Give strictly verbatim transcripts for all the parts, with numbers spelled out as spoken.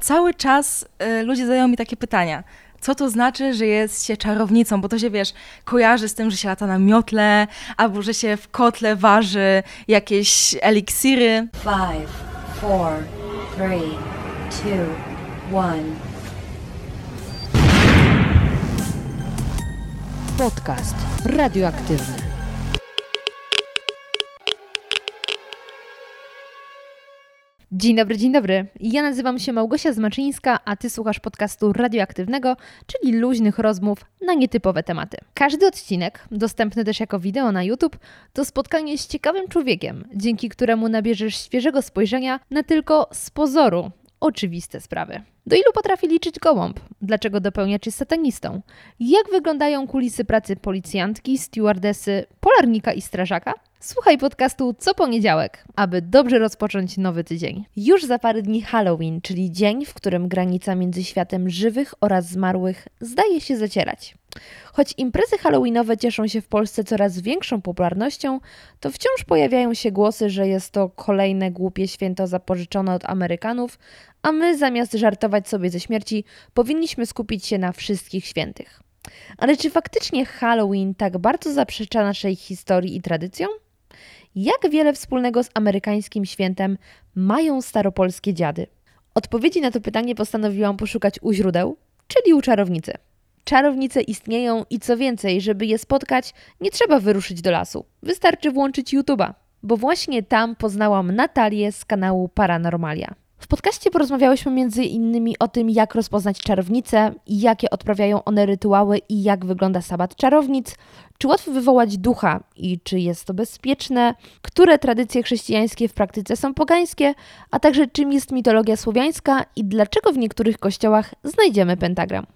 Cały czas y, ludzie zadają mi takie pytania. Co to znaczy, że jest się czarownicą? Bo to się, wiesz, kojarzy z tym, że się lata na miotle, albo że się w kotle waży jakieś eliksiry. Five, four, three, two, one. Podcast radioaktywny. Dzień dobry, dzień dobry. Ja nazywam się Małgosia Zmaczyńska, a Ty słuchasz podcastu radioaktywnego, czyli luźnych rozmów na nietypowe tematy. Każdy odcinek, dostępny też jako wideo na YouTube, to spotkanie z ciekawym człowiekiem, dzięki któremu nabierzesz świeżego spojrzenia na tylko z pozoru oczywiste sprawy. Do ilu potrafi liczyć gołąb? Dlaczego dopełniacz jest satanistą? Jak wyglądają kulisy pracy policjantki, stewardesy, polarnika i strażaka? Słuchaj podcastu co poniedziałek, aby dobrze rozpocząć nowy tydzień. Już za parę dni Halloween, czyli dzień, w którym granica między światem żywych oraz zmarłych zdaje się zacierać. Choć imprezy halloweenowe cieszą się w Polsce coraz większą popularnością, to wciąż pojawiają się głosy, że jest to kolejne głupie święto zapożyczone od Amerykanów, a my zamiast żartować sobie ze śmierci, powinniśmy skupić się na wszystkich świętych. Ale czy faktycznie Halloween tak bardzo zaprzecza naszej historii i tradycjom? Jak wiele wspólnego z amerykańskim świętem mają staropolskie dziady? Odpowiedzi na to pytanie postanowiłam poszukać u źródeł, czyli u czarownicy. Czarownice istnieją i co więcej, żeby je spotkać, nie trzeba wyruszyć do lasu. Wystarczy włączyć YouTube'a, bo właśnie tam poznałam Natalię z kanału Paranormalia. W podcaście porozmawiałyśmy między innymi o tym, jak rozpoznać czarownice, jakie odprawiają one rytuały i jak wygląda sabat czarownic, czy łatwo wywołać ducha i czy jest to bezpieczne, które tradycje chrześcijańskie w praktyce są pogańskie, a także czym jest mitologia słowiańska i dlaczego w niektórych kościołach znajdziemy pentagram.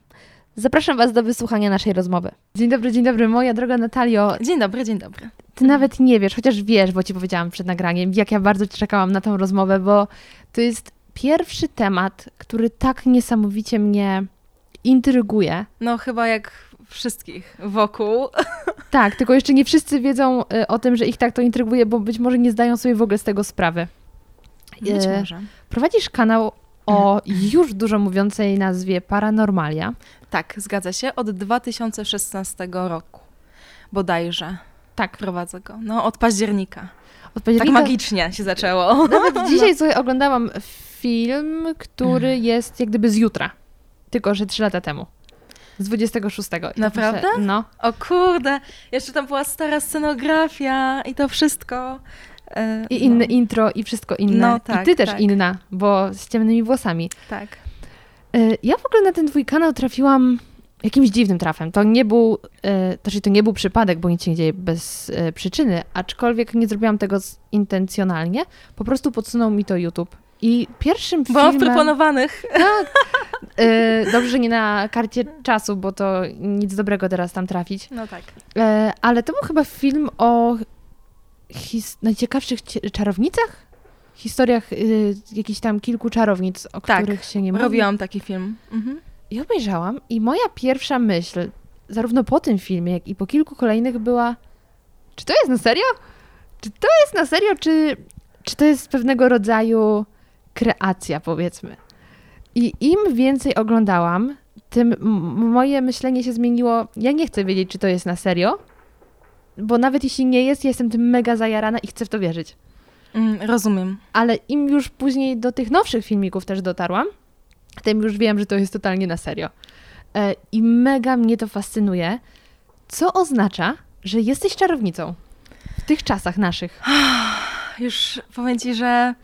Zapraszam Was do wysłuchania naszej rozmowy. Dzień dobry, dzień dobry, moja droga Natalio. Dzień dobry, dzień dobry. Ty nawet nie wiesz, chociaż wiesz, bo Ci powiedziałam przed nagraniem, jak ja bardzo czekałam na tą rozmowę, bo to jest pierwszy temat, który tak niesamowicie mnie intryguje. No chyba jak wszystkich wokół. Tak, tylko jeszcze nie wszyscy wiedzą o tym, że ich tak to intryguje, bo być może nie zdają sobie w ogóle z tego sprawy. Być e, może. Prowadzisz kanał o już dużo mówiącej nazwie Paranormalia. Tak, zgadza się. Od dwa tysiące szesnastego roku bodajże. Tak. Prowadzę go. No, od października. Od października. Tak magicznie się zaczęło. Nawet dzisiaj sobie oglądałam film, który jest jak gdyby z jutra, tylko że trzy lata temu. Z dwudziestego szóstego. Naprawdę? Się, no. O kurde, jeszcze tam była stara scenografia i to wszystko. I inne no. intro, i wszystko inne. No, tak, I ty też tak. inna, bo z ciemnymi włosami. Tak. Ja w ogóle na ten twój kanał trafiłam jakimś dziwnym trafem. To nie był, to, to nie był przypadek, bo nic się nie dzieje bez przyczyny, aczkolwiek nie zrobiłam tego intencjonalnie. Po prostu podsunął mi to YouTube. I pierwszym filmem... Byłam w proponowanych. Tak. Dobrze, że nie na karcie czasu, bo to nic dobrego teraz tam trafić. No tak. Ale to był chyba film o... His- najciekawszych ci- czarownicach? Historiach y- jakichś tam kilku czarownic, o tak, których się nie mówi. Tak, robiłam taki film. Mhm. I obejrzałam i moja pierwsza myśl, zarówno po tym filmie, jak i po kilku kolejnych była, czy to jest na serio? Czy to jest na serio? Czy, czy to jest pewnego rodzaju kreacja, powiedzmy? I im więcej oglądałam, tym m- moje myślenie się zmieniło. Ja nie chcę wiedzieć, czy to jest na serio, bo nawet jeśli nie jest, ja jestem tym mega zajarana i chcę w to wierzyć. Mm, rozumiem. Ale im już później do tych nowszych filmików też dotarłam, tym już wiem, że to jest totalnie na serio. E, I mega mnie to fascynuje, co oznacza, że jesteś czarownicą w tych czasach naszych. Już powiem Ci, że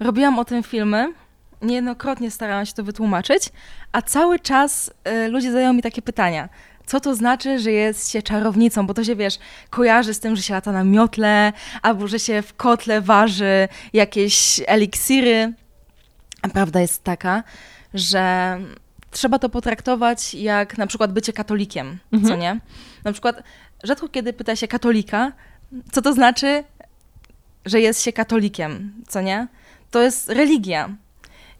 robiłam o tym filmy, niejednokrotnie starałam się to wytłumaczyć, a cały czas y, ludzie zadają mi takie pytania. Co to znaczy, że jest się czarownicą? Bo to się, wiesz, kojarzy z tym, że się lata na miotle, albo że się w kotle waży jakieś eliksiry. A prawda jest taka, że trzeba to potraktować jak na przykład bycie katolikiem, mhm. co nie? Na przykład rzadko kiedy pyta się katolika, co to znaczy, że jest się katolikiem, co nie? To jest religia.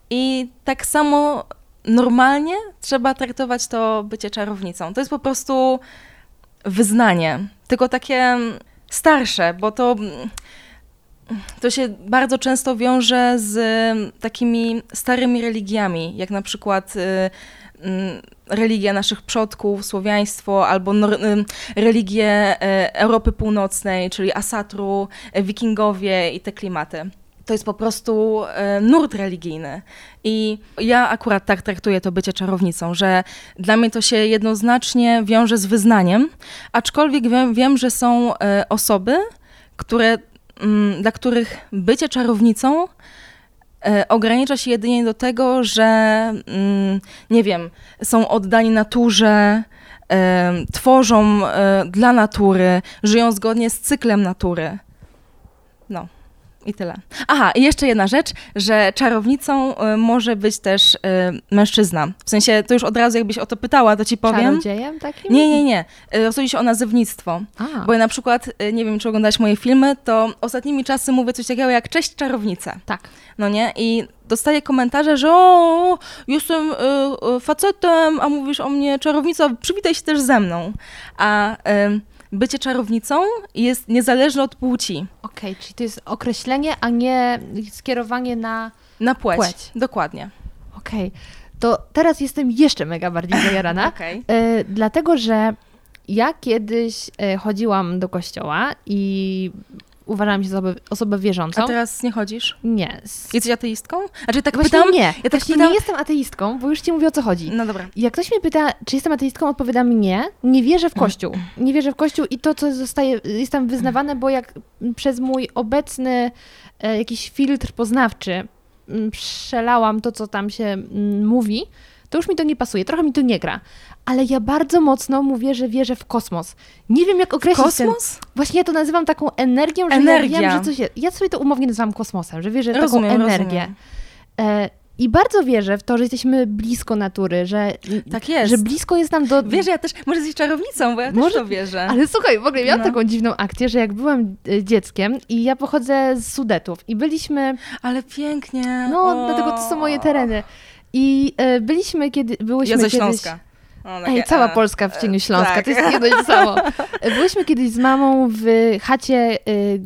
I tak samo... Normalnie trzeba traktować to bycie czarownicą. To jest po prostu wyznanie, tylko takie starsze, bo to to się bardzo często wiąże z takimi starymi religiami, jak na przykład religia naszych przodków, słowiaństwo, albo religie Europy Północnej, czyli Asatru, wikingowie i te klimaty. To jest po prostu nurt religijny. I ja akurat tak traktuję to bycie czarownicą, że dla mnie to się jednoznacznie wiąże z wyznaniem, aczkolwiek wiem, wiem że są osoby, które, dla których bycie czarownicą ogranicza się jedynie do tego, że nie wiem, są oddani naturze, tworzą dla natury, żyją zgodnie z cyklem natury. No. I tyle. Aha, i jeszcze jedna rzecz, że czarownicą może być też y, mężczyzna. W sensie, to już od razu jakbyś o to pytała, to ci powiem. Czarodziejem takim? Nie, nie, nie. Rozchodzi się o nazewnictwo. A. Bo ja na przykład, nie wiem, czy oglądałaś moje filmy, to ostatnimi czasy mówię coś takiego jak cześć czarownice. Tak. No nie? I dostaję komentarze, że o, jestem y, y, facetem, a mówisz o mnie czarownica, przywitaj się też ze mną. A... Y, Bycie czarownicą jest niezależne od płci. Okej, okay, czyli to jest określenie, a nie skierowanie na, na płeć. płeć. Dokładnie. Okej, okay. To teraz jestem jeszcze mega bardziej zajarana, okay. y, dlatego że ja kiedyś y, chodziłam do kościoła i uważałam się za osobę, osobę wierzącą. A teraz nie chodzisz? Nie. Z... Jesteś ateistką? Znaczy tak Właśnie pytam? Nie. Ja tak pytam... nie jestem ateistką, bo już ci mówię, o co chodzi. No dobra. Jak ktoś mnie pyta, czy jestem ateistką, odpowiadam nie. Nie wierzę w Kościół. Nie wierzę w Kościół i to, co zostaje, jest tam wyznawane, bo jak przez mój obecny e, jakiś filtr poznawczy m, przelałam to, co tam się m, mówi, to już mi to nie pasuje, trochę mi to nie gra. Ale ja bardzo mocno mówię, że wierzę w kosmos. Nie wiem, jak określić kosmos? Ten... Właśnie ja to nazywam taką energią, że Energia. ja wiem, że coś jest. Ja sobie to umownie nazywam kosmosem, że wierzę w rozumiem, taką energię. Rozumiem. I bardzo wierzę w to, że jesteśmy blisko natury, że, tak jest. że blisko jest nam do... Wierzę, ja też, może jesteś czarownicą, bo ja może... też to wierzę. Ale słuchaj, w ogóle miałam no. taką dziwną akcję, że jak byłam dzieckiem i ja pochodzę z Sudetów i byliśmy... Ale pięknie. No, o. dlatego to są moje tereny. I byliśmy kiedy... Byłyśmy ja ze Śląska. Kiedyś... No, Ej, cała Polska w cieniu Śląska, tak. To jest jedno i to samo. Byłyśmy kiedyś z mamą w chacie y,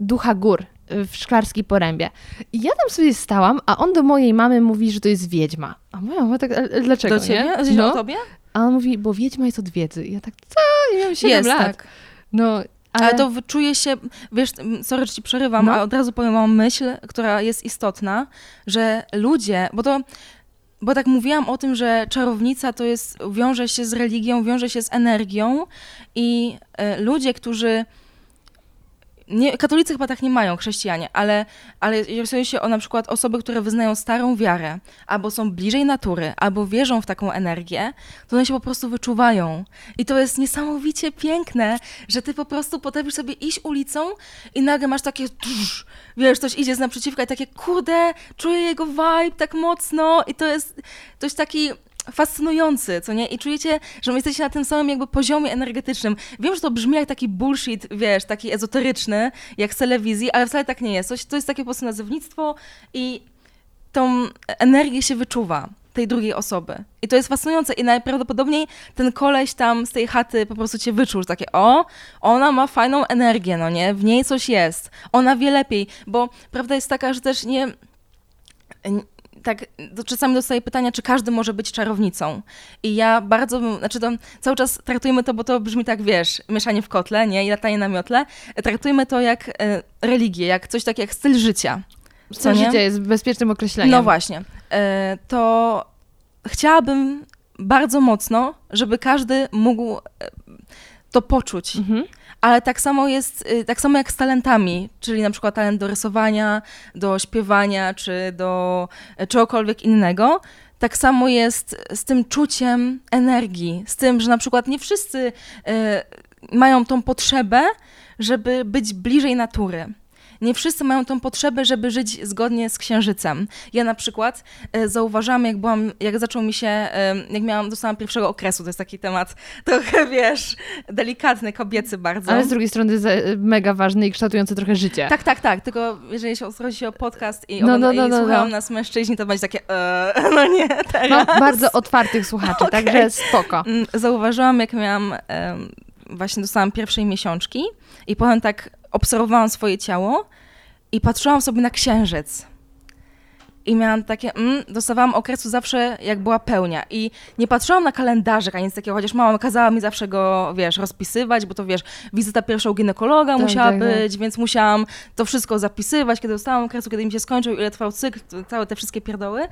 Ducha Gór w Szklarskiej Porębie. I ja tam sobie stałam, a on do mojej mamy mówi, że to jest wiedźma. A moja mama tak, ale dlaczego? Do ciebie? Nie? No. O tobie? A on mówi, bo wiedźma jest od wiedzy. I ja tak, co? Nie miałam siedem lat. Tak. No, ale... ale to czuję się, wiesz, sorry, że ci przerywam, no. ale od razu powiem wam myśl, która jest istotna, że ludzie, bo to... Bo tak mówiłam o tym, że czarownica to jest, wiąże się z religią, wiąże się z energią i y, ludzie, którzy, nie, katolicy chyba tak nie mają, chrześcijanie, ale, ale jeżeli się o na przykład osoby, które wyznają starą wiarę, albo są bliżej natury, albo wierzą w taką energię, to one się po prostu wyczuwają. I to jest niesamowicie piękne, że ty po prostu potrafisz sobie iść ulicą i nagle masz takie, trz, wiesz, ktoś idzie z naprzeciwka i takie, kurde, czuję jego vibe tak mocno i to jest coś taki... fascynujący, co nie? I czujecie, że my jesteście na tym samym jakby poziomie energetycznym. Wiem, że to brzmi jak taki bullshit, wiesz, taki ezoteryczny, jak z telewizji, ale wcale tak nie jest. Coś, to jest takie po prostu nazewnictwo i tą energię się wyczuwa tej drugiej osoby. I to jest fascynujące i najprawdopodobniej ten koleś tam z tej chaty po prostu cię wyczuł, że takie o, ona ma fajną energię, no nie? W niej coś jest. Ona wie lepiej, bo prawda jest taka, że też nie... nie tak, to czasami dostaję pytania, czy każdy może być czarownicą. I ja bardzo, znaczy to, cały czas traktujemy to, bo to brzmi tak, wiesz, mieszanie w kotle, nie, i latanie na miotle. Traktujmy to jak e, religię, jak coś takiego, jak styl życia. Styl życia jest bezpiecznym określeniem. No właśnie. E, to chciałabym bardzo mocno, żeby każdy mógł to poczuć. Mhm. Ale tak samo jest, tak samo jak z talentami, czyli na przykład talent do rysowania, do śpiewania, czy do czegokolwiek innego, tak samo jest z tym czuciem energii, z tym, że na przykład nie wszyscy y, mają tą potrzebę, żeby być bliżej natury. Nie wszyscy mają tą potrzebę, żeby żyć zgodnie z księżycem. Ja na przykład e, zauważyłam, jak byłam, jak zaczął mi się, e, jak miałam, dostałam pierwszego okresu, to jest taki temat trochę, wiesz, delikatny, kobiecy bardzo. Ale z drugiej strony mega ważny i kształtujący trochę życie. Tak, tak, tak, tylko jeżeli się chodzi o podcast i, no, ogląda, no, no, i no, słuchają no. nas mężczyźni, to będzie takie, e, no nie, teraz. Mam bardzo otwartych słuchaczy, okay. Także spoko. Zauważyłam, jak miałam, e, właśnie dostałam pierwszej miesiączki i potem tak obserwowałam swoje ciało i patrzyłam sobie na księżyc. I miałam takie, mm, dostawałam okresu zawsze, jak była pełnia. I nie patrzyłam na kalendarzyk, ani nic takiego, chociaż mama kazała mi zawsze go, wiesz, rozpisywać, bo to, wiesz, wizyta pierwsza u ginekologa tak, musiała tak, być, tak. Więc musiałam to wszystko zapisywać, kiedy dostałam okresu, kiedy mi się skończył, ile trwał cykl, całe te wszystkie pierdoły.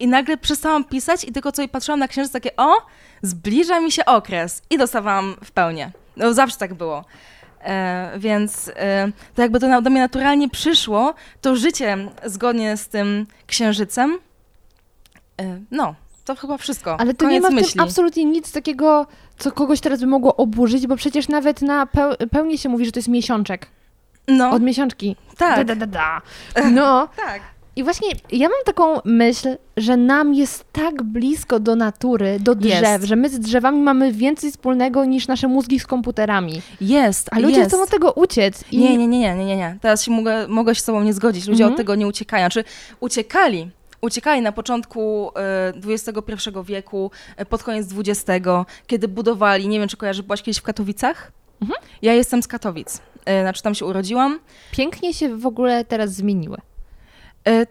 I nagle przestałam pisać i tylko co i patrzyłam na księżyc, takie, o, zbliża mi się okres. I dostawałam w pełnię. No zawsze tak było. E, więc e, to jakby to do mnie naturalnie przyszło, to życie zgodnie z tym księżycem, e, no, to chyba wszystko. Ale to nie ma w tym absolutnie nic takiego, co kogoś teraz by mogło oburzyć, bo przecież nawet na peł- pełni się mówi, że to jest miesiączek. No. Od miesiączki. Tak. Da, da, da, da. No. Tak. I właśnie ja mam taką myśl, że nam jest tak blisko do natury, do drzew, jest. Że my z drzewami mamy więcej wspólnego niż nasze mózgi z komputerami. Jest, a ludzie chcą od tego uciec. I... Nie, nie, nie, nie, nie, nie. Teraz się mogę, mogę się z sobą nie zgodzić. Ludzie mhm. od tego nie uciekają. Czy uciekali? Uciekali na początku dwudziestego pierwszego wieku, pod koniec dwudziestego, kiedy budowali, nie wiem, czy kojarzy, byłaś kiedyś w Katowicach? Mhm. Ja jestem z Katowic, znaczy tam się urodziłam. Pięknie się w ogóle teraz zmieniły.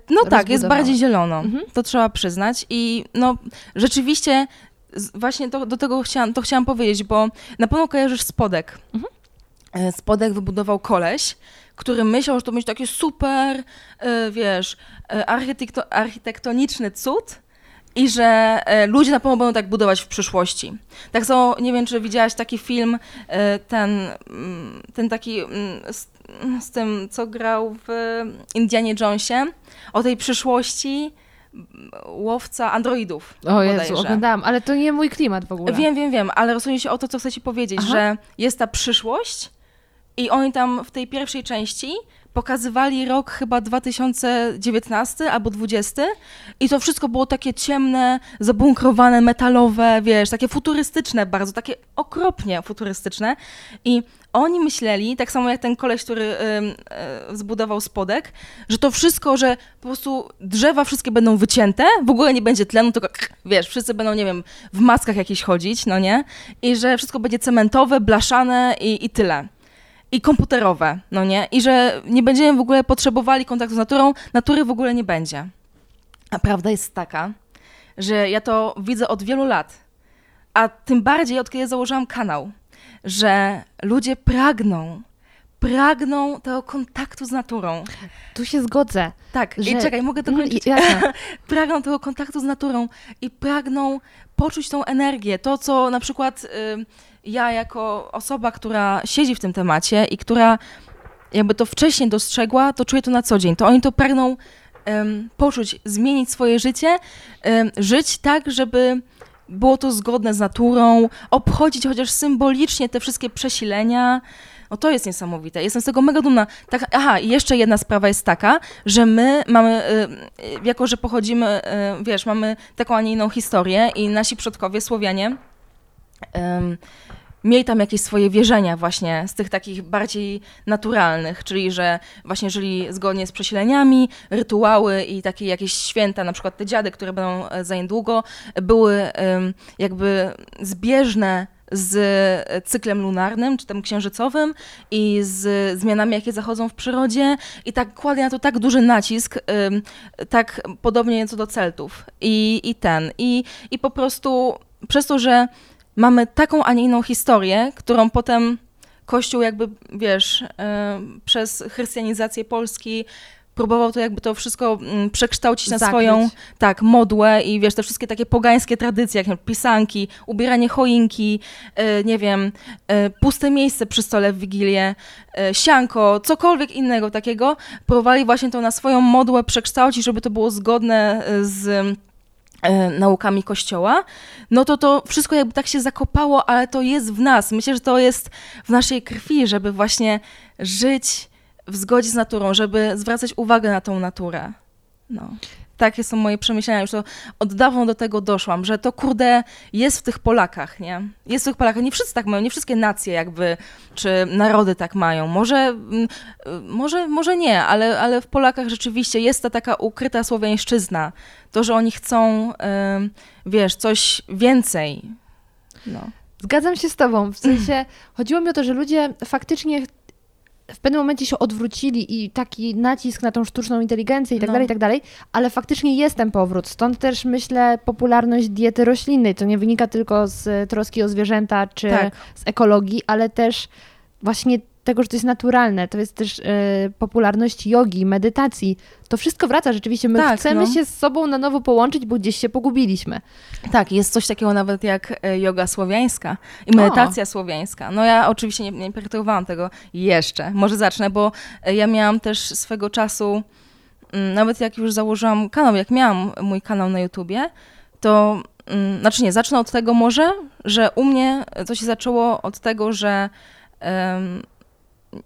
No tak, jest bardziej zielono, mhm. to trzeba przyznać i no rzeczywiście właśnie to, do tego chciałam, to chciałam powiedzieć, bo na pewno kojarzysz Spodek. Mhm. Spodek wybudował koleś, który myślał, że to będzie taki super, wiesz, architekto- architektoniczny cud i że ludzie na pewno będą tak budować w przyszłości. Tak samo, nie wiem, czy widziałaś taki film, ten, ten taki... z tym, co grał w Indianie Jonesie, o tej przyszłości łowca androidów. O Jezu, oglądałam, ale to nie mój klimat w ogóle. Wiem, wiem, wiem, ale rozumiem się o to, co chcę ci powiedzieć, aha. że jest ta przyszłość i oni tam w tej pierwszej części pokazywali rok chyba dwa tysiące dziewiętnasty albo dwudziesty i to wszystko było takie ciemne, zabunkrowane, metalowe, wiesz, takie futurystyczne bardzo, takie okropnie futurystyczne i oni myśleli, tak samo jak ten koleś, który y, y, zbudował Spodek, że to wszystko, że po prostu drzewa wszystkie będą wycięte, w ogóle nie będzie tlenu, tylko krk, wiesz, wszyscy będą, nie wiem, w maskach jakieś chodzić, no nie? I że wszystko będzie cementowe, blaszane i, i tyle. I komputerowe, no nie? I że nie będziemy w ogóle potrzebowali kontaktu z naturą, natury w ogóle nie będzie. A prawda jest taka, że ja to widzę od wielu lat, a tym bardziej od kiedy założyłam kanał, że ludzie pragną, pragną tego kontaktu z naturą. Tu się zgodzę. Tak, że... i czekaj, mogę dokończyć. No, pragną tego kontaktu z naturą i pragną poczuć tą energię, to co na przykład... Yy, ja jako osoba, która siedzi w tym temacie i która jakby to wcześniej dostrzegła, to czuję to na co dzień. To oni to pragną um, poczuć, zmienić swoje życie, um, żyć tak, żeby było to zgodne z naturą, obchodzić chociaż symbolicznie te wszystkie przesilenia. No to jest niesamowite. Jestem z tego mega dumna. Tak, aha, i jeszcze jedna sprawa jest taka, że my mamy, y, jako że pochodzimy, y, wiesz, mamy taką, a nie inną historię i nasi przodkowie, Słowianie, Um, mieli tam jakieś swoje wierzenia właśnie z tych takich bardziej naturalnych, czyli że właśnie żyli zgodnie z przesileniami, rytuały i takie jakieś święta, na przykład te dziady, które będą za niedługo, były um, jakby zbieżne z cyklem lunarnym, czy tam księżycowym i z zmianami, jakie zachodzą w przyrodzie i tak kładę na to tak duży nacisk, um, tak podobnie co do Celtów i, i ten. I, I po prostu przez to, że mamy taką, a nie inną historię, którą potem Kościół jakby, wiesz, yy, przez chrystianizację Polski próbował to jakby to wszystko przekształcić na Zakryć. swoją tak, modłę i wiesz, te wszystkie takie pogańskie tradycje, jak pisanki, ubieranie choinki, yy, nie wiem, yy, puste miejsce przy stole w Wigilię, yy, sianko, cokolwiek innego takiego, próbowali właśnie to na swoją modłę przekształcić, żeby to było zgodne z... naukami Kościoła, no to to wszystko jakby tak się zakopało, ale to jest w nas. Myślę, że to jest w naszej krwi, żeby właśnie żyć w zgodzie z naturą, żeby zwracać uwagę na tą naturę. No. Takie są moje przemyślenia. Już to od dawna do tego doszłam, że to kurde jest w tych Polakach, nie? Jest w tych Polakach. Nie wszyscy tak mają, nie wszystkie nacje jakby, czy narody tak mają. Może, może, może nie, ale, ale w Polakach rzeczywiście jest ta taka ukryta słowiańszczyzna. To, że oni chcą, yy, wiesz, coś więcej. No. Zgadzam się z tobą. W sensie chodziło mi o to, że ludzie faktycznie w pewnym momencie się odwrócili i taki nacisk na tą sztuczną inteligencję i tak no. dalej, i tak dalej, ale faktycznie jest ten powrót. Stąd też myślę popularność diety roślinnej. To nie wynika tylko z troski o zwierzęta czy tak. z ekologii, ale też właśnie tego, że to jest naturalne. To jest też y, popularność jogi, medytacji. To wszystko wraca rzeczywiście. My tak, chcemy no. się z sobą na nowo połączyć, bo gdzieś się pogubiliśmy. Tak, jest coś takiego nawet jak joga słowiańska i medytacja o. słowiańska. No ja oczywiście nie, nie praktykowałam tego jeszcze. Może zacznę, bo ja miałam też swego czasu, nawet jak już założyłam kanał, jak miałam mój kanał na YouTubie, to znaczy nie, zacznę od tego może, że u mnie to się zaczęło od tego, że um,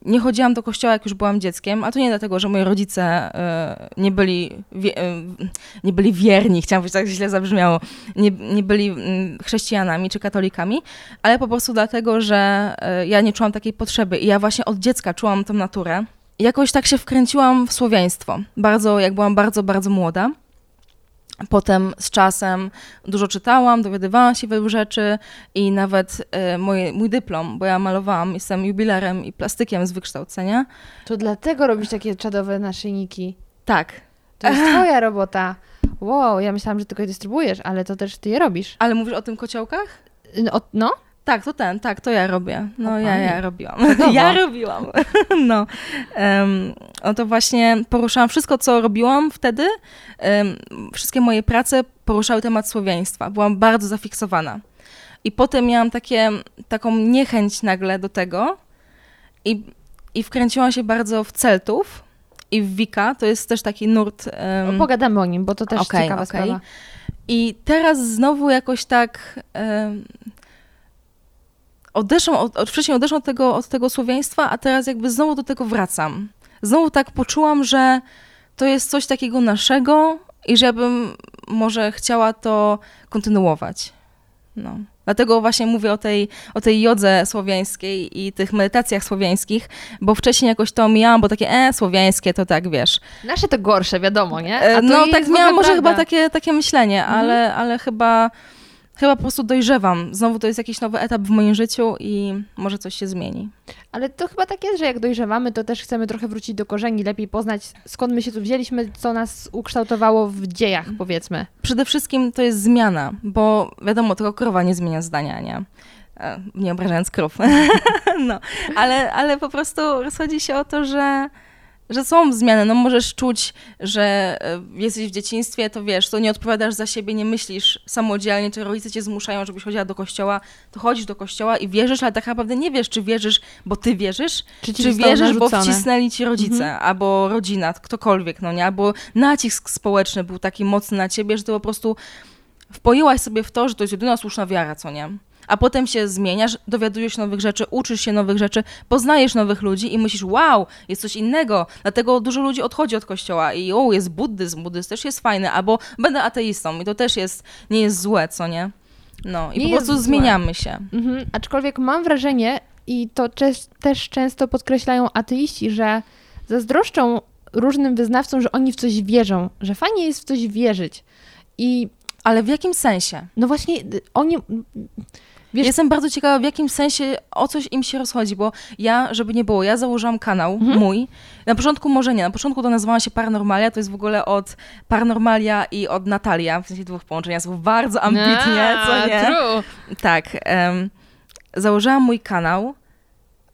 nie chodziłam do kościoła, jak już byłam dzieckiem, a to nie dlatego, że moi rodzice y, nie byli, wie, y, nie byli wierni, chciałam powiedzieć, tak źle zabrzmiało, nie, nie byli chrześcijanami czy katolikami, ale po prostu dlatego, że y, ja nie czułam takiej potrzeby i ja właśnie od dziecka czułam tą naturę. I jakoś tak się wkręciłam w słowiaństwo, bardzo, jak byłam bardzo, bardzo młoda. Potem z czasem dużo czytałam, dowiadywałam się wielu rzeczy i nawet y, mój, mój dyplom, bo ja malowałam, jestem jubilerem i plastykiem z wykształcenia. To dlatego robisz takie czadowe naszyjniki. Tak. To jest twoja robota. Wow, ja myślałam, że tylko je dystrybuujesz, ale to też ty je robisz. Ale mówisz o tym kociołkach? No. no? Tak, to ten, tak, to ja robię. No ja, ja robiłam. Czadowa. Ja robiłam. No. Um, no to właśnie poruszałam wszystko, co robiłam wtedy. Um, wszystkie moje prace poruszały temat słowiaństwa. Byłam bardzo zafiksowana. I potem miałam takie, taką niechęć nagle do tego i, i wkręciłam się bardzo w Celtów i w Wika. To jest też taki nurt... Um... No, pogadamy o nim, bo to też okay, ciekawa okay. sprawa. I teraz znowu jakoś tak... Um... Odeszłam od, od, wcześniej odeszłam od tego, od tego słowiaństwa, a teraz jakby znowu do tego wracam. Znowu tak poczułam, że to jest coś takiego naszego i że ja bym może chciała to kontynuować. No. Dlatego właśnie mówię o tej, o tej jodze słowiańskiej i tych medytacjach słowiańskich, bo wcześniej jakoś to omijałam, bo takie e, słowiańskie to tak, wiesz. Nasze to gorsze, wiadomo, nie? A no tak miałam może prawda. chyba takie, takie myślenie, mhm. ale, ale chyba... Chyba po prostu dojrzewam. Znowu to jest jakiś nowy etap w moim życiu i może coś się zmieni. Ale to chyba tak jest, że jak dojrzewamy, to też chcemy trochę wrócić do korzeni, lepiej poznać, skąd my się tu wzięliśmy, co nas ukształtowało w dziejach, powiedzmy. Przede wszystkim to jest zmiana, bo wiadomo, tylko krowa nie zmienia zdania, nie? Nie obrażając krów. No, ale, ale po prostu rozchodzi się o to, że... że są zmiany, no możesz czuć, że jesteś w dzieciństwie, to wiesz, to nie odpowiadasz za siebie, nie myślisz samodzielnie, czy rodzice cię zmuszają, żebyś chodziła do kościoła, to chodzisz do kościoła i wierzysz, ale tak naprawdę nie wiesz, czy wierzysz, bo ty wierzysz, czy, czy wierzysz, narzucone. Bo wcisnęli ci rodzice, mhm. albo rodzina, ktokolwiek, no nie, albo nacisk społeczny był taki mocny na ciebie, że ty po prostu wpoiłaś sobie w to, że to jest jedyna słuszna wiara, co nie? A potem się zmieniasz, dowiadujesz się nowych rzeczy, uczysz się nowych rzeczy, poznajesz nowych ludzi i myślisz, wow, jest coś innego. Dlatego dużo ludzi odchodzi od kościoła i o, jest buddyzm, buddyzm też jest fajny, albo będę ateistą i to też jest, nie jest złe, co nie? No i nie po prostu złe. Zmieniamy się. Mhm. Aczkolwiek mam wrażenie, i to też często podkreślają ateiści, że zazdroszczą różnym wyznawcom, że oni w coś wierzą, że fajnie jest w coś wierzyć. I... Ale w jakim sensie? No właśnie oni... Wiesz, jestem bardzo ciekawa, w jakim sensie, o coś im się rozchodzi, bo ja, żeby nie było, ja założyłam kanał mhm. mój. Na początku może nie, na początku to nazywała się Paranormalia, to jest w ogóle od Paranormalia i od Natalia, w sensie dwóch połączeń, słów bardzo ambitnie, A, co nie? True. Tak, um, założyłam mój kanał,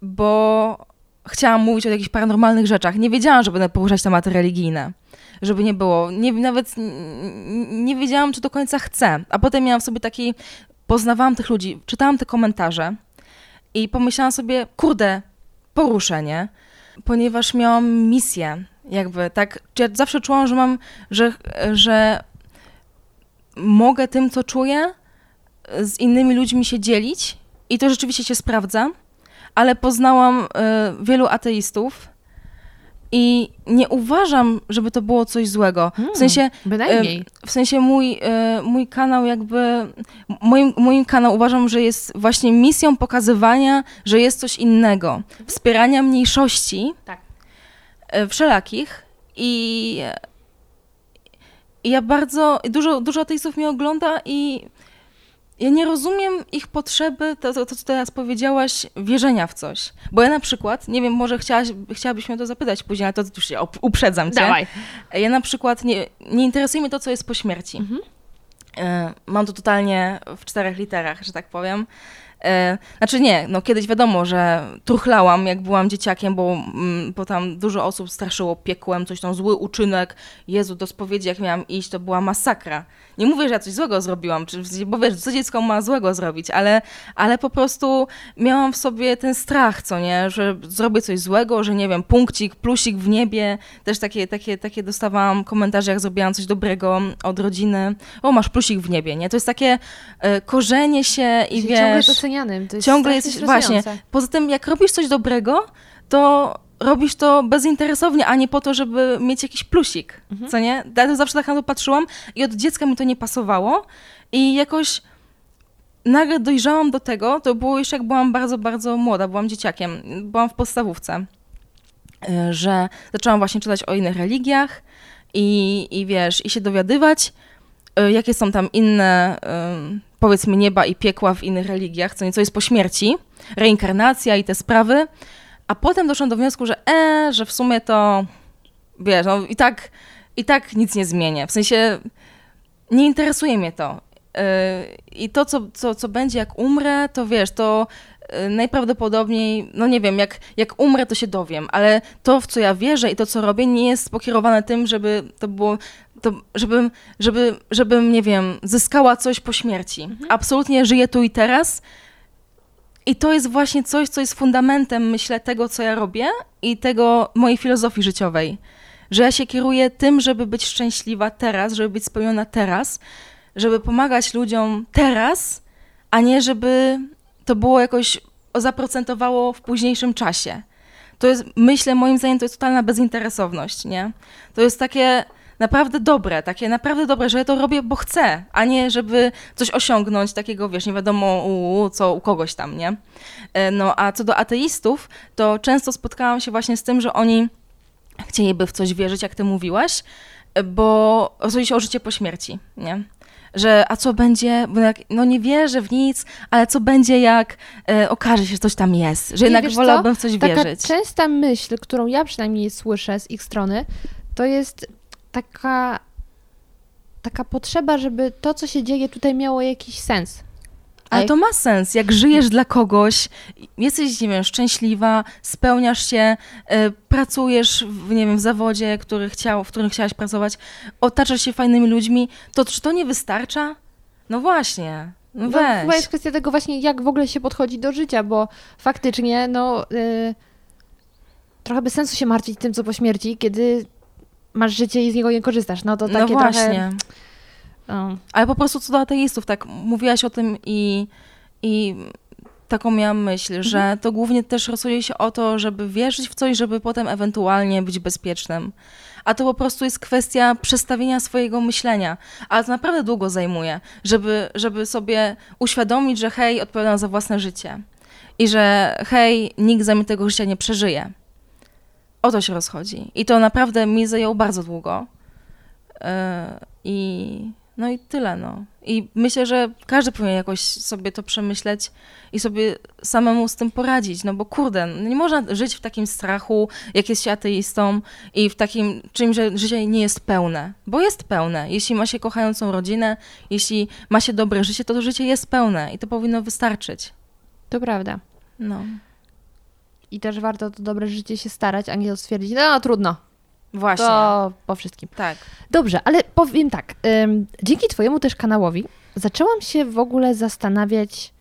bo chciałam mówić o jakichś paranormalnych rzeczach. Nie wiedziałam, że będę poruszać tematy religijne. Żeby nie było. Nie, nawet nie wiedziałam, czy do końca chcę. A potem miałam sobie taki... Poznawałam tych ludzi, czytałam te komentarze i pomyślałam sobie, kurde, poruszenie, ponieważ miałam misję, jakby tak, ja zawsze czułam, że mam, że, że mogę tym, co czuję, z innymi ludźmi się dzielić i to rzeczywiście się sprawdza, ale poznałam y, wielu ateistów i nie uważam, żeby to było coś złego. W sensie, bynajmniej. W sensie mój, mój kanał jakby, moim, moim kanał uważam, że jest właśnie misją pokazywania, że jest coś innego. Wspierania mniejszości tak. wszelakich i, i ja bardzo, dużo, dużo ateistów mnie ogląda i Ja nie rozumiem ich potrzeby, to, to, to co teraz powiedziałaś, wierzenia w coś. Bo ja na przykład, nie wiem, może chciałaś, chciałabyś mnie to zapytać później, ale to już się uprzedzam cię. Dawaj. Ja na przykład, nie, nie interesuje mnie to, co jest po śmierci. Mhm. Mam to totalnie w czterech literach, że tak powiem. Znaczy nie, no kiedyś wiadomo, że truchlałam, jak byłam dzieciakiem, bo, bo tam dużo osób straszyło piekłem, coś tam, zły uczynek. Jezu, do spowiedzi jak miałam iść, to była masakra. Nie mówię, że ja coś złego zrobiłam, bo wiesz, co dziecko ma złego zrobić, ale, ale po prostu miałam w sobie ten strach, co nie, że zrobię coś złego, że nie wiem, punkcik, plusik w niebie. Też takie, takie, takie dostawałam komentarze, jak zrobiłam coś dobrego od rodziny. O, masz plusik w niebie, nie? To jest takie y, korzenie się i wiesz... To jest ciągle jesteś, właśnie. Poza tym, jak robisz coś dobrego, to robisz to bezinteresownie, a nie po to, żeby mieć jakiś plusik, mhm. co nie? Ja zawsze tak na to patrzyłam i od dziecka mi to nie pasowało i jakoś nagle dojrzałam do tego, to było jeszcze jak byłam bardzo, bardzo młoda, byłam dzieciakiem, byłam w podstawówce, że zaczęłam właśnie czytać o innych religiach i, i wiesz, i się dowiadywać, jakie są tam inne... powiedzmy nieba i piekła w innych religiach, co nieco jest po śmierci, reinkarnacja i te sprawy, a potem doszłam do wniosku, że e, że w sumie to, wiesz, no i tak, i tak nic nie zmienię, w sensie nie interesuje mnie to. Yy, I to, co, co, co będzie, jak umrę, to wiesz, to yy, najprawdopodobniej, no nie wiem, jak, jak umrę, to się dowiem, ale to, w co ja wierzę i to, co robię, nie jest pokierowane tym, żeby to było... to żebym, żeby, żebym, nie wiem, zyskała coś po śmierci. Mhm. Absolutnie żyję tu i teraz. I to jest właśnie coś, co jest fundamentem, myślę, tego, co ja robię i tego mojej filozofii życiowej. Że ja się kieruję tym, żeby być szczęśliwa teraz, żeby być spełniona teraz, żeby pomagać ludziom teraz, a nie żeby to było jakoś zaprocentowało w późniejszym czasie. To jest, myślę, moim zdaniem to jest totalna bezinteresowność, nie? To jest takie... naprawdę dobre, takie naprawdę dobre, że ja to robię, bo chcę, a nie żeby coś osiągnąć takiego, wiesz, nie wiadomo u, co u kogoś tam, nie? No a co do ateistów, to często spotkałam się właśnie z tym, że oni chcieliby w coś wierzyć, jak ty mówiłaś, bo chodzi się o życie po śmierci, nie? Że a co będzie, bo jak, no nie wierzę w nic, ale co będzie, jak e, okaże się, że coś tam jest, że nie, jednak wolałabym w coś Taka wierzyć. Taka częsta myśl, którą ja przynajmniej słyszę z ich strony, to jest... Taka, taka potrzeba, żeby to, co się dzieje tutaj, miało jakiś sens. Ale to ma sens, jak żyjesz dla kogoś, jesteś, nie wiem, szczęśliwa, spełniasz się, y, pracujesz w, nie wiem, w zawodzie, który chciał, w którym chciałaś pracować, otaczasz się fajnymi ludźmi, to czy to nie wystarcza? No właśnie, no weź. No, chyba jest kwestia tego właśnie, jak w ogóle się podchodzi do życia, bo faktycznie, no, y, trochę bez sensu się martwić tym, co po śmierci, kiedy... masz życie i z niego nie korzystasz. No to takie no właśnie. Trochę... Um. Ale po prostu co do ateistów, tak mówiłaś o tym i, i taką miałam myśl, mhm. że to głównie też rozchodzi się o to, żeby wierzyć w coś, żeby potem ewentualnie być bezpiecznym. A to po prostu jest kwestia przestawienia swojego myślenia. Ale to naprawdę długo zajmuje, żeby, żeby sobie uświadomić, że hej, odpowiadam za własne życie. I że hej, nikt za mnie tego życia nie przeżyje. O to się rozchodzi. I to naprawdę mi zajęło bardzo długo. Yy, i, no i tyle, no. I myślę, że każdy powinien jakoś sobie to przemyśleć i sobie samemu z tym poradzić, no bo kurde, nie można żyć w takim strachu, jak jest się ateistą i w takim czymś, że życie nie jest pełne, bo jest pełne. Jeśli ma się kochającą rodzinę, jeśli ma się dobre życie, to to życie jest pełne i to powinno wystarczyć. To prawda. No. I też warto o to dobre życie się starać, a nie stwierdzić, no, no trudno. Właśnie. To po wszystkim. Tak. Dobrze, ale powiem tak. Ym, dzięki twojemu też kanałowi zaczęłam się w ogóle zastanawiać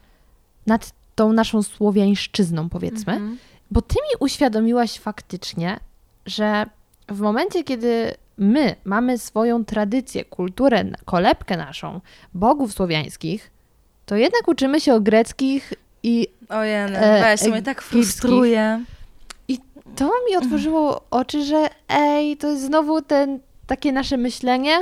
nad tą naszą słowiańszczyzną, powiedzmy. Mm-hmm. Bo ty mi uświadomiłaś faktycznie, że w momencie, kiedy my mamy swoją tradycję, kulturę, kolebkę naszą, bogów słowiańskich, to jednak uczymy się o greckich i Ojej, weź, e, mnie tak frustruje. I to mi otworzyło oczy, że ej, to jest znowu ten, takie nasze myślenie,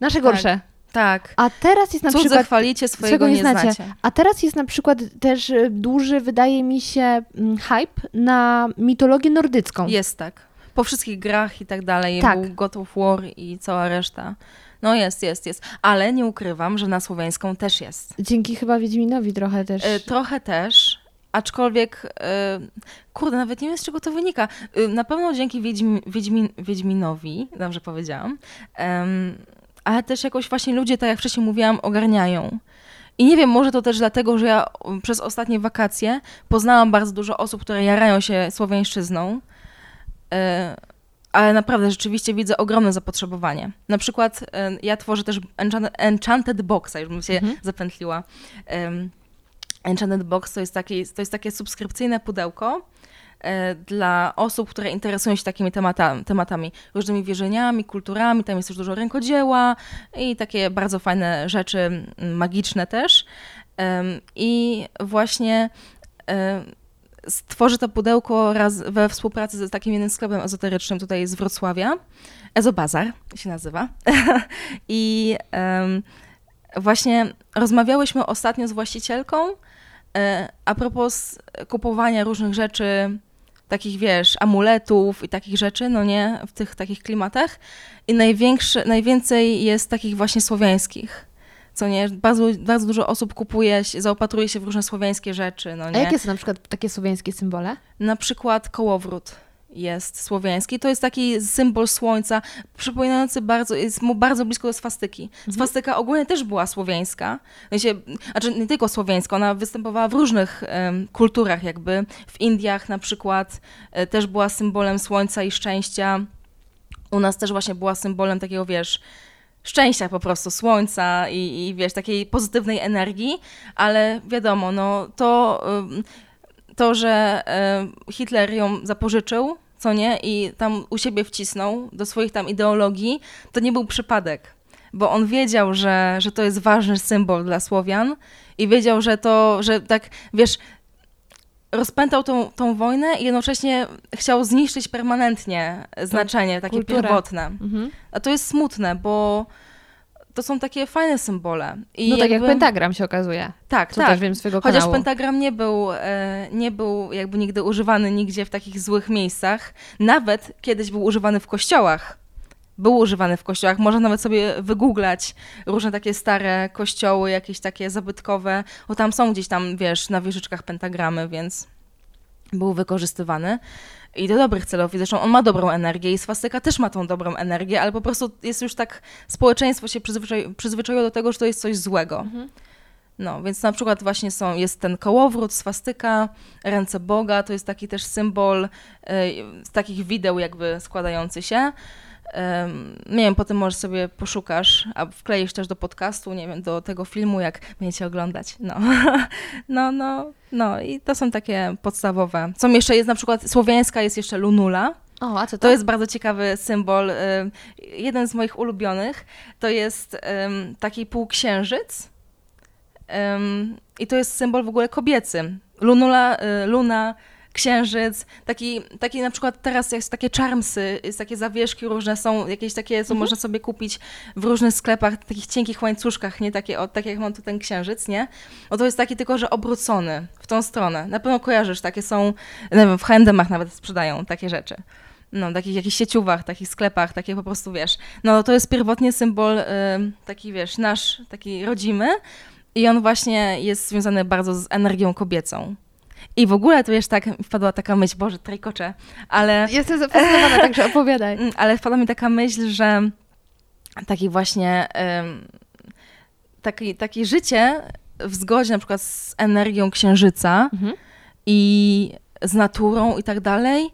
nasze gorsze. Tak. tak. A teraz jest na Cud przykład... chwalicie, swojego nie znacie. znacie. A teraz jest na przykład też duży, wydaje mi się, hype na mitologię nordycką. Jest tak. Po wszystkich grach i tak dalej. Tak. Był God of War i cała reszta. No jest, jest, jest. Ale nie ukrywam, że na słowiańską też jest. Dzięki chyba Wiedźminowi trochę też. Y, trochę też, aczkolwiek, y, kurde, nawet nie wiem, z czego to wynika. Y, na pewno dzięki Wiedźmi, Wiedźmin, Wiedźminowi, dobrze powiedziałam, ym, ale też jakoś właśnie ludzie, tak jak wcześniej mówiłam, ogarniają. I nie wiem, może to też dlatego, że ja przez ostatnie wakacje poznałam bardzo dużo osób, które jarają się słowiańszczyzną, yy, ale naprawdę rzeczywiście widzę ogromne zapotrzebowanie. Na przykład yy, ja tworzę też Enchanted, Enchanted Boxa, już bym się mhm. zapętliła. Yy, Enchanted Box to jest, taki, to jest takie subskrypcyjne pudełko yy, dla osób, które interesują się takimi temata, tematami, różnymi wierzeniami, kulturami, tam jest już dużo rękodzieła i takie bardzo fajne rzeczy, magiczne też. Yy, I właśnie yy, stworzy to pudełko raz we współpracy z takim jednym sklepem ezoterycznym tutaj z Wrocławia. Ezobazar się nazywa. I um, właśnie rozmawiałyśmy ostatnio z właścicielką e, a propos kupowania różnych rzeczy, takich wiesz, amuletów i takich rzeczy, no nie, w tych takich klimatach. I największy, najwięcej jest takich właśnie słowiańskich. Co nie, bardzo, bardzo dużo osób kupuje, się, zaopatruje się w różne słowiańskie rzeczy. No nie? A jakie są na przykład takie słowiańskie symbole? Na przykład kołowrót jest słowiański. To jest taki symbol słońca, przypominający bardzo, jest mu bardzo blisko do swastyki. Swastyka mhm. ogólnie też była słowiańska. Znaczy nie tylko słowiańska, ona występowała w różnych um, kulturach jakby. W Indiach na przykład e, też była symbolem słońca i szczęścia. U nas też właśnie była symbolem takiego, wiesz, szczęścia po prostu, słońca i, i wiesz, takiej pozytywnej energii, ale wiadomo, no to, to, że Hitler ją zapożyczył, co nie, i tam u siebie wcisnął do swoich tam ideologii, to nie był przypadek, bo on wiedział, że, że to jest ważny symbol dla Słowian i wiedział, że to, że tak, wiesz, rozpętał tą, tą wojnę i jednocześnie chciał zniszczyć permanentnie znaczenie, takie kulturę. Pierwotne. Mhm. A to jest smutne, bo to są takie fajne symbole. I no tak jakby... jak pentagram się okazuje. Tak, tak. Też wiem swojego kanału. Chociaż pentagram nie był, nie był jakby nigdy używany nigdzie w takich złych miejscach. Nawet kiedyś był używany w kościołach. Był używany w kościołach. Można nawet sobie wygooglać różne takie stare kościoły, jakieś takie zabytkowe. O, tam są gdzieś tam, wiesz, na wieżyczkach pentagramy, więc był wykorzystywany. I do dobrych celów. I zresztą on ma dobrą energię i swastyka też ma tą dobrą energię, ale po prostu jest już tak, społeczeństwo się przyzwyczai- przyzwyczaiło do tego, że to jest coś złego. Mhm. No, więc na przykład właśnie są, jest ten kołowrót, swastyka, ręce Boga, to jest taki też symbol y, z takich wideł jakby składający się. Nie wiem, potem może sobie poszukasz, a wkleisz też do podcastu, nie wiem, do tego filmu, jak będziecie oglądać. No, no, no, no. I to są takie podstawowe. Są jeszcze, jest na przykład, słowiańska jest jeszcze lunula. O, a co to? To jest bardzo ciekawy symbol. Jeden z moich ulubionych to jest taki półksiężyc i to jest symbol w ogóle kobiecy. Lunula, luna, księżyc, taki, taki na przykład teraz jest takie charmsy, jest takie zawieszki różne, są jakieś takie, co mm-hmm. można sobie kupić w różnych sklepach, takich cienkich łańcuszkach, nie takie, o, tak jak mam tu ten księżyc, nie? O, to jest taki tylko, że obrócony w tą stronę. Na pewno kojarzysz, takie są, nie wiem, w H and M'ach nawet sprzedają takie rzeczy. No, takich jakichś sieciówach, takich sklepach, takie po prostu, wiesz, no to jest pierwotnie symbol y, taki, wiesz, nasz, taki rodzimy i on właśnie jest związany bardzo z energią kobiecą. I w ogóle, to wiesz, tak wpadła taka myśl, Boże, trajkocze, ale... Jestem zafascynowana, także opowiadaj. Ale wpadła mi taka myśl, że taki właśnie, um, taki, taki życie w zgodzie na przykład z energią księżyca mhm. i z naturą i tak dalej,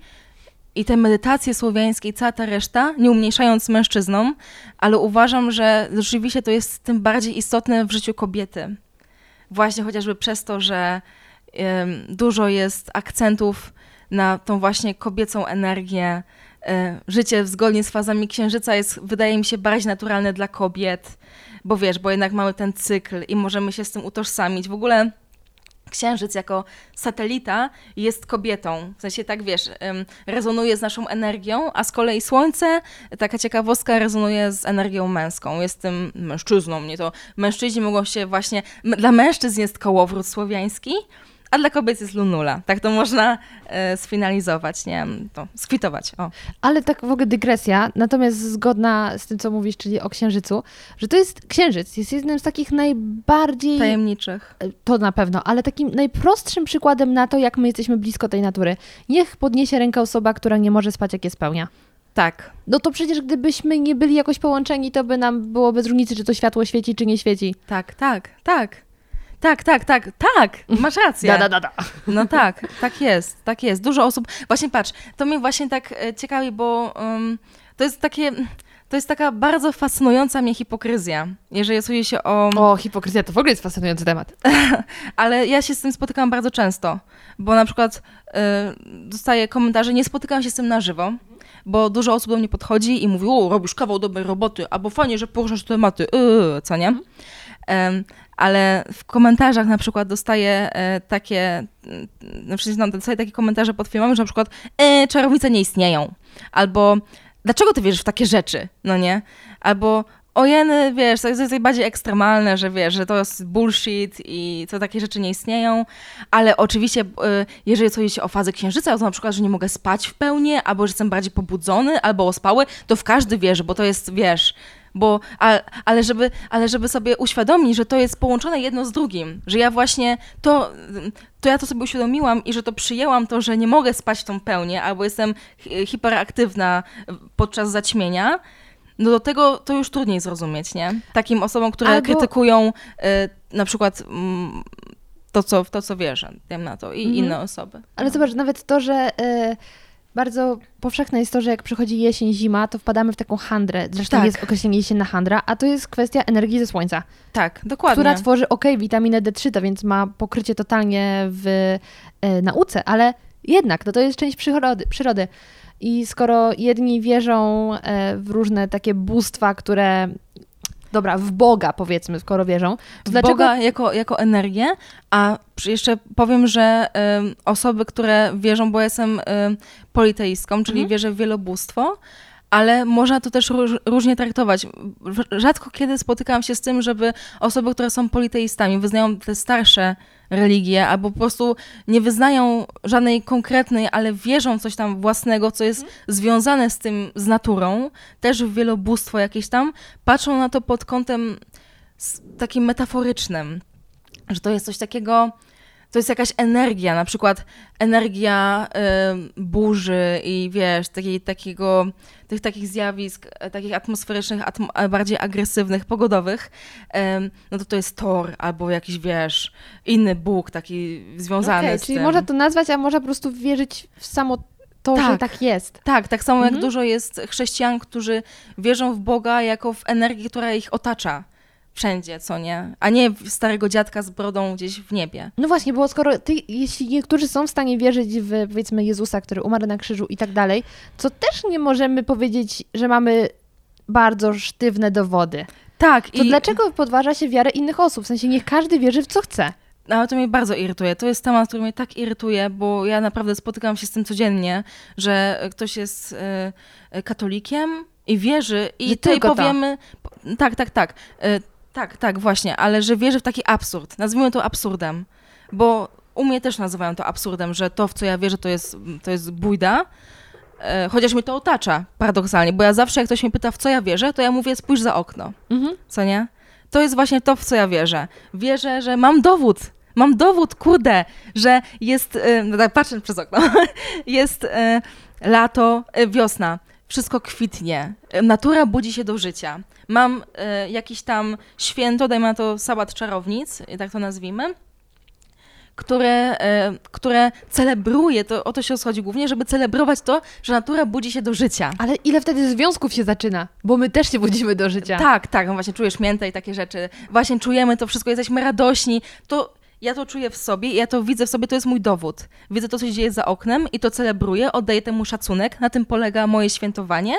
i te medytacje słowiańskie i cała ta reszta, nie umniejszając mężczyznom, ale uważam, że rzeczywiście to jest tym bardziej istotne w życiu kobiety. Właśnie chociażby przez to, że dużo jest akcentów na tą właśnie kobiecą energię. Życie zgodnie z fazami księżyca jest, wydaje mi się, bardziej naturalne dla kobiet, bo wiesz, bo jednak mamy ten cykl i możemy się z tym utożsamić. W ogóle księżyc jako satelita jest kobietą, w sensie tak, wiesz, rezonuje z naszą energią, a z kolei słońce, taka ciekawostka, rezonuje z energią męską, jest tym mężczyzną, nie to mężczyźni mogą się właśnie, dla mężczyzn jest kołowrót słowiański, a dla kobiet jest lunula. Tak to można e, sfinalizować, nie wiem, to skwitować. O. Ale tak w ogóle dygresja, natomiast zgodna z tym, co mówisz, czyli o księżycu, że to jest księżyc, jest jednym z takich najbardziej... Tajemniczych. To na pewno, ale takim najprostszym przykładem na to, jak my jesteśmy blisko tej natury. Niech podniesie rękę osoba, która nie może spać, jak je spełnia. Tak. No to przecież gdybyśmy nie byli jakoś połączeni, to by nam było bez różnicy, czy to światło świeci, czy nie świeci. Tak, tak, tak. Tak, tak, tak, tak, masz rację. Da, da, da, da. No tak, tak jest, tak jest. Dużo osób, właśnie patrz, to mnie właśnie tak ciekawi, bo um, to jest takie, to jest taka bardzo fascynująca mnie hipokryzja, jeżeli chodzi się o... O, hipokryzja to w ogóle jest fascynujący temat. Ale ja się z tym spotykam bardzo często, bo na przykład y, dostaję komentarze, nie spotykam się z tym na żywo, bo dużo osób do mnie podchodzi i mówi, o, robisz kawał dobrej roboty, albo fajnie, że poruszasz tematy, yy, co nie? Um, ale w komentarzach na przykład dostaję e, takie, no przecież no, dostaję takie komentarze pod filmami, że na przykład e, czarownice nie istnieją, albo dlaczego ty wierzysz w takie rzeczy, no nie, albo ojeny, wiesz, to jest bardziej ekstremalne, że wiesz, że to jest bullshit i to takie rzeczy nie istnieją, ale oczywiście jeżeli chodzi o fazę księżyca, to na przykład, że nie mogę spać w pełni, albo że jestem bardziej pobudzony, albo ospały, to w każdy wierzy, bo to jest, wiesz, bo, a, ale, żeby, ale żeby sobie uświadomić, że to jest połączone jedno z drugim, że ja właśnie to, to ja to sobie uświadomiłam i że to przyjęłam to, że nie mogę spać w tą pełnię, albo jestem hiperaktywna podczas zaćmienia, no do tego to już trudniej zrozumieć, nie? Takim osobom, które albo... krytykują y, na przykład y, to, co, w to, co wierzę, wiem na to, i mm. inne osoby. Ale no. Zobacz, nawet to, że... Y... Bardzo powszechne jest to, że jak przychodzi jesień, zima, to wpadamy w taką handrę. Zresztą tak. Jest określenie jesienna handra, a to jest kwestia energii ze słońca. Tak, dokładnie. Która tworzy, okej, okay, witaminę D trzy, to więc ma pokrycie totalnie w y, nauce, ale jednak no to jest część przyrody, przyrody. I skoro jedni wierzą y, w różne takie bóstwa, które... Dobra, w Boga powiedzmy, skoro wierzą. W dlaczego... Boga jako, jako energię, a jeszcze powiem, że y, osoby, które wierzą, bo ja jestem y, politeistką, czyli mhm. wierzę w wielobóstwo, ale można to też róż, różnie traktować. Rzadko kiedy spotykałam się z tym, żeby osoby, które są politeistami, wyznają te starsze religie, albo po prostu nie wyznają żadnej konkretnej, ale wierzą w coś tam własnego, co jest mm. związane z tym, z naturą, też w wielobóstwo jakieś tam, patrzą na to pod kątem takim metaforycznym, że to jest coś takiego, to jest jakaś energia, na przykład energia y, burzy i wiesz, taki, takiego, tych takich zjawisk, takich atmosferycznych, atm, bardziej agresywnych, pogodowych, y, no to to jest Thor albo jakiś, wiesz, inny bóg taki związany okay, z czyli tym. Można to nazwać, a można po prostu wierzyć w samo to, tak, że tak jest. Tak, tak samo mhm. jak dużo jest chrześcijan, którzy wierzą w Boga jako w energię, która ich otacza. Wszędzie, co nie? A nie starego dziadka z brodą gdzieś w niebie. No właśnie, bo skoro ty, jeśli niektórzy są w stanie wierzyć w, powiedzmy, Jezusa, który umarł na krzyżu i tak dalej, to też nie możemy powiedzieć, że mamy bardzo sztywne dowody. Tak. To i... dlaczego podważa się wiarę innych osób? W sensie niech każdy wierzy w co chce. Ale to mnie bardzo irytuje. To jest temat, który mnie tak irytuje, bo ja naprawdę spotykam się z tym codziennie, że ktoś jest y, katolikiem i wierzy i tutaj powiemy... To. Tak, tak, tak. Y, Tak, tak, właśnie, ale że wierzę w taki absurd. Nazwijmy to absurdem, bo u mnie też nazywają to absurdem, że to, w co ja wierzę, to jest, to jest bujda, e, chociaż mnie to otacza paradoksalnie, bo ja zawsze, jak ktoś mnie pyta, w co ja wierzę, to ja mówię, spójrz za okno, mhm. co nie? To jest właśnie to, w co ja wierzę. Wierzę, że mam dowód, mam dowód, kurde, że jest, e, no tak, patrzę przez okno, jest e, lato, e, wiosna. Wszystko kwitnie, natura budzi się do życia. Mam y, jakieś tam święto, dajmy na to sabat czarownic, tak to nazwijmy, które, y, które celebruje, to, o to się chodzi głównie, żeby celebrować to, że natura budzi się do życia. Ale ile wtedy związków się zaczyna? Bo my też się budzimy do życia. Tak, tak, no właśnie czujesz miętę i takie rzeczy. Właśnie czujemy to wszystko, jesteśmy radośni. To ja to czuję w sobie, ja to widzę w sobie, to jest mój dowód. Widzę to, co się dzieje za oknem i to celebruję, oddaję temu szacunek, na tym polega moje świętowanie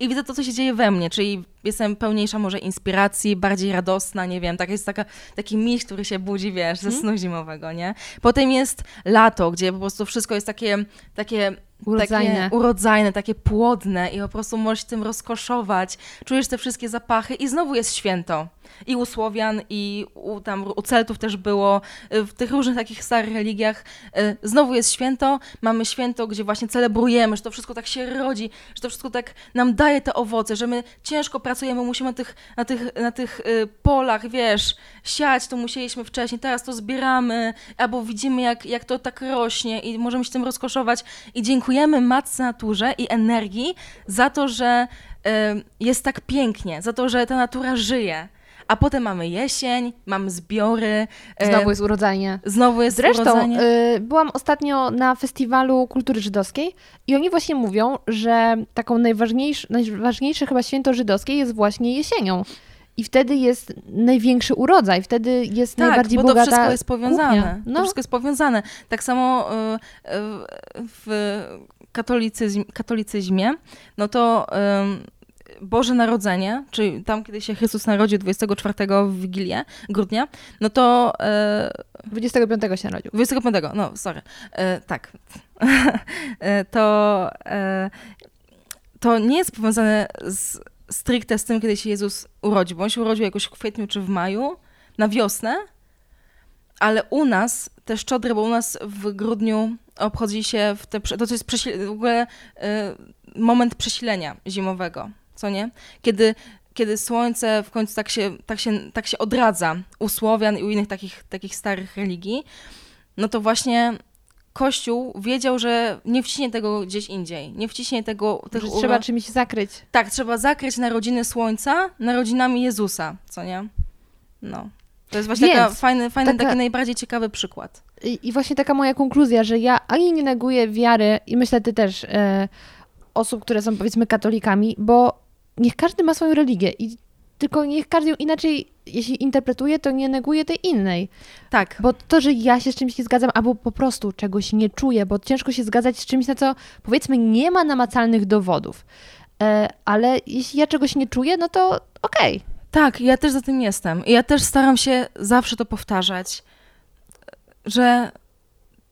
i widzę to, co się dzieje we mnie, czyli jestem pełniejsza może inspiracji, bardziej radosna, nie wiem, tak jest taka, taki miś, który się budzi, wiesz, ze snu zimowego, nie? Potem jest lato, gdzie po prostu wszystko jest takie, takie urodzajne. Takie urodzajne, takie płodne i po prostu możesz tym rozkoszować. Czujesz te wszystkie zapachy i znowu jest święto. I u Słowian, i u, tam, u Celtów też było, w tych różnych takich starych religiach. Znowu jest święto, mamy święto, gdzie właśnie celebrujemy, że to wszystko tak się rodzi, że to wszystko tak nam daje te owoce, że my ciężko pracujemy, musimy na tych, na tych, na tych polach, wiesz, siać, to musieliśmy wcześniej, teraz to zbieramy, albo widzimy, jak, jak to tak rośnie i możemy się tym rozkoszować. I dziękujemy matce naturze i energii za to, że y, jest tak pięknie, za to, że ta natura żyje. A potem mamy jesień, mamy zbiory. Znowu jest urodzenie. Znowu jest Zresztą, urodzenie. Zresztą y, byłam ostatnio na festiwalu kultury żydowskiej i oni właśnie mówią, że taką najważniejsze, najważniejsze chyba święto żydowskie jest właśnie jesienią. I wtedy jest największy urodzaj, wtedy jest tak, najbardziej bogata. Tak, bo to wszystko jest powiązane. No. To wszystko jest powiązane. Tak samo y, y, w katolicyzm, katolicyzmie, no to... Y, Boże Narodzenie, czyli tam, kiedy się Chrystus narodził dwudziestego czwartego w Wigilię, grudnia, no to... Yy, dwudziestego piątego się narodził. dwudziestego piątego, no sorry. Yy, tak. to, yy, to nie jest powiązane z, stricte z tym, kiedy się Jezus urodził, bo on się urodził jakoś w kwietniu czy w maju, na wiosnę, ale u nas te szczodry, bo u nas w grudniu obchodzi się, w te, to jest przesil- w ogóle yy, moment przesilenia zimowego. Co nie? Kiedy, kiedy słońce w końcu tak się, tak się, tak się odradza u Słowian i u innych takich, takich starych religii, no to właśnie Kościół wiedział, że nie wciśnie tego gdzieś indziej, nie wciśnie tego... tego uro... Trzeba czymś zakryć. Tak, trzeba zakryć narodziny Słońca narodzinami Jezusa, co nie? No. To jest właśnie Więc, fajny, fajny taka... taki najbardziej ciekawy przykład. I, I właśnie taka moja konkluzja, że ja ani nie neguję wiary, i myślę, ty też, yy, osób, które są powiedzmy katolikami, bo niech każdy ma swoją religię i tylko niech każdy ją inaczej, jeśli interpretuje, to nie neguje tej innej. Tak. Bo to, że ja się z czymś nie zgadzam, albo po prostu czegoś nie czuję, bo ciężko się zgadzać z czymś, na co powiedzmy nie ma namacalnych dowodów. E, ale jeśli ja czegoś nie czuję, no to okej. Okay. Tak, ja też za tym jestem. Ja też staram się zawsze to powtarzać, że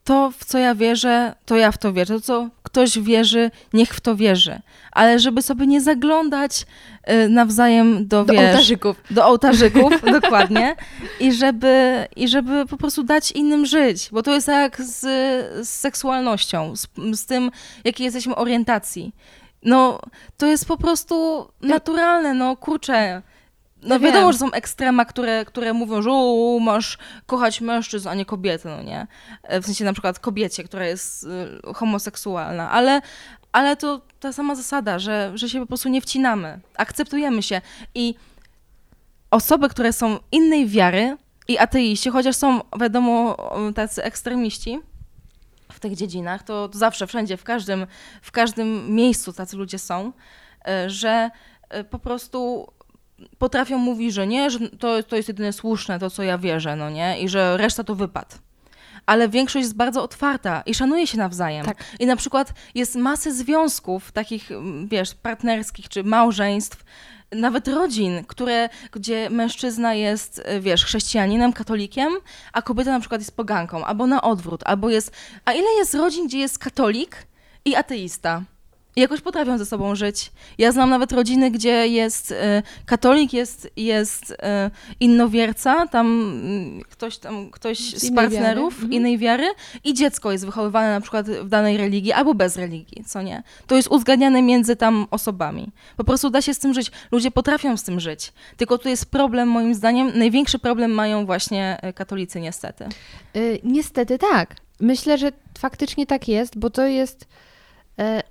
to, w co ja wierzę, to ja w to wierzę. To, co ktoś wierzy, niech w to wierzy. Ale żeby sobie nie zaglądać y, nawzajem do, do wiesz, ołtarzyków. Do ołtarzyków, dokładnie. I żeby, i żeby po prostu dać innym żyć. Bo to jest jak z, z seksualnością, z, z tym, jakiej jesteśmy orientacji. No, to jest po prostu naturalne, no kurczę. No wiadomo, że są ekstrema, które, które mówią, że o, masz kochać mężczyzn, a nie kobiety, no nie? W sensie na przykład kobiecie, która jest y, homoseksualna, ale, ale to ta sama zasada, że, że się po prostu nie wcinamy, akceptujemy się i osoby, które są innej wiary i ateiści, chociaż są wiadomo tacy ekstremiści w tych dziedzinach, to, to zawsze, wszędzie, w każdym, w każdym miejscu tacy ludzie są, y, że y, po prostu... potrafią mówić, że nie, że to, to jest jedyne słuszne, to co ja wierzę, no nie? I że reszta to wypad. Ale większość jest bardzo otwarta i szanuje się nawzajem. Tak. I na przykład jest masę związków takich, wiesz, partnerskich czy małżeństw, nawet rodzin, które, gdzie mężczyzna jest, wiesz, chrześcijaninem, katolikiem, a kobieta na przykład jest poganką, albo na odwrót, albo jest... A ile jest rodzin, gdzie jest katolik i ateista? I jakoś potrafią ze sobą żyć. Ja znam nawet rodziny, gdzie jest y, katolik, jest, jest y, innowierca, tam y, ktoś, tam, ktoś z, z partnerów wiary. Innej wiary i dziecko jest wychowywane na przykład w danej religii albo bez religii, co nie? To jest uzgadniane między tam osobami. Po prostu da się z tym żyć. Ludzie potrafią z tym żyć. Tylko tu jest problem moim zdaniem, największy problem mają właśnie katolicy niestety. Yy, niestety tak. Myślę, że faktycznie tak jest, bo to jest...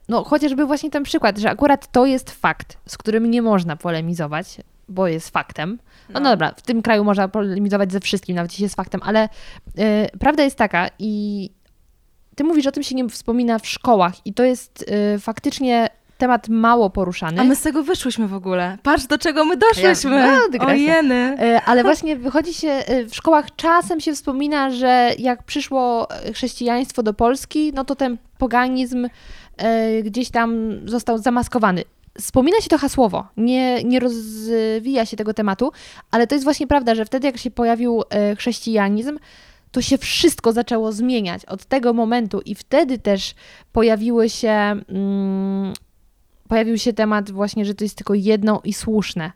No chociażby właśnie ten przykład, że akurat to jest fakt, z którym nie można polemizować, bo jest faktem. No, no dobra, w tym kraju można polemizować ze wszystkim, nawet jeśli jest faktem, ale y, prawda jest taka i ty mówisz, że o tym się nie wspomina w szkołach i to jest y, faktycznie temat mało poruszany. A my z tego wyszłyśmy w ogóle. Patrz, do czego my doszłyśmy. Ja, no, o jeny. Ale właśnie wychodzi się, w szkołach czasem się wspomina, że jak przyszło chrześcijaństwo do Polski, no to ten poganizm e, gdzieś tam został zamaskowany. Wspomina się to hasłowo, nie, nie rozwija się tego tematu, ale to jest właśnie prawda, że wtedy jak się pojawił e, chrześcijanizm, to się wszystko zaczęło zmieniać od tego momentu i wtedy też pojawiły się, mm, pojawił się temat właśnie, że to jest tylko jedno i słuszne.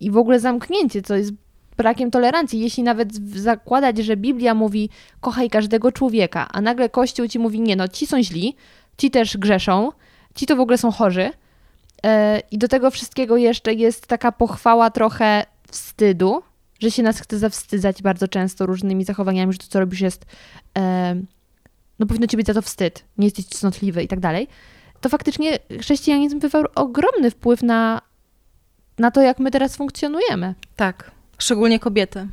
I w ogóle zamknięcie, co jest brakiem tolerancji. Jeśli nawet zakładać, że Biblia mówi kochaj każdego człowieka, a nagle Kościół ci mówi nie no, ci są źli, ci też grzeszą, ci to w ogóle są chorzy. Yy, I do tego wszystkiego jeszcze jest taka pochwała trochę wstydu, że się nas chce zawstydzać bardzo często różnymi zachowaniami, że to, co robisz jest, yy, no powinno ci być za to wstyd, nie jesteś cnotliwy i tak dalej. To faktycznie chrześcijanizm wywarł ogromny wpływ na, na to, jak my teraz funkcjonujemy. Tak, szczególnie kobiety.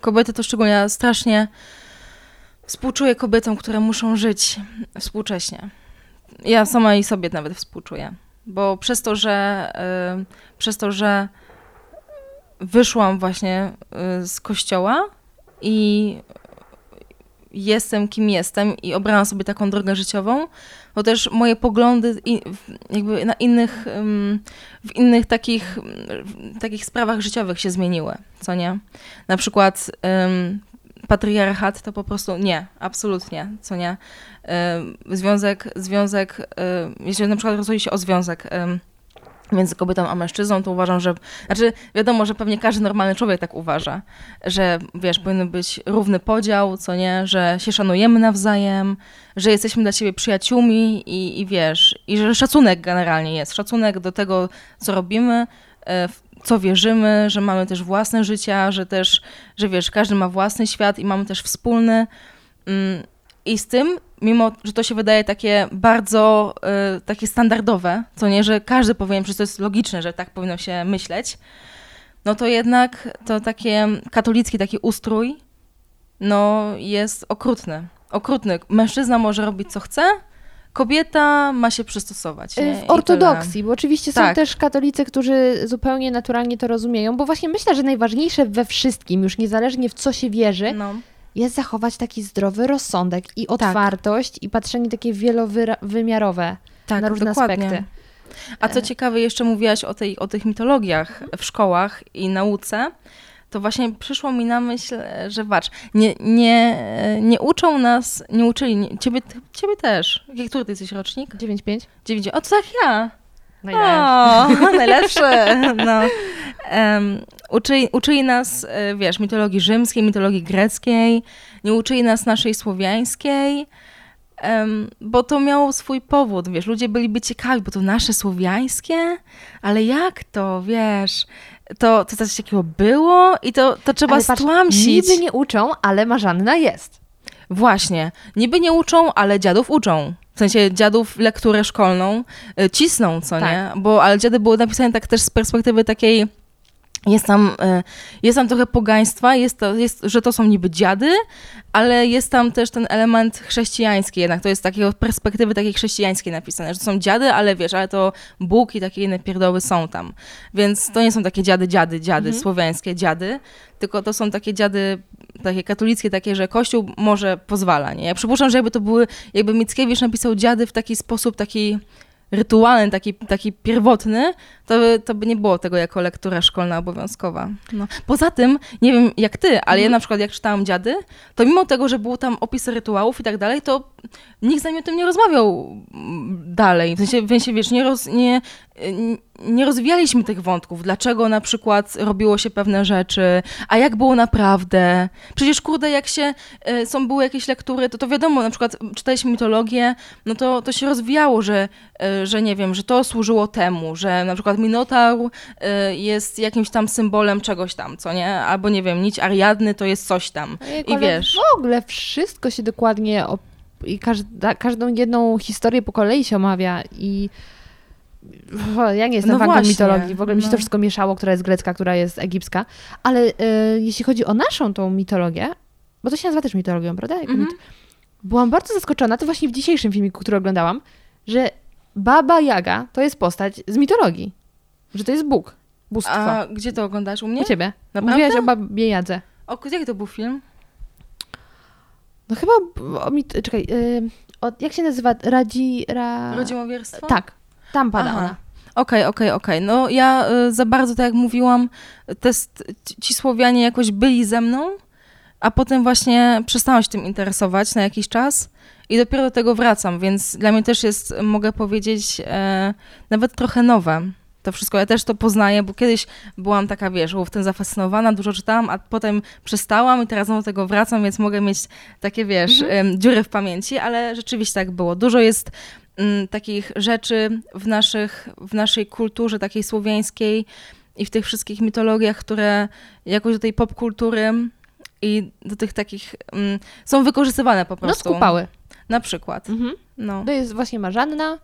Kobiety to szczególnie, ja strasznie współczuję kobietom, które muszą żyć współcześnie. Ja sama i sobie nawet współczuję, bo przez to, że yy, przez to, że wyszłam właśnie z kościoła i jestem kim jestem i obrałam sobie taką drogę życiową, bo też moje poglądy jakby na innych, w innych takich, w takich sprawach życiowych się zmieniły, co nie? Na przykład um, patriarchat to po prostu nie, absolutnie, co nie? Um, związek, związek, um, jeśli na przykład rozchodzi się o związek, um, między kobietą a mężczyzną, to uważam, że... Znaczy, wiadomo, że pewnie każdy normalny człowiek tak uważa, że, wiesz, powinien być równy podział, co nie, że się szanujemy nawzajem, że jesteśmy dla siebie przyjaciółmi i, i wiesz, i że szacunek generalnie jest, szacunek do tego, co robimy, w co wierzymy, że mamy też własne życia, że też, że wiesz, każdy ma własny świat i mamy też wspólny. I z tym... mimo, że to się wydaje takie bardzo y, takie standardowe, co nie, że każdy powinien, przecież to jest logiczne, że tak powinno się myśleć, no to jednak to takie katolicki taki ustrój, no jest okrutny, okrutny. Mężczyzna może robić co chce, kobieta ma się przystosować. Nie? W ortodoksji, bo oczywiście tak. Są też katolicy, którzy zupełnie naturalnie to rozumieją, bo właśnie myślę, że najważniejsze we wszystkim, już niezależnie w co się wierzy, no. jest zachować taki zdrowy rozsądek i otwartość tak. i patrzenie takie wielowymiarowe tak, na różne dokładnie. Aspekty. A co ciekawe, jeszcze mówiłaś o, tej, o tych mitologiach w szkołach i nauce, to właśnie przyszło mi na myśl, że patrz, nie, nie, nie uczą nas, nie uczyli, nie, ciebie, ciebie też. Który ty jesteś rocznik? dziewięć pięć dziewięć pięć O, to tak ja. Najlepszy. O, najlepszy. No. Um, uczyli, uczyli nas, wiesz, mitologii rzymskiej, mitologii greckiej, nie uczyli nas naszej słowiańskiej, um, bo to miało swój powód, wiesz, ludzie byliby ciekawi, bo to nasze słowiańskie, ale jak to, wiesz, to, to coś takiego było i to, to trzeba ale stłamsić. Niby nie uczą, ale Marzanna jest. Właśnie, niby nie uczą, ale dziadów uczą. W sensie dziadów lekturę szkolną cisną, co tak. nie? Bo, ale dziady były napisane tak też z perspektywy takiej, jest tam, jest tam trochę pogaństwa, jest to, jest, że to są niby dziady, ale jest tam też ten element chrześcijański jednak, to jest z takiej perspektywy takiej chrześcijańskiej napisane, że to są dziady, ale wiesz, ale to Bóg i takie inne pierdoły są tam. Więc to nie są takie dziady, dziady, dziady, mhm. słowiańskie dziady, tylko to są takie dziady takie katolickie, takie, że Kościół może pozwala, nie? Ja przypuszczam, że jakby to były, jakby Mickiewicz napisał dziady w taki sposób, taki rytualny, taki, taki pierwotny, to by, to by nie było tego jako lektura szkolna obowiązkowa. No. Poza tym, nie wiem jak ty, ale mm. ja na przykład jak czytałam dziady, to mimo tego, że był tam opis rytuałów i tak dalej, to nikt za mnie o tym nie rozmawiał dalej. W sensie, w sensie wiesz, nie, roz, nie, nie rozwijaliśmy tych wątków. Dlaczego na przykład robiło się pewne rzeczy, a jak było naprawdę. Przecież kurde, jak się są były jakieś lektury, to to wiadomo, na przykład czytaliśmy mitologię, no to, to się rozwijało, że, że nie wiem, że to służyło temu, że na przykład Minotaur jest jakimś tam symbolem czegoś tam, co nie? Albo nie wiem, nić Ariadny to jest coś tam. Ej, i wiesz. W ogóle wszystko się dokładnie op- i każda, każdą jedną historię po kolei się omawia i o, ja nie jestem no fanką mitologii, w ogóle no. mi się to wszystko mieszało, która jest grecka, która jest egipska, ale y, jeśli chodzi o naszą tą mitologię, bo to się nazywa też mitologią, prawda? Mm-hmm. Byłam bardzo zaskoczona, to właśnie w dzisiejszym filmiku, który oglądałam, że Baba Jaga to jest postać z mitologii, że to jest Bóg, bóstwo. A gdzie to oglądasz? U mnie? U ciebie. Naprawdę? Mówiłaś o Babie Jadze. O, jaki to był film? No chyba, o, mit- czekaj, y, o, jak się nazywa? Radzi, ra... Rodzimowierstwo? Tak, tam pada Aha. ona. Okej, okay, okej, okay, okej. Okay. No ja y, za bardzo, tak jak mówiłam, te, ci Słowianie jakoś byli ze mną, a potem właśnie przestałam się tym interesować na jakiś czas i dopiero do tego wracam, więc dla mnie też jest, mogę powiedzieć, e, nawet trochę nowe to wszystko. Ja też to poznaję, bo kiedyś byłam taka, wiesz, w tym zafascynowana, dużo czytałam, a potem przestałam i teraz do tego wracam, więc mogę mieć takie, wiesz, mm-hmm. dziury w pamięci, ale rzeczywiście tak było. Dużo jest m, takich rzeczy w, naszych, w naszej kulturze takiej słowiańskiej i w tych wszystkich mitologiach, które jakoś do tej popkultury i do tych takich m, są wykorzystywane po prostu. No skupały. Na przykład. Mm-hmm. No. To jest właśnie Marzanna.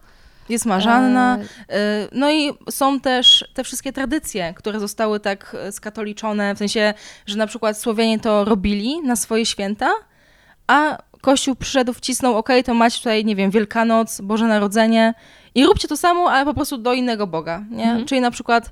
Jest Marzanna. No i są też te wszystkie tradycje, które zostały tak skatoliczone, w sensie, że na przykład Słowianie to robili na swoje święta, a Kościół przyszedł, wcisnął, okej, okay, to macie tutaj, nie wiem, Wielkanoc, Boże Narodzenie i róbcie to samo, ale po prostu do innego Boga, nie? Mhm. Czyli na przykład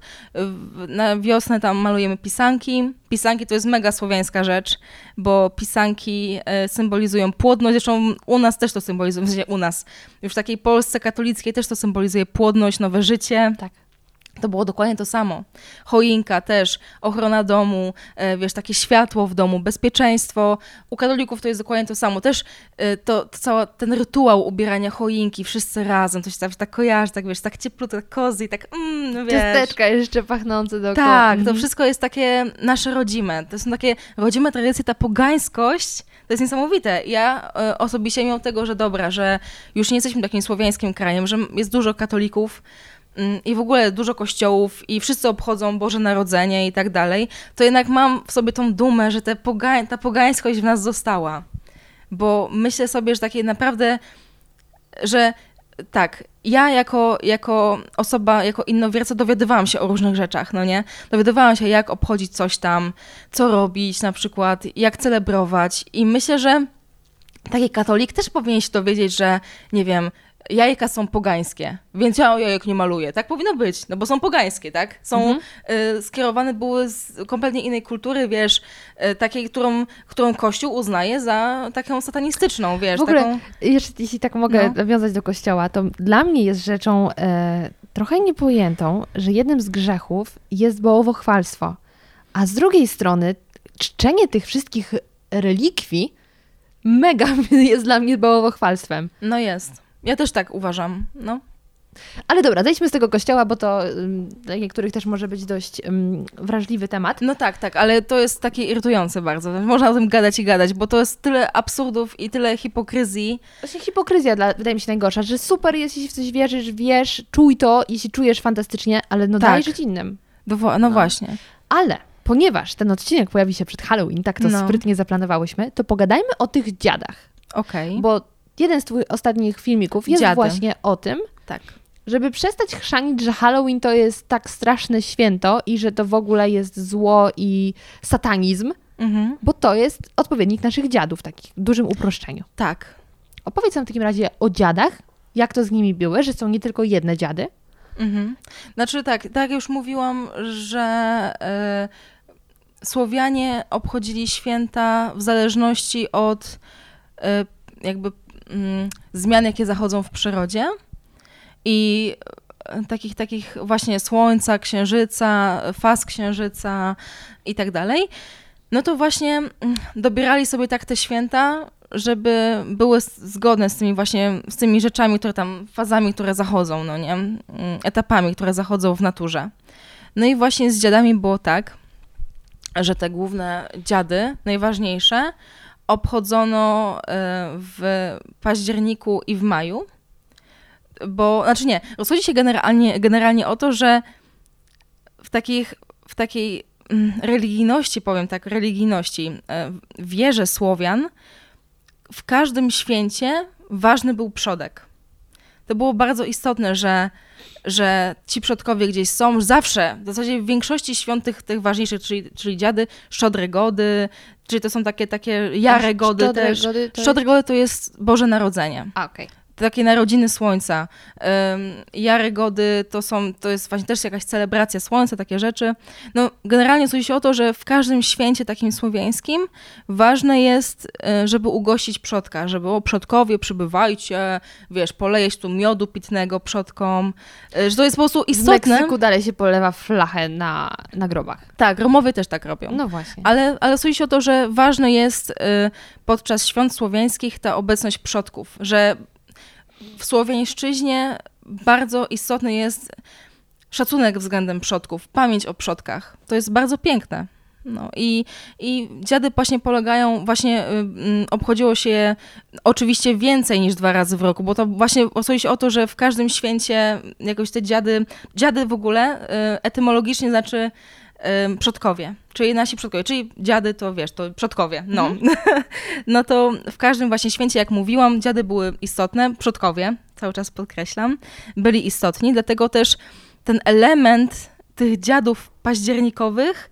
na wiosnę tam malujemy pisanki. Pisanki to jest mega słowiańska rzecz, bo pisanki symbolizują płodność, zresztą u nas też to symbolizuje, w sensie u nas, już w takiej Polsce katolickiej też to symbolizuje płodność, nowe życie. Tak. To było dokładnie to samo. Choinka też, ochrona domu, wiesz, takie światło w domu, bezpieczeństwo. U katolików to jest dokładnie to samo. Też to, to cały ten rytuał ubierania choinki, wszyscy razem, to się tak, tak kojarzy, tak wiesz, tak ciepluto, tak cozy, tak mmm, no wiesz. Ciasteczka jeszcze pachnące dookoła. Tak, to wszystko jest takie nasze rodzime. To są takie rodzime tradycje, ta pogańskość, to jest niesamowite. Ja osobiście mimo tego, że dobra, że już nie jesteśmy takim słowiańskim krajem, że jest dużo katolików, i w ogóle dużo kościołów i wszyscy obchodzą Boże Narodzenie i tak dalej, to jednak mam w sobie tą dumę, że te poga- ta pogańskość w nas została. Bo myślę sobie, że takie naprawdę, że tak, ja jako, jako osoba, jako innowierca dowiadywałam się o różnych rzeczach, no nie? Dowiadywałam się, jak obchodzić coś tam, co robić na przykład, jak celebrować i myślę, że taki katolik też powinien się dowiedzieć, że nie wiem, jajka są pogańskie, więc ja jajek nie maluję. Tak powinno być, no bo są pogańskie, tak? Są mm-hmm. y, skierowane były z kompletnie innej kultury, wiesz, y, takiej, którą, którą Kościół uznaje za taką satanistyczną, wiesz. W ogóle, taką... jeszcze, jeśli tak mogę no. nawiązać do Kościoła, to dla mnie jest rzeczą y, trochę niepojętą, że jednym z grzechów jest bałwochwalstwo, a z drugiej strony czczenie tych wszystkich relikwii mega jest dla mnie bałwochwalstwem. No jest. Ja też tak uważam, no. Ale dobra, zejdźmy z tego kościoła, bo to dla niektórych też może być dość um, wrażliwy temat. No tak, tak, ale to jest takie irytujące bardzo. Można o tym gadać i gadać, bo to jest tyle absurdów i tyle hipokryzji. Właśnie hipokryzja dla, wydaje mi się najgorsza, że super jest, jeśli w coś wierzysz, wiesz, czuj to, jeśli czujesz fantastycznie, ale no tak. Daj żyć innym. Dowo- no, no właśnie. Ale ponieważ ten odcinek pojawi się przed Halloween, tak to no. sprytnie zaplanowałyśmy, to pogadajmy o tych dziadach. Okej. Okay. Bo jeden z twoich ostatnich filmików jest Dziady. Właśnie o tym, tak. żeby przestać chrzanić, że Halloween to jest tak straszne święto i że to w ogóle jest zło i satanizm, mhm. bo to jest odpowiednik naszych dziadów w takim dużym uproszczeniu. Tak. Opowiedz nam w takim razie o dziadach, jak to z nimi było, że są nie tylko jedne dziady. Mhm. Znaczy tak, tak jak już mówiłam, że yy, Słowianie obchodzili święta w zależności od yy, jakby zmian, jakie zachodzą w przyrodzie i takich, takich właśnie słońca, księżyca, faz księżyca i tak dalej, no to właśnie dobierali sobie tak te święta, żeby były zgodne z tymi właśnie, z tymi rzeczami, które tam, fazami, które zachodzą, no nie, etapami, które zachodzą w naturze. No i właśnie z dziadami było tak, że te główne dziady, najważniejsze, obchodzono w październiku i w maju, bo, znaczy nie, rozchodzi się generalnie, generalnie o to, że w, takich, w takiej religijności, powiem tak, religijności, wierze Słowian, w każdym święcie ważny był przodek. To było bardzo istotne, że, że ci przodkowie gdzieś są zawsze, w zasadzie w większości świąt tych, tych ważniejszych, czyli, czyli dziady, szczodre gody, czyli to są takie, takie jare gody też. Szczodre gody to jest Boże Narodzenie. A, okay. takie narodziny słońca. Jary Gody to są, to jest właśnie też jakaś celebracja słońca, takie rzeczy. No, generalnie chodzi się o to, że w każdym święcie takim słowiańskim ważne jest, żeby ugościć przodka, żeby o przodkowie przybywajcie, wiesz, polejeć tu miodu pitnego przodkom, że to jest po prostu istotne. W Meksyku dalej się polewa flachę na, na grobach. Tak, Romowie też tak robią. No właśnie. Ale, ale chodzi się o to, że ważne jest podczas świąt słowiańskich ta obecność przodków, że w słowiańszczyźnie bardzo istotny jest szacunek względem przodków, pamięć o przodkach. To jest bardzo piękne. No i, i dziady właśnie polegają, właśnie y, obchodziło się je oczywiście więcej niż dwa razy w roku, bo to właśnie chodzi się o to, że w każdym święcie jakoś te dziady, dziady w ogóle y, etymologicznie znaczy y, przodkowie, czyli nasi przodkowie, czyli dziady to wiesz, to przodkowie, no. Mm. No to w każdym właśnie święcie, jak mówiłam, dziady były istotne, przodkowie, cały czas podkreślam, byli istotni, dlatego też ten element tych dziadów październikowych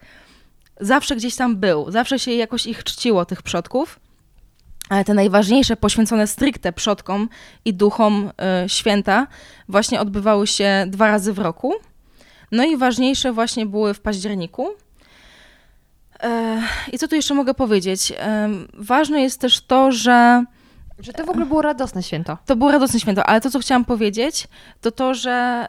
zawsze gdzieś tam był, zawsze się jakoś ich czciło, tych przodków, ale te najważniejsze, poświęcone stricte przodkom i duchom y, święta właśnie odbywały się dwa razy w roku. No i ważniejsze właśnie były w październiku. E, I co tu jeszcze mogę powiedzieć? E, ważne jest też to, że... Że to w ogóle było radosne święto. To było radosne święto, ale to, co chciałam powiedzieć, to to, że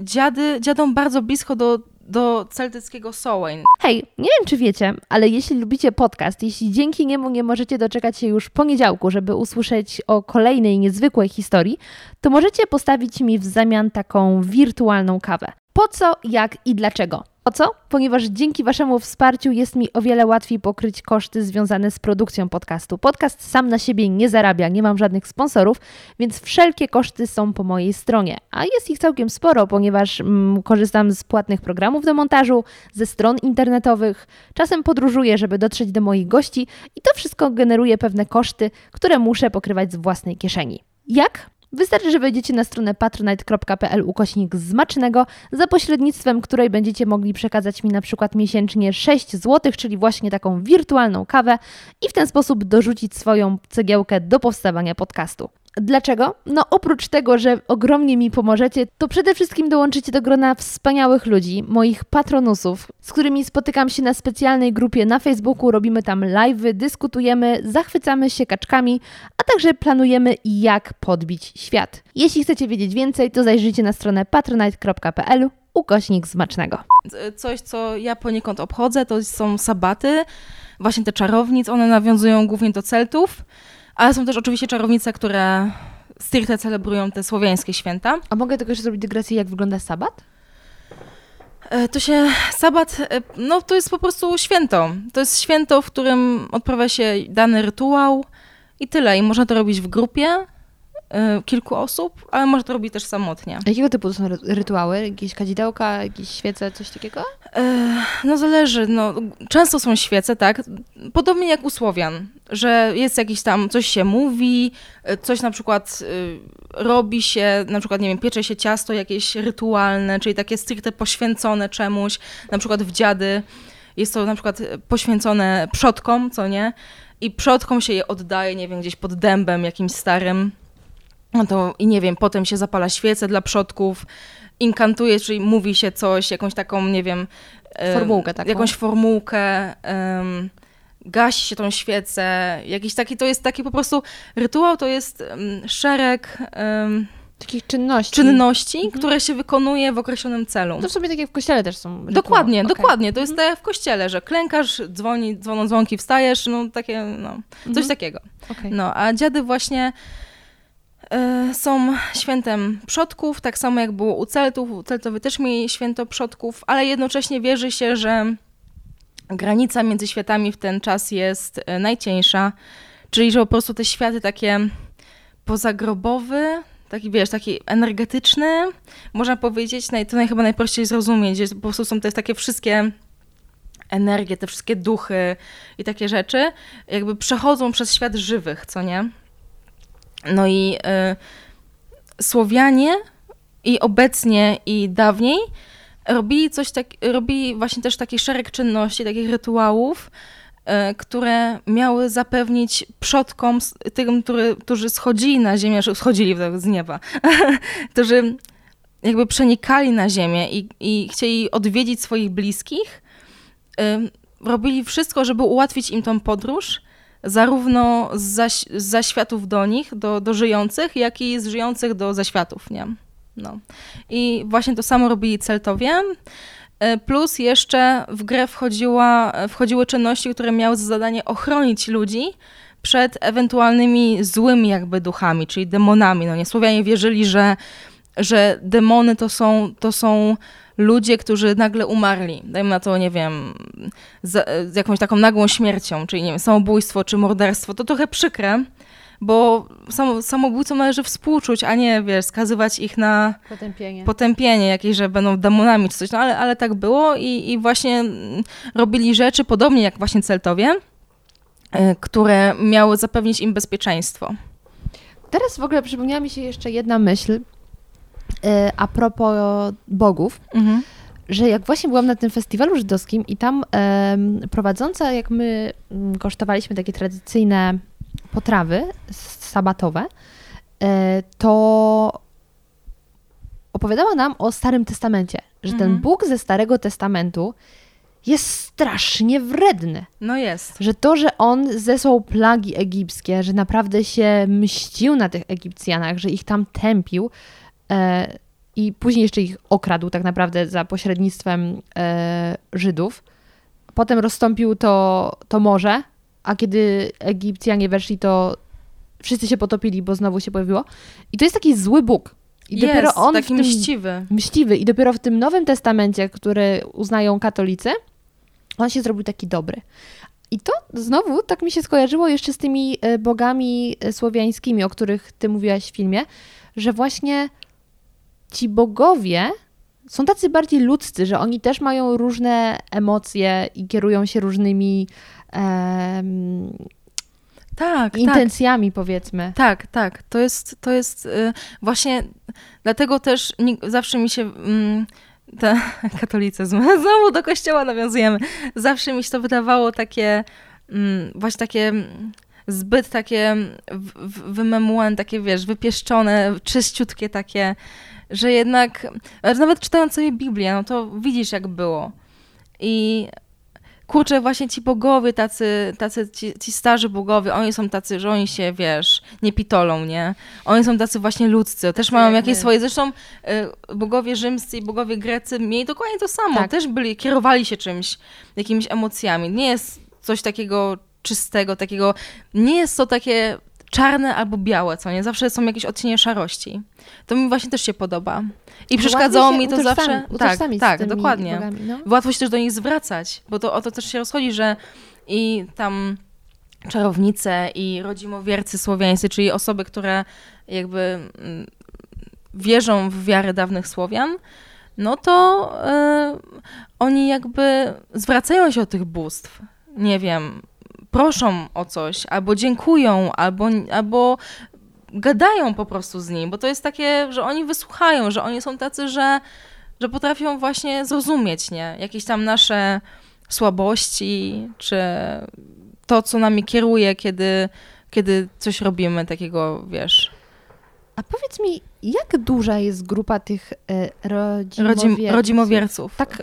y, dziady, dziadom bardzo blisko do do celtyckiego Samhain. Hej, nie wiem czy wiecie, ale jeśli lubicie podcast, jeśli dzięki niemu nie możecie doczekać się już poniedziałku, żeby usłyszeć o kolejnej niezwykłej historii, to możecie postawić mi w zamian taką wirtualną kawę. Po co, jak i dlaczego? Po co? Ponieważ dzięki waszemu wsparciu jest mi o wiele łatwiej pokryć koszty związane z produkcją podcastu. Podcast sam na siebie nie zarabia, nie mam żadnych sponsorów, więc wszelkie koszty są po mojej stronie. A jest ich całkiem sporo, ponieważ mm, korzystam z płatnych programów do montażu, ze stron internetowych, czasem podróżuję, żeby dotrzeć do moich gości i to wszystko generuje pewne koszty, które muszę pokrywać z własnej kieszeni. Jak? Wystarczy, że wejdziecie na stronę patronite.pl ukośnik zmacznego, za pośrednictwem której będziecie mogli przekazać mi na przykład miesięcznie sześć złotych, czyli właśnie taką wirtualną kawę i w ten sposób dorzucić swoją cegiełkę do powstawania podcastu. Dlaczego? No oprócz tego, że ogromnie mi pomożecie, to przede wszystkim dołączycie do grona wspaniałych ludzi, moich patronusów, z którymi spotykam się na specjalnej grupie na Facebooku, robimy tam live'y, dyskutujemy, zachwycamy się kaczkami, a także planujemy jak podbić świat. Jeśli chcecie wiedzieć więcej, to zajrzyjcie na stronę patronite.pl ukośnik zmacznego. Coś, co ja poniekąd obchodzę, to są sabaty, właśnie te czarownic, one nawiązują głównie do Celtów. Ale są też oczywiście czarownice, które stricte celebrują te słowiańskie święta. A mogę tylko jeszcze zrobić dygresję, jak wygląda sabat? To się sabat, no to jest po prostu święto. To jest święto, w którym odprawia się dany rytuał i tyle. I można to robić w grupie kilku osób, ale można to robić też samotnie. Jakiego typu to są rytuały? Jakieś kadzidełka, jakieś świece, coś takiego? No zależy. No, często są świece, tak? Podobnie jak u Słowian, że jest jakiś tam, coś się mówi, coś na przykład robi się, na przykład, nie wiem, piecze się ciasto jakieś rytualne, czyli takie stricte poświęcone czemuś, na przykład w dziady. Jest to na przykład poświęcone przodkom, co nie? I przodkom się je oddaje, nie wiem, gdzieś pod dębem jakimś starym. No to i nie wiem, potem się zapala świece dla przodków, inkantuje, czyli mówi się coś, jakąś taką, nie wiem, formułkę taką. Jakąś formułkę, um, gasi się tą świecę, jakiś taki, to jest taki po prostu, rytuał to jest szereg um, takich czynności, czynności mhm. które się wykonuje w określonym celu. To w sumie takie w kościele też są rytuały. Dokładnie, okay. dokładnie, to jest mhm. tak jak w kościele, że klękasz, dzwoni, dzwoną dzwonki, wstajesz, no takie, no, coś mhm. takiego. Okay. No, a dziady właśnie są świętem przodków, tak samo jak było u Celtów. Celtowie też mieli święto przodków, ale jednocześnie wierzy się, że granica między światami w ten czas jest najcieńsza, czyli że po prostu te światy takie pozagrobowy, taki wiesz, taki energetyczny, można powiedzieć, to naj, chyba najprościej zrozumieć, że po prostu są te takie wszystkie energie, te wszystkie duchy i takie rzeczy, jakby przechodzą przez świat żywych, co nie? No i y, Słowianie i obecnie i dawniej robili coś tak, robili właśnie też taki szereg czynności, takich rytuałów, które miały zapewnić przodkom, tym, który, którzy schodzili na ziemię, schodzili z nieba, którzy jakby przenikali na ziemię i, i chcieli odwiedzić swoich bliskich, robili wszystko, żeby ułatwić im tą podróż, zarówno z, zaś, z zaświatów do nich, do, do żyjących, jak i z żyjących do zaświatów, nie? No. I właśnie to samo robili Celtowie, plus jeszcze w grę wchodziła, wchodziły czynności, które miały za zadanie ochronić ludzi przed ewentualnymi złymi jakby duchami, czyli demonami. No nie, Słowianie wierzyli, że, że demony to są, to są ludzie, którzy nagle umarli, dajmy na to, nie wiem, z, z jakąś taką nagłą śmiercią, czyli nie wiem, samobójstwo czy morderstwo, to trochę przykre, bo samo, samobójcom należy współczuć, a nie, wiesz, skazywać ich na potępienie, potępienie jakieś, że będą demonami czy coś, no ale, ale tak było i, i właśnie robili rzeczy, podobnie jak właśnie Celtowie, które miały zapewnić im bezpieczeństwo. Teraz w ogóle przypomniała mi się jeszcze jedna myśl a propos bogów, mhm. że jak właśnie byłam na tym festiwalu żydowskim i tam prowadząca, jak my kosztowaliśmy takie tradycyjne potrawy sabatowe, to opowiadała nam o Starym Testamencie, że mhm. ten Bóg ze Starego Testamentu jest strasznie wredny. No jest. Że to, że on zesłał plagi egipskie, że naprawdę się mścił na tych Egipcjanach, że ich tam tępił e, i później jeszcze ich okradł tak naprawdę za pośrednictwem e, Żydów. Potem rozstąpił to, to morze, a kiedy Egipcjanie weszli, to wszyscy się potopili, bo znowu się pojawiło. I to jest taki zły Bóg. I jest, dopiero on taki w tym, mściwy. Mściwy. I dopiero w tym Nowym Testamencie, który uznają katolicy, on się zrobił taki dobry. I to znowu tak mi się skojarzyło jeszcze z tymi bogami słowiańskimi, o których ty mówiłaś w filmie, że właśnie ci bogowie są tacy bardziej ludzcy, że oni też mają różne emocje i kierują się różnymi Um, tak, intencjami, tak. powiedzmy. Tak, tak. To jest, to jest yy, właśnie dlatego też nie, zawsze mi się yy, ta, katolicyzm, znowu do kościoła nawiązujemy, zawsze mi się to wydawało takie yy, właśnie takie zbyt takie wymemułane, takie wiesz, wypieszczone, czyściutkie takie, że jednak nawet czytając sobie Biblię, no to widzisz jak było. I kurczę, właśnie ci bogowie, tacy, tacy ci, ci starzy bogowie, oni są tacy, że oni się, wiesz, nie pitolą, nie? Oni są tacy właśnie ludzcy, też mają tak, jakieś my. swoje, zresztą bogowie rzymscy i bogowie grecy mieli dokładnie to samo, tak. też byli, kierowali się czymś, jakimiś emocjami. Nie jest coś takiego czystego, takiego, nie jest to takie czarne albo białe, co nie? Zawsze są jakieś odcienie szarości. To mi właśnie też się podoba. I przeszkadzało mi to zawsze. Tak, tak, dokładnie. Bogami, no? Łatwo się też do nich zwracać, bo to o to też się rozchodzi, że i tam czarownice i rodzimowiercy słowiańscy, czyli osoby, które jakby wierzą w wiarę dawnych Słowian, no to yy, oni jakby zwracają się od tych bóstw. Nie wiem, proszą o coś, albo dziękują, albo, albo gadają po prostu z nim, bo to jest takie, że oni wysłuchają, że oni są tacy, że, że potrafią właśnie zrozumieć, nie? Jakieś tam nasze słabości, czy to, co nami kieruje, kiedy, kiedy coś robimy takiego, wiesz. A powiedz mi, jak duża jest grupa tych rodzimowierców? Rodzim, rodzimowierców. Tak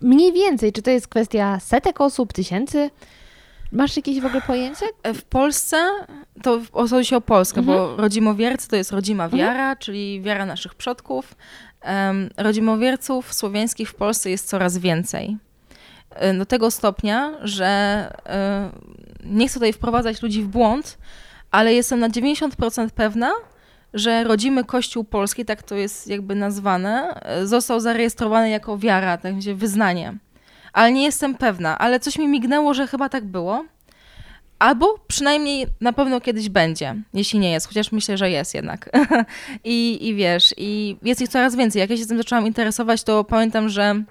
mniej więcej, czy to jest kwestia setek osób, tysięcy? Masz jakieś w ogóle pojęcie? W Polsce, to chodzi się o Polskę, mhm. bo rodzimowiercy to jest rodzima wiara, mhm. czyli wiara naszych przodków. Um, rodzimowierców słowiańskich w Polsce jest coraz więcej. Do tego stopnia, że um, nie chcę tutaj wprowadzać ludzi w błąd, ale jestem na dziewięćdziesiąt procent pewna, że Rodzimy Kościół Polski, tak to jest jakby nazwane, został zarejestrowany jako wiara, tak będzie wyznanie. Ale nie jestem pewna, ale coś mi mignęło, że chyba tak było. Albo przynajmniej na pewno kiedyś będzie, jeśli nie jest, chociaż myślę, że jest jednak. I, I wiesz, i jest ich coraz więcej. Jak ja się tym zaczęłam interesować, to pamiętam, że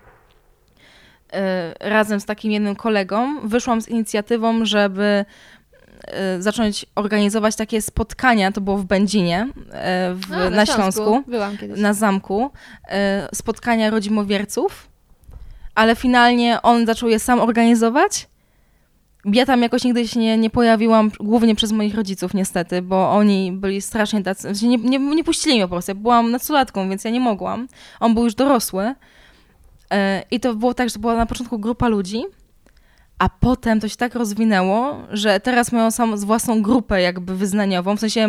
y, razem z takim jednym kolegą wyszłam z inicjatywą, żeby y, zacząć organizować takie spotkania, to było w Będzinie, y, w, A, na, na Śląsku, Śląsku byłam kiedyś. Na zamku, y, spotkania rodzimowierców. Ale finalnie on zaczął je sam organizować Ja tam jakoś nigdy się nie, nie pojawiłam, głównie przez moich rodziców niestety, bo oni byli strasznie tacy, nie, nie, nie puścili mnie po prostu, ja byłam nastolatką, więc ja nie mogłam, on był już dorosły i to było tak, że była na początku grupa ludzi, a potem to się tak rozwinęło, że teraz mają sam z własną grupę jakby wyznaniową, w sensie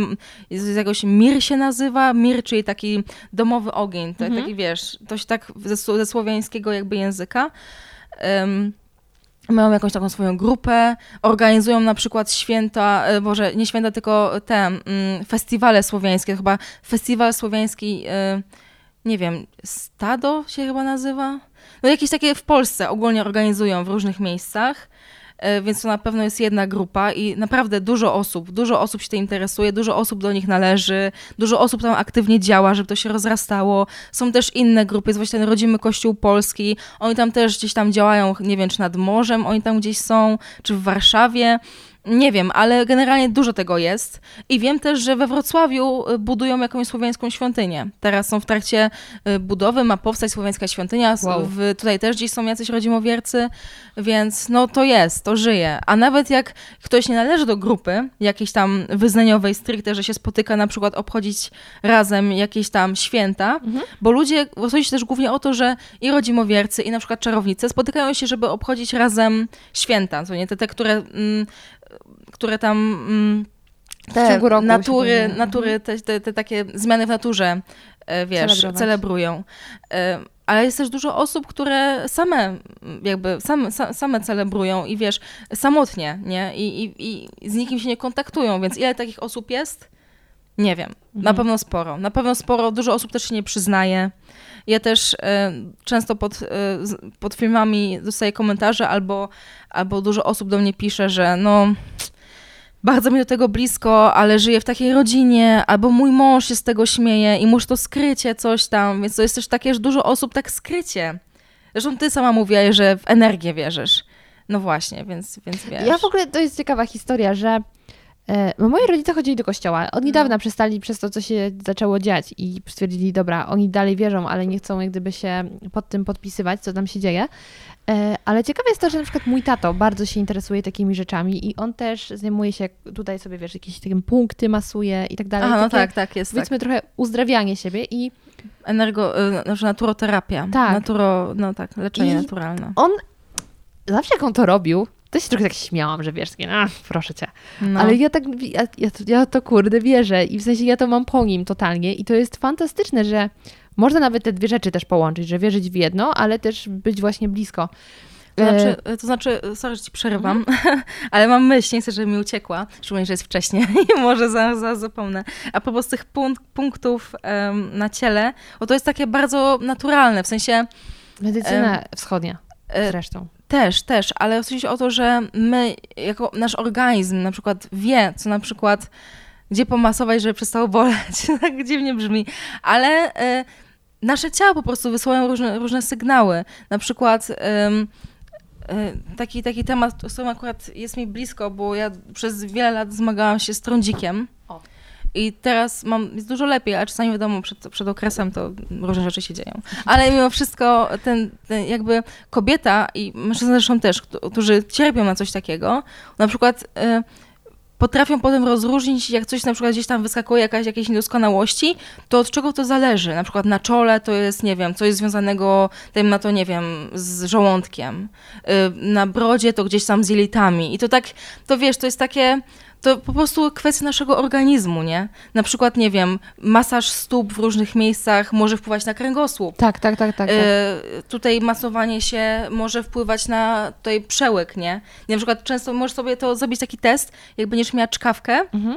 jest jakoś Mir się nazywa, Mir, czyli taki domowy ogień, tak, mhm. taki wiesz, to się tak ze, ze słowiańskiego jakby języka. Um, Mają jakąś taką swoją grupę, organizują na przykład święta, boże, nie święta, tylko te mm, festiwale słowiańskie, chyba festiwal słowiański, y, nie wiem, Stado się chyba nazywa? No jakieś takie w Polsce ogólnie organizują w różnych miejscach, y, więc to na pewno jest jedna grupa i naprawdę dużo osób, dużo osób się tym interesuje, dużo osób do nich należy, dużo osób tam aktywnie działa, żeby to się rozrastało. Są też inne grupy, jest właśnie ten Rodzimy Kościół Polski, oni tam też gdzieś tam działają, nie wiem, czy nad morzem oni tam gdzieś są, czy w Warszawie, nie wiem, ale generalnie dużo tego jest. I wiem też, że we Wrocławiu budują jakąś słowiańską świątynię. Teraz są w trakcie budowy, ma powstać słowiańska świątynia. Wow. W, tutaj też gdzieś są jacyś rodzimowiercy, więc no to jest, to żyje. A nawet jak ktoś nie należy do grupy jakiejś tam wyznaniowej stricte, że się spotyka na przykład obchodzić razem jakieś tam święta, mhm. bo ludzie, chodzi się też głównie o to, że i rodzimowiercy, i na przykład czarownice spotykają się, żeby obchodzić razem święta. To nie te, te które... Mm, które tam mm, te w natury, natury te, te, te takie zmiany w naturze, wiesz, Celebrować. celebrują. Ale jest też dużo osób, które same jakby, same, same celebrują i wiesz, samotnie, nie? I, i, i z nikim się nie kontaktują, więc ile takich osób jest? Nie wiem. Na mhm. pewno sporo. Na pewno sporo. Dużo osób też się nie przyznaje. Ja też y, często pod, y, pod filmami dostaję komentarze albo, albo dużo osób do mnie pisze, że no bardzo mi do tego blisko, ale żyję w takiej rodzinie, albo mój mąż się z tego śmieje i muszę to skrycie coś tam. Więc to jest też takie, że dużo osób tak skrycie. Zresztą ty sama mówiłaś, że w energię wierzysz. No właśnie, więc, więc wiesz. Ja w ogóle, to jest ciekawa historia, że bo moi rodzice chodzili do kościoła. Od niedawna mm. przestali przez to, co się zaczęło dziać i stwierdzili, dobra, oni dalej wierzą, ale nie chcą jak gdyby się pod tym podpisywać, co tam się dzieje. Ale ciekawe jest to, że na przykład mój tato bardzo się interesuje takimi rzeczami i on też zajmuje się tutaj sobie, wiesz, jakieś takie punkty masuje i tak dalej. Aha, no takie, tak, tak, jest powiedzmy tak. Trochę uzdrawianie siebie i... Energo... Naturoterapia. Tak. Naturo... No tak, leczenie I naturalne. On zawsze jak on to robił, to się trochę tak śmiałam, że wiesz, no, proszę cię. No. Ale ja tak, ja, ja, to, ja to kurde wierzę i w sensie ja to mam po nim totalnie i to jest fantastyczne, że można nawet te dwie rzeczy też połączyć, że wierzyć w jedno, ale też być właśnie blisko. To znaczy, to znaczy sorry, że ci przerywam, mm. ale mam myśl, nie chcę, żeby mi uciekła, szczególnie, że jest wcześnie i może zaraz, zaraz zapomnę. A po prostu tych punkt, punktów um, na ciele, bo to jest takie bardzo naturalne, w sensie... Medycyna um, wschodnia zresztą. Też, też, ale chodzi o to, że my, jako nasz organizm na przykład wie, co na przykład, gdzie pomasować, żeby przestało boleć, tak dziwnie brzmi, ale y, nasze ciała po prostu wysyłają różne, różne sygnały, na przykład... Y, Taki, taki temat, który akurat jest mi blisko, bo ja przez wiele lat zmagałam się z trądzikiem o. i teraz mam, jest dużo lepiej, ale czasami wiadomo, przed, przed okresem to różne rzeczy się dzieją. Ale mimo wszystko ten, ten jakby kobieta i mężczyzna zresztą też, którzy cierpią na coś takiego, na przykład y, potrafią potem rozróżnić, jak coś na przykład gdzieś tam wyskakuje, jakaś, jakieś niedoskonałości, to od czego to zależy? Na przykład na czole to jest, nie wiem, coś związanego, tym na to, nie wiem, z żołądkiem. Na brodzie to gdzieś tam z jelitami. I to tak, to wiesz, to jest takie, to po prostu kwestia naszego organizmu, nie? Na przykład, nie wiem, masaż stóp w różnych miejscach może wpływać na kręgosłup. Tak, tak, tak. tak, tak. Y- tutaj masowanie się może wpływać na tutaj przełyk, nie? Na przykład często możesz sobie to zrobić taki test, jak będziesz miała czkawkę, mhm.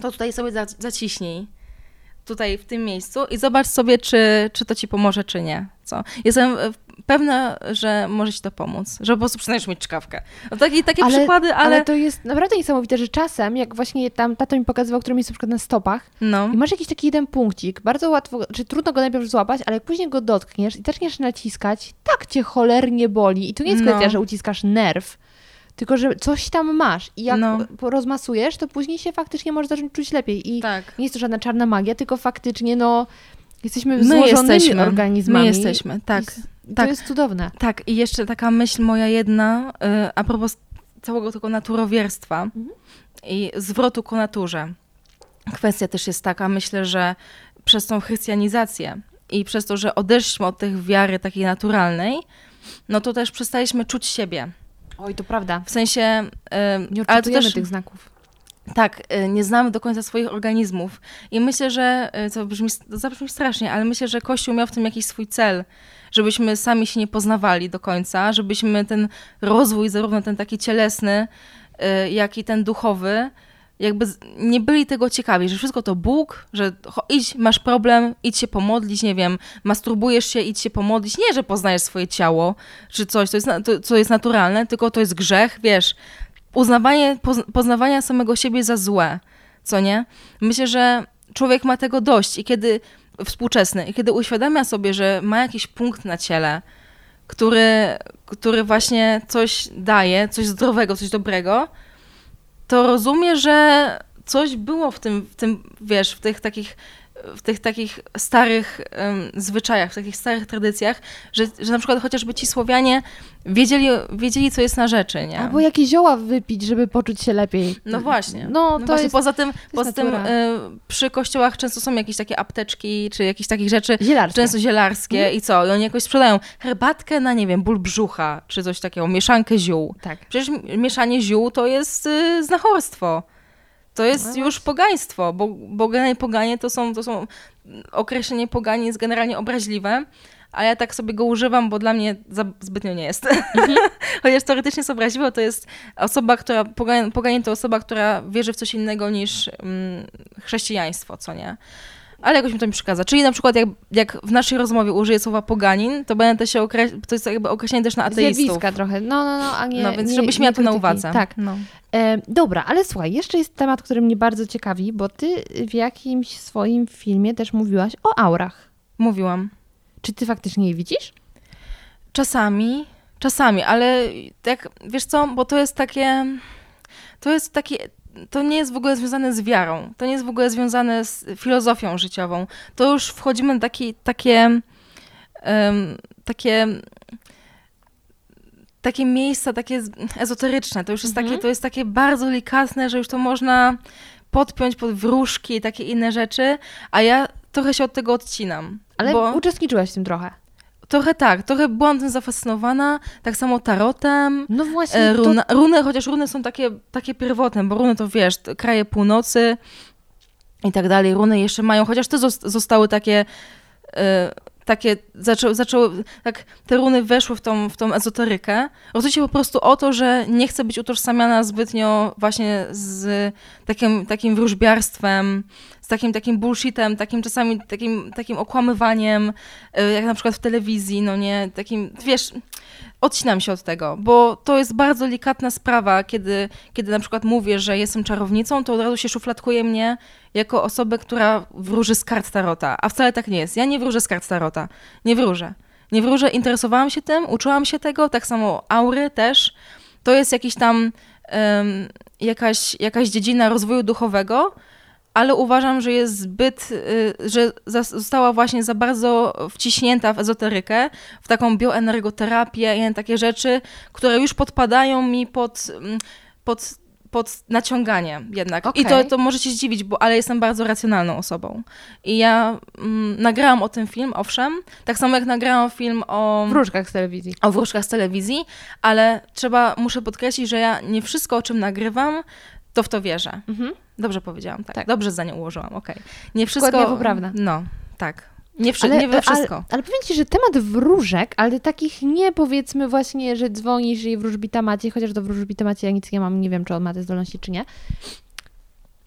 to tutaj sobie zaciśnij. Tutaj w tym miejscu i zobacz sobie, czy, czy to ci pomoże, czy nie. Co? Jestem pewna, że może ci to pomóc, że po prostu przynajmniej mieć czkawkę. No taki, takie ale, przykłady, ale... Ale to jest naprawdę niesamowite, że czasem, jak właśnie tam tato mi pokazywał, który jest na przykład na stopach no. i masz jakiś taki jeden punkcik, bardzo łatwo, czy trudno go najpierw złapać, ale jak później go dotkniesz i zaczniesz naciskać, tak cię cholernie boli i to nie jest no. kwestia, że uciskasz nerw, tylko że coś tam masz i jak no. rozmasujesz, to później się faktycznie możesz zacząć czuć lepiej. I tak. nie jest to żadna czarna magia, tylko faktycznie no, jesteśmy złożonymi organizmami. My jesteśmy, tak. I to tak. jest cudowne. Tak, i jeszcze taka myśl moja jedna, a propos całego tego naturowierstwa mhm. i zwrotu ku naturze. Kwestia też jest taka, myślę, że przez tą chrystianizację i przez to, że odeszliśmy od tej wiary takiej naturalnej, no to też przestaliśmy czuć siebie. Oj, to prawda. W sensie... Yy, nie odczytujemy też tych znaków. Tak, yy, nie znamy do końca swoich organizmów. I myślę, że... Yy, to, brzmi, to zabrzmi strasznie, ale myślę, że Kościół miał w tym jakiś swój cel, żebyśmy sami się nie poznawali do końca, żebyśmy ten rozwój, zarówno ten taki cielesny, yy, jak i ten duchowy, jakby nie byli tego ciekawi, że wszystko to Bóg, że idź, masz problem, idź się pomodlić, nie wiem, masturbujesz się, idź się pomodlić, nie, że poznajesz swoje ciało, czy coś, co jest, to, co jest naturalne, tylko to jest grzech, wiesz, uznawanie, poznawania samego siebie za złe, co nie? Myślę, że człowiek ma tego dość i kiedy, współczesny, i kiedy uświadamia sobie, że ma jakiś punkt na ciele, który, który właśnie coś daje, coś zdrowego, coś dobrego, to rozumie, że coś było w tym, w tym wiesz, w tych takich, w tych takich starych um, zwyczajach, w takich starych tradycjach, że, że na przykład chociażby ci Słowianie wiedzieli, wiedzieli co jest na rzeczy, nie? Albo jakie zioła wypić, żeby poczuć się lepiej. No właśnie. No, to no właśnie jest, poza tym, to poza tym y, przy kościołach często są jakieś takie apteczki, czy jakieś takich rzeczy, zielarskie. Często zielarskie mhm. i co? I oni jakoś sprzedają herbatkę na, nie wiem, ból brzucha, czy coś takiego, mieszankę ziół. Tak. Przecież mieszanie ziół to jest y, znachorstwo. To jest no już pogaństwo, bo, bo poganie to są, to są, określenie poganie jest generalnie obraźliwe, a ja tak sobie go używam, bo dla mnie za, zbytnio nie jest. Mhm. Chociaż teoretycznie jest obraźliwe, to jest osoba, która, poganie, poganie to osoba, która wierzy w coś innego niż mm, chrześcijaństwo, co nie? Ale jakoś mi to mi przeszkadza. Czyli na przykład jak, jak w naszej rozmowie użyję słowa poganin, to będę się określ- to jest jakby określenie też na ateistów. Zjawiska trochę, no, no, no, a nie... No, więc nie, żebyś miała to na uwadze. Tak. No. E, dobra, ale słuchaj, jeszcze jest temat, który mnie bardzo ciekawi, bo ty w jakimś swoim filmie też mówiłaś o aurach. Mówiłam. Czy ty faktycznie je widzisz? Czasami, czasami, ale tak, wiesz co, bo to jest takie... To jest takie... To nie jest w ogóle związane z wiarą, to nie jest w ogóle związane z filozofią życiową. To już wchodzimy w taki, takie, um, takie, takie miejsca, takie ezoteryczne. To już jest, mhm. takie, to jest takie bardzo delikatne, że już to można podpiąć pod wróżki i takie inne rzeczy, a ja trochę się od tego odcinam. Ale bo... uczestniczyłaś w tym trochę. Trochę tak, trochę byłam tym zafascynowana, tak samo tarotem, no właśnie, runa, to... runy, chociaż runy są takie, takie pierwotne, bo runy to wiesz, kraje północy i tak dalej, runy jeszcze mają, chociaż te zostały takie, takie zaczęły, zaczęły tak, te runy weszły w tą, w tą ezoterykę. Chodzi się po prostu o to, że nie chcę być utożsamiana zbytnio właśnie z takim, takim wróżbiarstwem, z takim takim bullshitem, takim czasami takim, takim okłamywaniem, jak na przykład w telewizji, no nie, takim, wiesz, odcinam się od tego, bo to jest bardzo delikatna sprawa, kiedy, kiedy na przykład mówię, że jestem czarownicą, to od razu się szufladkuje mnie jako osobę, która wróży z kart tarota, a wcale tak nie jest. Ja nie wróżę z kart tarota, nie wróżę. Nie wróżę, interesowałam się tym, uczyłam się tego, tak samo aury też. To jest jakiś tam, um, jakaś, jakaś dziedzina rozwoju duchowego, ale uważam, że jest zbyt, że została właśnie za bardzo wciśnięta w ezoterykę, w taką bioenergoterapię i takie rzeczy, które już podpadają mi pod, pod, pod naciąganie jednak. Okay. I to, to może się zdziwić, bo, ale jestem bardzo racjonalną osobą. I ja mm, nagrałam o tym film, owszem, tak samo jak nagrałam film o... Wróżkach z telewizji. O wróżkach z telewizji, ale trzeba, muszę podkreślić, że ja nie wszystko, o czym nagrywam, to w to wierzę. Mhm. Dobrze powiedziałam, tak. tak. Dobrze zdanie ułożyłam, okej. Okay. Nie wszystko... Dokładnie poprawne. No, tak. Nie, wszy- ale, nie we wszystko. Ale, ale powiem ci, że temat wróżek, ale takich nie powiedzmy właśnie, że dzwonisz i wróżbita Maciej, chociaż do wróżbita Macieja ja nic nie mam, nie wiem, czy on ma te zdolności, czy nie.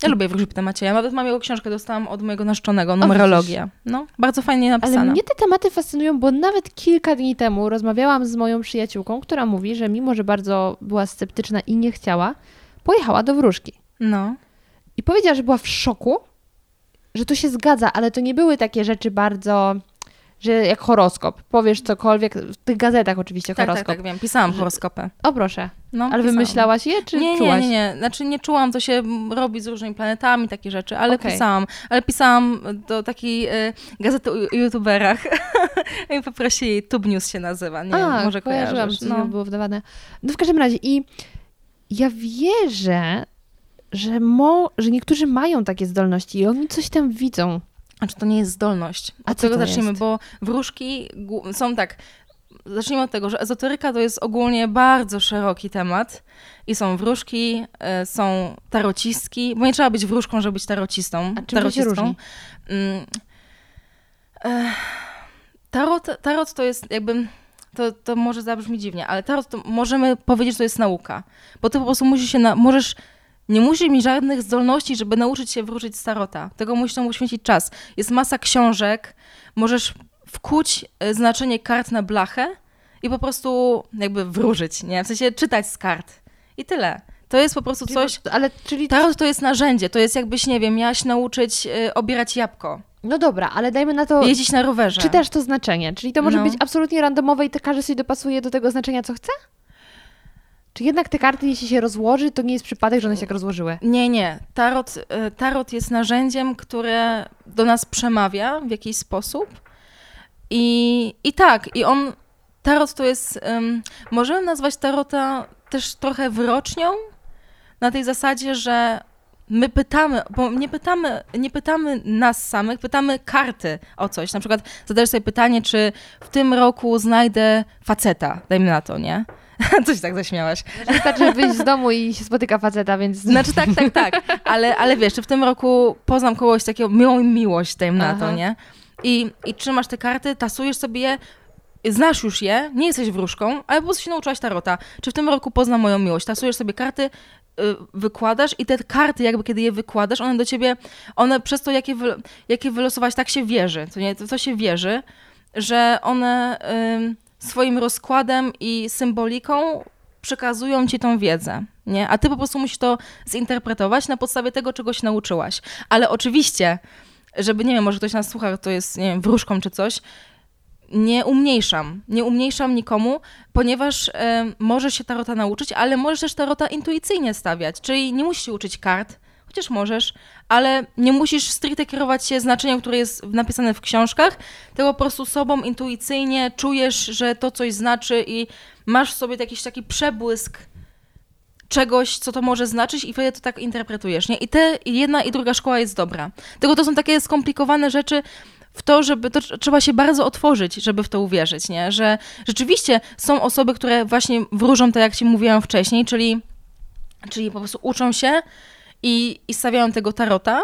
Ja lubię wróżbita Macieja, nawet mam jego książkę, dostałam od mojego narzeczonego, numerologię. No, bardzo fajnie napisana. Ale mnie te tematy fascynują, bo nawet kilka dni temu rozmawiałam z moją przyjaciółką, która mówi, że mimo, że bardzo była sceptyczna i nie chciała, pojechała do wróżki. No. I powiedziała, że była w szoku, że to się zgadza, ale to nie były takie rzeczy bardzo, że jak horoskop. Powiesz cokolwiek, w tych gazetach oczywiście tak, horoskop. Tak, tak, wiem, pisałam horoskopy. O proszę. No, ale pisałam. Wymyślałaś je, czy nie, czułaś? Nie, nie, nie. Znaczy nie czułam, co się robi z różnymi planetami, takie rzeczy, ale okay. pisałam. Ale pisałam do takiej y, gazety o youtuberach. I poprosili, Tube News się nazywa. Nie A, wiem, może kojarzysz. No. Było wydawane. No w każdym razie i ja wierzę, że, mo, że niektórzy mają takie zdolności i oni coś tam widzą. A czy to nie jest zdolność? Od A co tego zaczniemy, jest? Bo wróżki są tak... Zacznijmy od tego, że ezoteryka to jest ogólnie bardzo szeroki temat i są wróżki, y, są tarocistki, bo nie trzeba być wróżką, żeby być tarocistą. A czym to się różni? Mm, e, tarot, tarot to jest jakby... To, to może zabrzmi dziwnie, ale tarot to możemy powiedzieć, że to jest nauka. Bo ty po prostu musisz się... Na, możesz... Nie musisz mieć żadnych zdolności, żeby nauczyć się wróżyć z tarota. Tego musisz tam uświęcić czas. Jest masa książek, możesz wkuć znaczenie kart na blachę i po prostu jakby wróżyć, nie? W sensie czytać z kart. I tyle. To jest po prostu coś... Ale, czyli... Tarot to jest narzędzie, to jest jakbyś, nie wiem, miałaś nauczyć obierać jabłko. No dobra, ale dajmy na to... Jeździć na rowerze. Czytasz to znaczenie, czyli to może no. być absolutnie randomowe i każdy sobie dopasuje do tego znaczenia, co chce? Czy jednak te karty, jeśli się rozłoży, to nie jest przypadek, że one się tak rozłożyły? Nie, nie. Tarot, tarot jest narzędziem, które do nas przemawia w jakiś sposób. I, i tak, i on, tarot to jest, um, możemy nazwać tarota też trochę wyrocznią, na tej zasadzie, że my pytamy, bo nie pytamy, nie pytamy nas samych, pytamy karty o coś. Na przykład zadajesz sobie pytanie, czy w tym roku znajdę faceta, dajmy na to, nie? Coś tak zaśmiałaś. Wystarczy wyjść z domu i się spotyka faceta, więc... Znaczy tak, tak, tak, ale, ale wiesz, czy w tym roku poznam kogoś takiego, miłą miłość, dajmy na to, nie? I, i trzymasz te karty, tasujesz sobie je, znasz już je, nie jesteś wróżką, ale po prostu się nauczyłaś tarota. Czy w tym roku poznam moją miłość? Tasujesz sobie karty, yy, wykładasz i te karty, jakby kiedy je wykładasz, one do ciebie, one przez to, jakie, wy, jakie wylosować, tak się wierzy, to, nie, to, to się wierzy, że one yy, swoim rozkładem i symboliką przekazują ci tą wiedzę, nie? A ty po prostu musisz to zinterpretować na podstawie tego, czego się nauczyłaś. Ale oczywiście... Żeby, nie wiem, może ktoś nas słucha, to jest, nie wiem, wróżką czy coś, nie umniejszam. Nie umniejszam nikomu, ponieważ y, możesz się tarota nauczyć, ale możesz też tarota intuicyjnie stawiać, czyli nie musisz się uczyć kart, chociaż możesz, ale nie musisz stricte kierować się znaczeniem, które jest napisane w książkach, tylko po prostu sobą intuicyjnie czujesz, że to coś znaczy i masz w sobie jakiś taki przebłysk czegoś, co to może znaczyć i wtedy to tak interpretujesz, nie? I te i jedna i druga szkoła jest dobra. Tylko to są takie skomplikowane rzeczy w to, żeby to trzeba się bardzo otworzyć, żeby w to uwierzyć, nie? Że rzeczywiście są osoby, które właśnie wróżą tak, jak ci mówiłam wcześniej, czyli, czyli po prostu uczą się i, i stawiają tego tarota,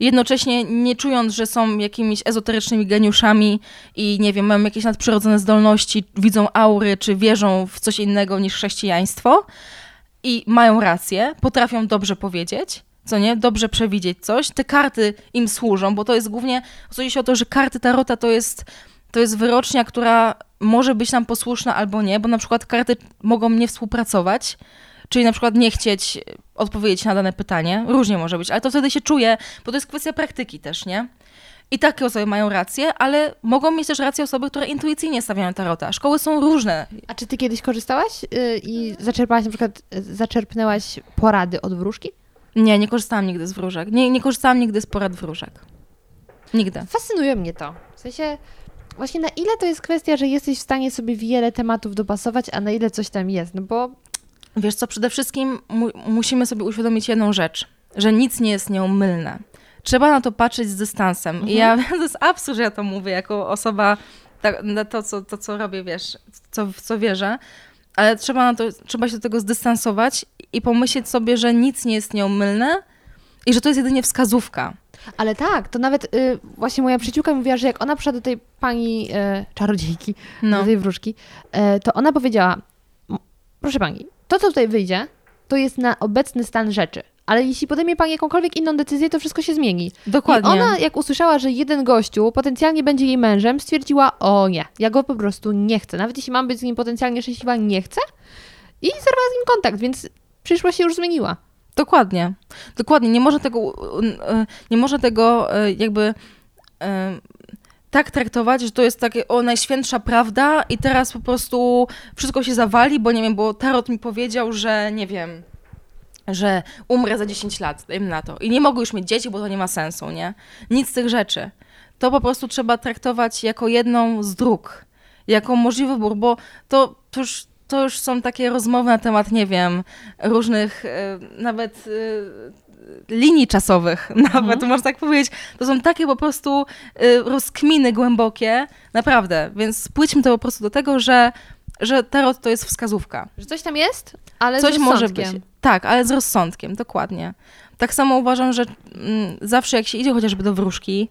jednocześnie nie czując, że są jakimiś ezoterycznymi geniuszami i nie wiem, mają jakieś nadprzyrodzone zdolności, widzą aury, czy wierzą w coś innego niż chrześcijaństwo, i mają rację, potrafią dobrze powiedzieć, co nie? Dobrze przewidzieć coś. Te karty im służą, bo to jest głównie, chodzi się o to, że karty tarota to jest, to jest wyrocznia, która może być nam posłuszna albo nie, bo na przykład karty mogą nie współpracować, czyli na przykład nie chcieć odpowiedzieć na dane pytanie. Różnie może być, ale to wtedy się czuje, bo to jest kwestia praktyki też, nie? I takie osoby mają rację, ale mogą mieć też rację osoby, które intuicyjnie stawiają tarota. Szkoły są różne. A czy ty kiedyś korzystałaś i zaczerpałaś na przykład, zaczerpnęłaś porady od wróżki? Nie, nie korzystałam nigdy z wróżek. Nie, nie korzystałam nigdy z porad wróżek. Nigdy. Fascynuje mnie to. W sensie właśnie na ile to jest kwestia, że jesteś w stanie sobie wiele tematów dopasować, a na ile coś tam jest, no bo... Wiesz co, przede wszystkim mu- musimy sobie uświadomić jedną rzecz, że nic nie jest nieomylne. Trzeba na to patrzeć z dystansem. Mhm. I ja, to jest absurd, że ja to mówię jako osoba, tak, na to, co, to, co robię, wiesz, co, w co wierzę, ale trzeba, na to, trzeba się do tego zdystansować i pomyśleć sobie, że nic nie jest nieomylne i że to jest jedynie wskazówka. Ale tak, to nawet y, właśnie moja przyjaciółka mówiła, że jak ona przyszła do tej pani y, czarodziejki, no. do tej wróżki, y, to ona powiedziała, proszę pani, to, co tutaj wyjdzie, to jest na obecny stan rzeczy. Ale jeśli podejmie pani jakąkolwiek inną decyzję, to wszystko się zmieni. Dokładnie. I ona, jak usłyszała, że jeden gościu potencjalnie będzie jej mężem, stwierdziła, o nie, ja go po prostu nie chcę. Nawet jeśli mam być z nim potencjalnie szczęśliwa, nie chcę. I zerwała z nim kontakt, więc przyszłość się już zmieniła. Dokładnie. Dokładnie. Nie może tego, nie może tego jakby tak traktować, że to jest takie, o, najświętsza prawda i teraz po prostu wszystko się zawali, bo nie wiem, bo tarot mi powiedział, że nie wiem... że umrę za dziesięć lat, dajmy na to. I nie mogę już mieć dzieci, bo to nie ma sensu, nie? Nic z tych rzeczy. To po prostu trzeba traktować jako jedną z dróg, jako możliwy wybór, bo to, to już to już są takie rozmowy na temat, nie wiem, różnych nawet linii czasowych, nawet mhm. można tak powiedzieć. To są takie po prostu rozkminy głębokie, naprawdę. Więc spłyćmy to po prostu do tego, że, że tarot to jest wskazówka. Że coś tam jest, ale coś z rozsądkiem. Może być. Tak, ale z rozsądkiem, dokładnie. Tak samo uważam, że zawsze jak się idzie chociażby do wróżki,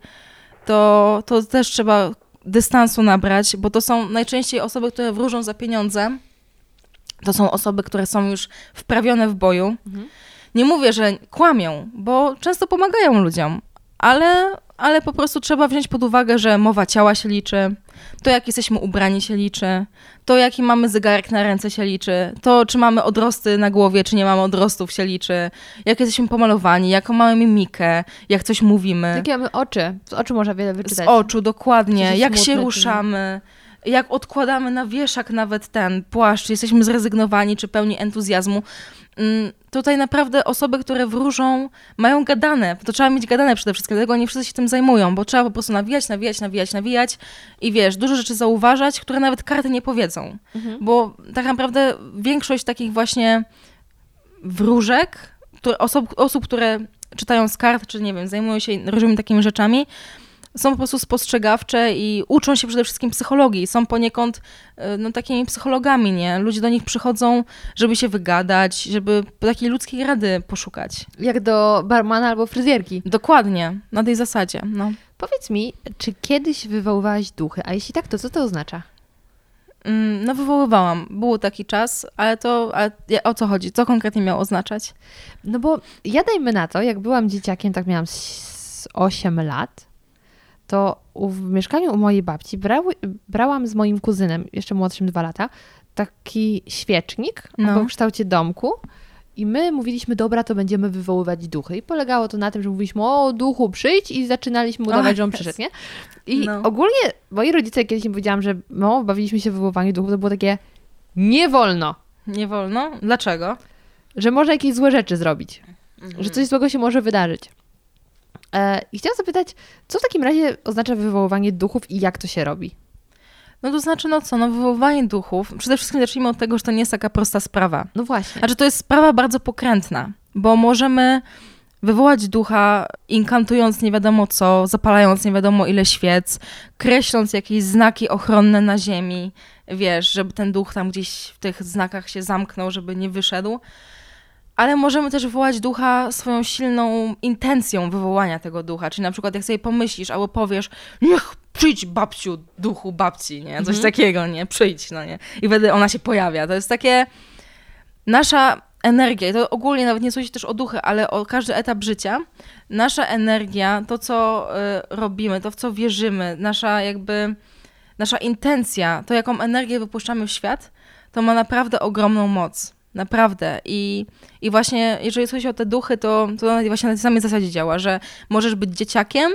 to, to też trzeba dystansu nabrać, bo to są najczęściej osoby, które wróżą za pieniądze. To są osoby, które są już wprawione w boju. Mhm. Nie mówię, że kłamią, bo często pomagają ludziom, ale, ale po prostu trzeba wziąć pod uwagę, że mowa ciała się liczy, to jak jesteśmy ubrani się liczy, to jaki mamy zegarek na ręce się liczy, to czy mamy odrosty na głowie, czy nie mamy odrostów się liczy, jak jesteśmy pomalowani, jaką mamy mimikę, jak coś mówimy. Jakie mamy oczy, z oczu można wiele wyczytać. Z oczu, dokładnie, się jak smutne, się ruszamy. Jak odkładamy na wieszak nawet ten płaszcz, jesteśmy zrezygnowani czy pełni entuzjazmu. Tutaj naprawdę osoby, które wróżą, mają gadane. To trzeba mieć gadane przede wszystkim, dlatego nie wszyscy się tym zajmują, bo trzeba po prostu nawijać, nawijać, nawijać, nawijać i wiesz, dużo rzeczy zauważać, które nawet karty nie powiedzą. Mhm. Bo tak naprawdę większość takich właśnie wróżek, które, osób, osób, które czytają z kart, czy nie wiem, zajmują się różnymi takimi rzeczami, są po prostu spostrzegawcze i uczą się przede wszystkim psychologii. Są poniekąd no, takimi psychologami, nie? Ludzie do nich przychodzą, żeby się wygadać, żeby takiej ludzkiej rady poszukać. Jak do barmana albo fryzjerki. Dokładnie, na tej zasadzie. No. Powiedz mi, czy kiedyś wywoływałaś duchy? A jeśli tak, to co to oznacza? Mm, no wywoływałam. Był taki czas, ale to ale o co chodzi? Co konkretnie miało oznaczać? No bo ja dajmy na to, jak byłam dzieciakiem, tak miałam osiem lat, to w mieszkaniu u mojej babci brały, brałam z moim kuzynem, jeszcze młodszym dwa lata, taki świecznik no. w kształcie domku i my mówiliśmy, dobra, to będziemy wywoływać duchy. I polegało to na tym, że mówiliśmy, o duchu, przyjdź i zaczynaliśmy udawać, oh, że on przyszedł, nie? I no. ogólnie moi rodzice kiedyś mi powiedziałam, że no, bawiliśmy się w wywoływanie duchów, to było takie nie wolno. Nie wolno? Dlaczego? Że może jakieś złe rzeczy zrobić, mhm. że coś złego się może wydarzyć. I chciałam zapytać, co w takim razie oznacza wywoływanie duchów i jak to się robi? No to znaczy, no co, no wywoływanie duchów, przede wszystkim zacznijmy od tego, że to nie jest taka prosta sprawa. No właśnie. Znaczy to jest sprawa bardzo pokrętna, bo możemy wywołać ducha inkantując nie wiadomo co, zapalając nie wiadomo ile świec, kreśląc jakieś znaki ochronne na ziemi, wiesz, żeby ten duch tam gdzieś w tych znakach się zamknął, żeby nie wyszedł. Ale możemy też wywołać ducha swoją silną intencją wywołania tego ducha. Czyli na przykład jak sobie pomyślisz albo powiesz, niech przyjdź babciu, duchu babci, nie? Coś mm-hmm. takiego, nie? Przyjdź, no nie? I wtedy ona się pojawia. To jest takie nasza energia. I to ogólnie nawet nie chodzi też o duchy, ale o każdy etap życia. Nasza energia, to co y, robimy, to w co wierzymy, nasza jakby, nasza intencja, to jaką energię wypuszczamy w świat, to ma naprawdę ogromną moc. Naprawdę. I, i właśnie jeżeli chodzi o te duchy, to, to właśnie na tej samej zasadzie działa, że możesz być dzieciakiem,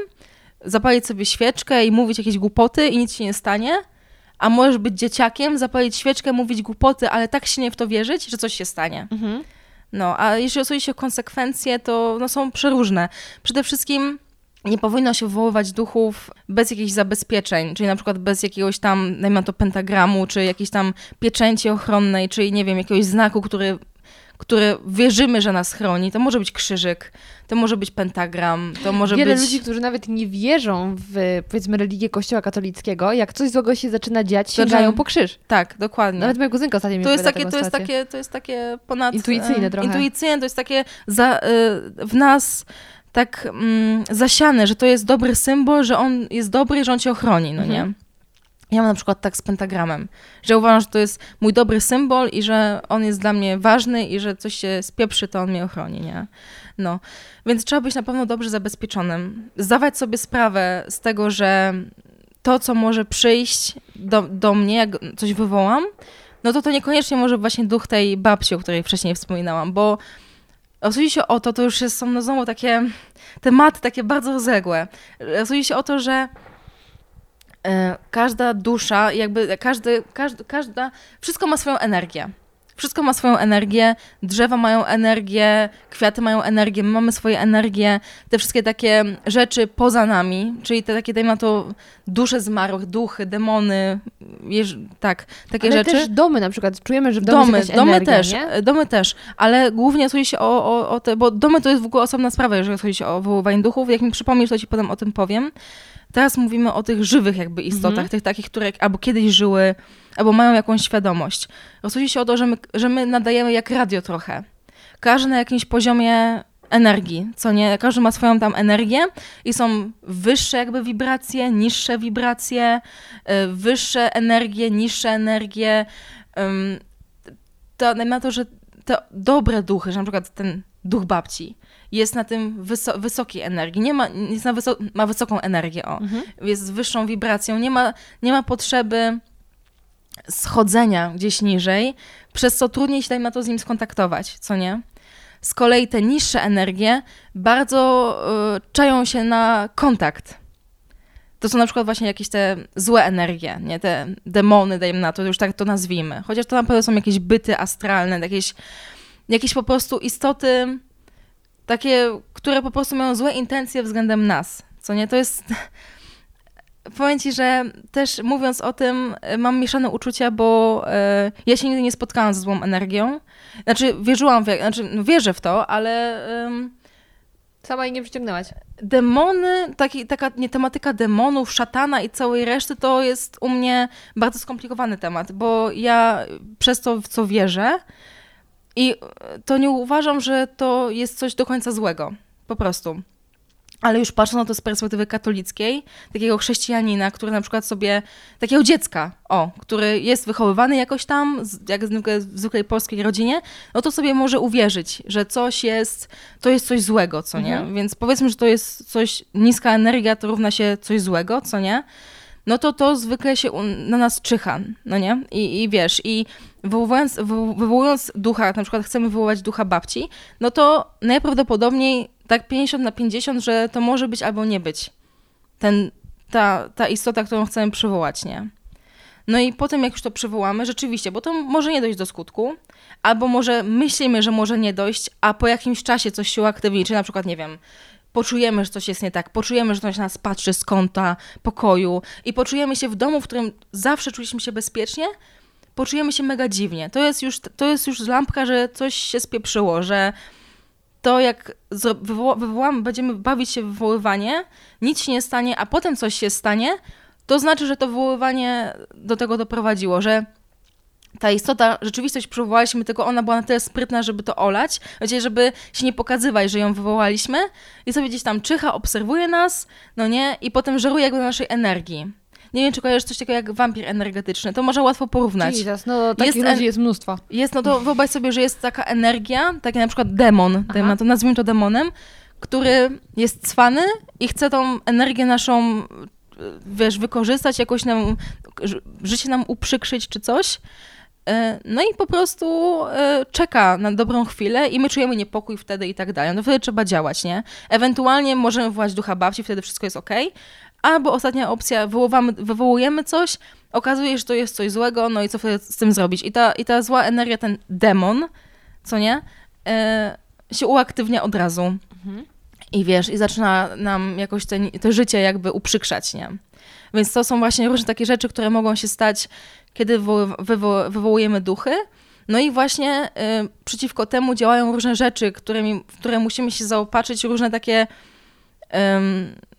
zapalić sobie świeczkę i mówić jakieś głupoty i nic się nie stanie, a możesz być dzieciakiem, zapalić świeczkę, mówić głupoty, ale tak silnie w to wierzyć, że coś się stanie. Mhm. No, a jeżeli chodzi o konsekwencje, to no, są przeróżne. Przede wszystkim nie powinno się wywoływać duchów bez jakichś zabezpieczeń, czyli na przykład bez jakiegoś tam, dajmy to pentagramu, czy jakiejś tam pieczęci ochronnej, czyli nie wiem, jakiegoś znaku, który, który wierzymy, że nas chroni. To może być krzyżyk, to może być pentagram, to może Wiele być... Wiele ludzi, którzy nawet nie wierzą w, powiedzmy, religię Kościoła katolickiego, jak coś złego się zaczyna dziać, sięgają po krzyż. Tak, dokładnie. Nawet moja kuzynka ostatnio mi opowiada taką sytuację. To jest takie, to jest takie ponad... Intuicyjne trochę. Intuicyjne, to jest takie za, y, w nas... tak mm, zasiane, że to jest dobry symbol, że on jest dobry, że on cię ochroni, no mhm. nie? Ja mam na przykład tak z pentagramem, że uważam, że to jest mój dobry symbol i że on jest dla mnie ważny i że coś się spieprzy, to on mnie ochroni, nie? No. Więc trzeba być na pewno dobrze zabezpieczonym. Zdawać sobie sprawę z tego, że to, co może przyjść do, do mnie, jak coś wywołam, no to to niekoniecznie może właśnie duch tej babci, o której wcześniej wspominałam, bo rozchodzi się o to, to już są no znowu takie tematy, takie bardzo rozległe. Rozchodzi się o to, że y, każda dusza, jakby każdy, każdy, każda, wszystko ma swoją energię. Wszystko ma swoją energię, drzewa mają energię, kwiaty mają energię, my mamy swoje energie. Te wszystkie takie rzeczy poza nami, czyli te takie, dajmy na to, dusze zmarłych, duchy, demony, jeż- tak, takie ale rzeczy. Ale też domy na przykład, czujemy, że w domu domy, jest jakaś energia, domy też, nie? Domy też, ale głównie chodzi się o, o, o te, bo domy to jest w ogóle osobna sprawa, jeżeli chodzi o wywoływanie duchów. Jak mi przypomnisz, to ci potem o tym powiem. Teraz mówimy o tych żywych jakby istotach, mhm. tych takich, które albo kiedyś żyły, albo mają jakąś świadomość. Rozchodzi się o to, że my, że my nadajemy jak radio trochę. Każdy na jakimś poziomie energii, co nie? Każdy ma swoją tam energię i są wyższe jakby wibracje, niższe wibracje, wyższe energie, niższe energie. To na to, że te dobre duchy, że na przykład ten duch babci, jest na tym wyso- wysokiej energii, nie ma, jest na wyso- ma wysoką energię, o. Mhm. Jest z wyższą wibracją, nie ma, nie ma potrzeby schodzenia gdzieś niżej, przez co trudniej się na to z nim skontaktować, co nie? Z kolei te niższe energie bardzo y, czają się na kontakt. To są na przykład właśnie jakieś te złe energie, nie? Te demony, dajmy na to, już tak to nazwijmy. Chociaż to naprawdę są jakieś byty astralne, jakieś, jakieś po prostu istoty... Takie, które po prostu mają złe intencje względem nas, co nie? To jest... Powiem ci, że też mówiąc o tym, mam mieszane uczucia, bo e, ja się nigdy nie spotkałam ze złą energią. Znaczy, wierzyłam, w, znaczy wierzę w to, ale... Um, Sama jej nie przyciągnęłaś. Demony, taki, taka nie, tematyka demonów, szatana i całej reszty, to jest u mnie bardzo skomplikowany temat, bo ja przez to, w co wierzę, i to nie uważam, że to jest coś do końca złego, po prostu. Ale już patrząc na to z perspektywy katolickiej, takiego chrześcijanina, który na przykład sobie, takiego dziecka, o, który jest wychowywany jakoś tam, jak w zwykłej polskiej rodzinie, no to sobie może uwierzyć, że coś jest, to jest coś złego, co nie? Mhm. Więc powiedzmy, że to jest coś, niska energia to równa się coś złego, co nie? No to to zwykle się na nas czyha, no nie? I, i wiesz, i wywołując, wywołując ducha, na przykład chcemy wywołać ducha babci, no to najprawdopodobniej tak pięćdziesiąt na pięćdziesiąt, że to może być albo nie być ten, ta, ta istota, którą chcemy przywołać, nie? No i potem jak już to przywołamy, rzeczywiście, bo to może nie dojść do skutku, albo może myślimy, że może nie dojść, a po jakimś czasie coś się uaktywni, czy na przykład, nie wiem, poczujemy, że coś jest nie tak, poczujemy, że ktoś na nas patrzy z kąta pokoju i poczujemy się w domu, w którym zawsze czuliśmy się bezpiecznie, poczujemy się mega dziwnie. To jest już, to jest już lampka, że coś się spieprzyło, że to jak wywoła- wywołamy, będziemy bawić się w wywoływanie, nic się nie stanie, a potem coś się stanie, to znaczy, że to wywoływanie do tego doprowadziło, że ta istota, rzeczywistość przywołaliśmy, tylko ona była na tyle sprytna, żeby to olać, wiecie, żeby się nie pokazywać, że ją wywołaliśmy i sobie gdzieś tam czyha, obserwuje nas, no nie, i potem żeruje jakby na naszej energii. Nie wiem, czy kojarzysz coś takiego jak wampir energetyczny, to można łatwo porównać. Jesus, no takich jest, ludzi jest mnóstwo. Jest, no to wyobraź sobie, że jest taka energia, taki na przykład demon, demon to nazwijmy to demonem, który jest cwany i chce tą energię naszą, wiesz, wykorzystać, jakoś nam, życie nam uprzykrzyć czy coś. No i po prostu czeka na dobrą chwilę i my czujemy niepokój wtedy i tak dalej. No wtedy trzeba działać, nie? Ewentualnie możemy wołać ducha babci, wtedy wszystko jest okej. Albo ostatnia opcja, wywołamy, wywołujemy coś, okazuje się, że to jest coś złego, no i co wtedy z tym zrobić? I ta, i ta zła energia, ten demon, co nie, yy, się uaktywnia od razu. Mhm. I wiesz, i zaczyna nam jakoś te, to życie jakby uprzykrzać, nie? Więc to są właśnie różne takie rzeczy, które mogą się stać, kiedy wywo- wywo- wywołujemy duchy. No i właśnie y, przeciwko temu działają różne rzeczy, którymi, w które musimy się zaopatrzyć, różne takie y,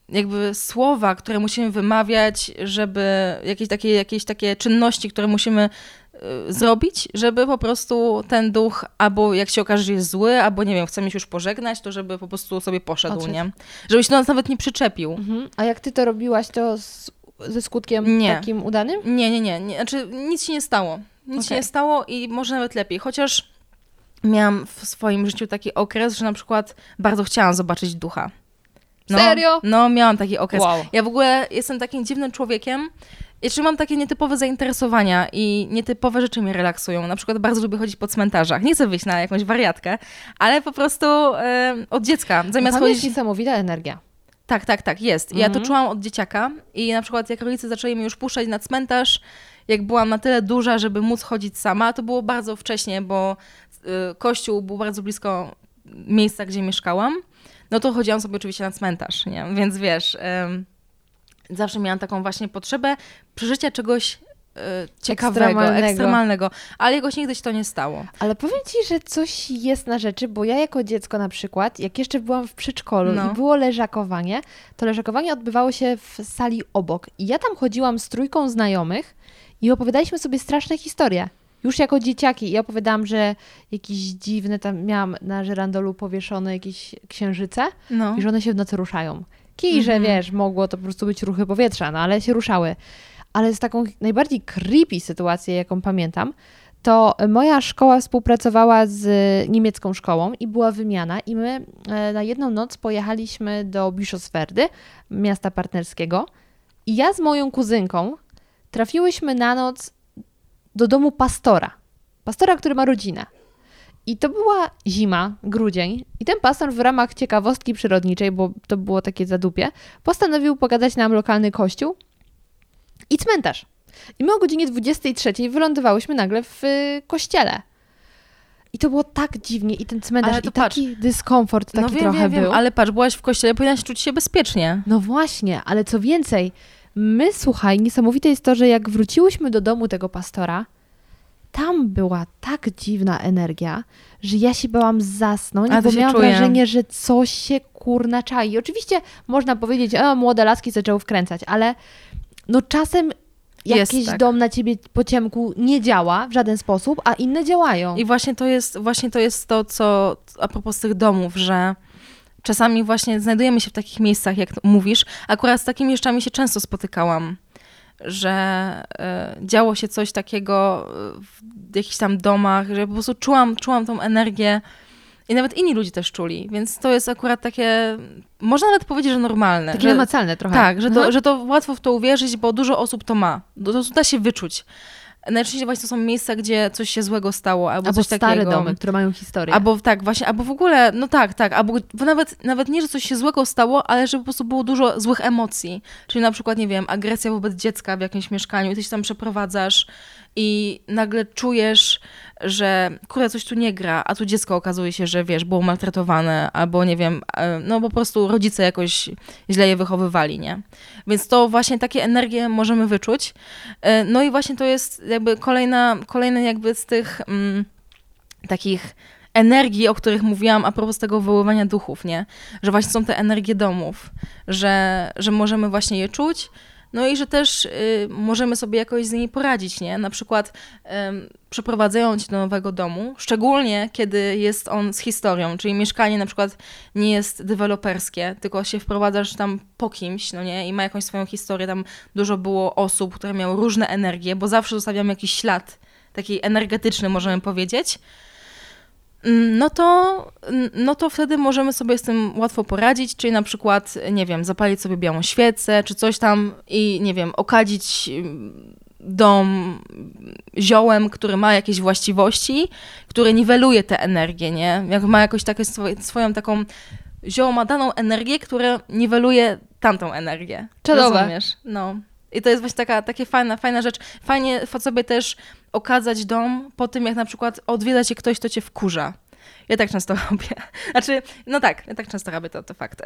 jakby słowa, które musimy wymawiać, żeby jakieś takie, jakieś takie czynności, które musimy y, zrobić, żeby po prostu ten duch, albo jak się okaże, że jest zły, albo nie wiem, chcemy się już pożegnać, to żeby po prostu sobie poszedł, Oczy. nie? Żeby się do nas nawet nie przyczepił. Mhm. A jak ty to robiłaś, to... Z... Ze skutkiem nie. takim udanym? Nie, nie, nie, nie. Znaczy nic się nie stało. Nic okay. się nie stało i może nawet lepiej. Chociaż miałam w swoim życiu taki okres, że na przykład bardzo chciałam zobaczyć ducha. No, serio? No, miałam taki okres. Wow. Ja w ogóle jestem takim dziwnym człowiekiem. Jeszcze mam takie nietypowe zainteresowania i nietypowe rzeczy mnie relaksują. Na przykład bardzo lubię chodzić po cmentarzach. Nie chcę wyjść na jakąś wariatkę, ale po prostu yy, od dziecka. Zamiast chodzić... jest niesamowita energia. Tak, tak, tak, jest. Ja mhm. to czułam od dzieciaka i na przykład jak rodzice zaczęli mnie już puszczać na cmentarz, jak byłam na tyle duża, żeby móc chodzić sama, to było bardzo wcześnie, bo kościół był bardzo blisko miejsca, gdzie mieszkałam. No to chodziłam sobie oczywiście na cmentarz, nie? Więc wiesz, yy, zawsze miałam taką właśnie potrzebę przeżycia czegoś yy, ciekawego, ekstremalnego. ekstremalnego, ale jakoś nigdy się to nie stało. Ale powiem ci, że coś jest na rzeczy, bo ja jako dziecko na przykład, jak jeszcze byłam w przedszkolu no. i było leżakowanie, to leżakowanie odbywało się w sali obok. I ja tam chodziłam z trójką znajomych i opowiadaliśmy sobie straszne historie. Już jako dzieciaki. Ja opowiadałam, że jakieś dziwne, tam miałam na żerandolu powieszone jakieś księżyce no. i że one się w nocy ruszają. Kij, że mm-hmm. wiesz, mogło to po prostu być ruchy powietrza, no ale się ruszały. Ale z taką najbardziej creepy sytuacją, jaką pamiętam, to moja szkoła współpracowała z niemiecką szkołą i była wymiana i my na jedną noc pojechaliśmy do Bichosferdy, miasta partnerskiego i ja z moją kuzynką trafiłyśmy na noc do domu pastora. Pastora, który ma rodzinę. I to była zima, grudzień. I ten pastor w ramach ciekawostki przyrodniczej, bo to było takie zadupie, postanowił pokazać nam lokalny kościół i cmentarz. I my o godzinie dwudziestej trzeciej wylądowałyśmy nagle w y, kościele. I to było tak dziwnie. I ten cmentarz, i taki patrz, dyskomfort taki no wiem, trochę wiem, wiem, był. Ale patrz, byłaś w kościele, powinnaś czuć się bezpiecznie. No właśnie, ale co więcej, my, słuchaj, niesamowite jest to, że jak wróciłyśmy do domu tego pastora, tam była tak dziwna energia, że ja się bałam zasnąć, a bo miałam czuję. wrażenie, że coś się kurna czai. Oczywiście można powiedzieć, a młode laski zaczęły wkręcać, ale no czasem jest jakiś tak. dom na ciebie po ciemku nie działa w żaden sposób, a inne działają. I właśnie to jest, właśnie to, jest to, co a propos tych domów, że czasami właśnie znajdujemy się w takich miejscach, jak mówisz. Akurat z takimi rzeczami się często spotykałam, że y, działo się coś takiego w jakichś tam domach, że po prostu czułam, czułam tą energię i nawet inni ludzie też czuli, więc to jest akurat takie, można nawet powiedzieć, że normalne. Takie namacalne trochę. Tak, że to, mhm. że to łatwo w to uwierzyć, bo dużo osób to ma, to da się wyczuć. Najczęściej właśnie to są miejsca, gdzie coś się złego stało, albo, albo coś takiego. Albo stare domy, które mają historię. Albo tak, właśnie, albo w ogóle, no tak, tak, albo nawet, nawet nie, że coś się złego stało, ale że po prostu było dużo złych emocji. Czyli na przykład, nie wiem, agresja wobec dziecka w jakimś mieszkaniu i ty się tam przeprowadzasz i nagle czujesz, że kurde, coś tu nie gra, a tu dziecko okazuje się, że wiesz, było maltretowane, albo nie wiem, no po prostu rodzice jakoś źle je wychowywali, nie? Więc to właśnie takie energie możemy wyczuć. No i właśnie to jest jakby kolejna, kolejna jakby z tych mm, takich energii, o których mówiłam a propos tego wywoływania duchów, nie? Że właśnie są te energie domów, że, że możemy właśnie je czuć. No i że też y, możemy sobie jakoś z nimi poradzić, nie? Na przykład y, przeprowadzają cię do nowego domu, szczególnie kiedy jest on z historią, czyli mieszkanie na przykład nie jest deweloperskie, tylko się wprowadzasz tam po kimś, no nie? I ma jakąś swoją historię, tam dużo było osób, które miały różne energie, bo zawsze zostawiam jakiś ślad, taki energetyczny możemy powiedzieć. No to, no to wtedy możemy sobie z tym łatwo poradzić, czyli na przykład, nie wiem, zapalić sobie białą świecę, czy coś tam i, nie wiem, okadzić dom ziołem, który ma jakieś właściwości, który niweluje tę energię, nie? Jak ma jakoś takie swoje, swoją taką, zioło ma daną energię, która niweluje tamtą energię. Czadowe. Rozumiesz? No. I to jest właśnie taka, taka fajna, fajna rzecz. Fajnie sobie też okazać dom po tym, jak na przykład odwiedza cię ktoś, kto cię wkurza. Ja tak często robię. Znaczy, no tak, ja tak często robię, to, to fakt.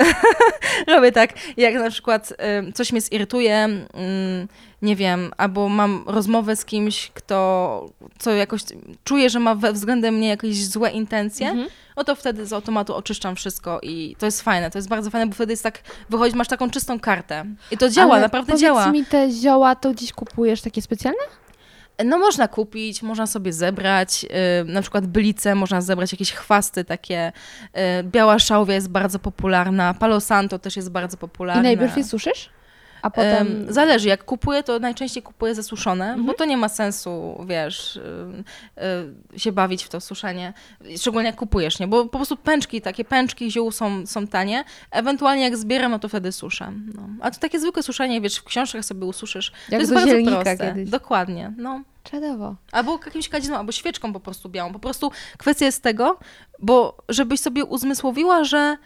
Robię tak, jak na przykład y, coś mnie zirytuje, y, nie wiem, albo mam rozmowę z kimś, kto co jakoś czuje, że ma we względem mnie jakieś złe intencje, mhm. no to wtedy z automatu oczyszczam wszystko i to jest fajne, to jest bardzo fajne, bo wtedy jest tak, wychodzisz, masz taką czystą kartę. I to działa, ale naprawdę działa. Ale powiedz mi, te zioła to gdzieś kupujesz takie specjalne? No można kupić, można sobie zebrać, yy, na przykład bylice, można zebrać jakieś chwasty takie, yy, biała szałwia jest bardzo popularna, palo santo też jest bardzo popularna. I najpierw je suszysz? A potem... Yy, zależy, jak kupuję, to najczęściej kupuję zasuszone, mhm. bo to nie ma sensu, wiesz, yy, yy, się bawić w to suszenie, szczególnie jak kupujesz, nie? Bo po prostu pęczki, takie pęczki ziół są, są tanie, ewentualnie jak zbieram, no to wtedy suszę. No. A to takie zwykłe suszenie, wiesz, w książkach sobie ususzysz, jak to jest bardzo proste. Kiedyś. Dokładnie, no. Czadowo. Albo jakimś kadziną, albo świeczką po prostu białą. Po prostu kwestia jest tego, bo żebyś sobie uzmysłowiła, że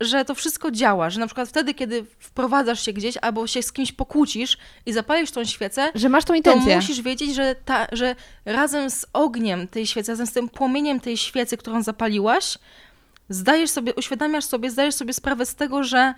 że to wszystko działa, że na przykład wtedy, kiedy wprowadzasz się gdzieś albo się z kimś pokłócisz i zapalisz tą świecę, że masz tą intencję, to musisz wiedzieć, że, ta, że razem z ogniem tej świecy, razem z tym płomieniem tej świecy, którą zapaliłaś, zdajesz sobie, uświadamiasz sobie, zdajesz sobie sprawę z tego, że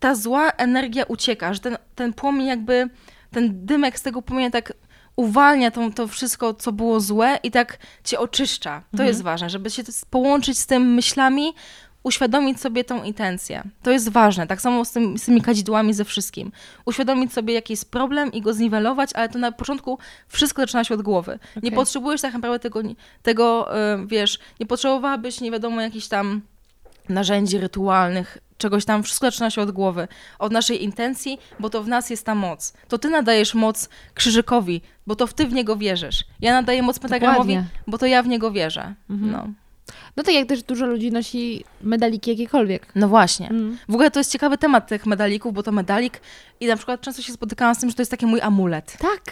ta zła energia ucieka, że ten, ten płomień jakby, ten dymek z tego płomienia tak uwalnia to, to wszystko, co było złe i tak cię oczyszcza. To mhm. jest ważne, żeby się połączyć z tym myślami, uświadomić sobie tą intencję. To jest ważne, tak samo z, tym, z tymi kadzidłami, ze wszystkim. Uświadomić sobie, jaki jest problem i go zniwelować, ale to na początku wszystko zaczyna się od głowy. Okay. Nie potrzebujesz tak naprawdę tego, tego yy, wiesz, nie potrzebowałabyś, nie wiadomo, jakichś tam narzędzi rytualnych, czegoś tam, wszystko zaczyna się od głowy, od naszej intencji, bo to w nas jest ta moc. To ty nadajesz moc Krzyżykowi, bo to ty w niego wierzysz. Ja nadaję moc pentagramowi, bo to ja w niego wierzę. Mhm. No. No tak jak też dużo ludzi nosi medaliki jakiekolwiek. No właśnie. Mm. W ogóle to jest ciekawy temat tych medalików, bo to medalik i na przykład często się spotykałam z tym, że to jest taki mój amulet. Tak.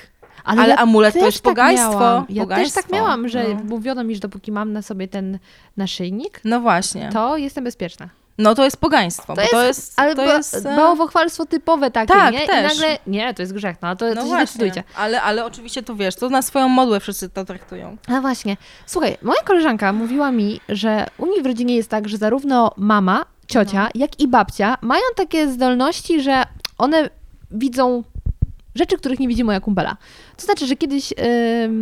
Ale, ale ja amulet to jest tak pogaństwo. Miałam. Ja pogaństwo. też tak miałam, że no. mówiono mi, że dopóki mam na sobie ten naszyjnik, no właśnie, to jestem bezpieczna. No to jest pogaństwo. To jest, to jest, ale to jest bałwochwalstwo typowe takie, tak, nie? Też. I nagle, nie, to jest grzech, no to, no to się decydujcie. Ale, ale oczywiście to wiesz, to na swoją modłę wszyscy to traktują. A właśnie. Słuchaj, moja koleżanka mówiła mi, że u niej w rodzinie jest tak, że zarówno mama, ciocia, no. jak i babcia mają takie zdolności, że one widzą rzeczy, których nie widzi moja kumpela. To znaczy, że kiedyś, yy,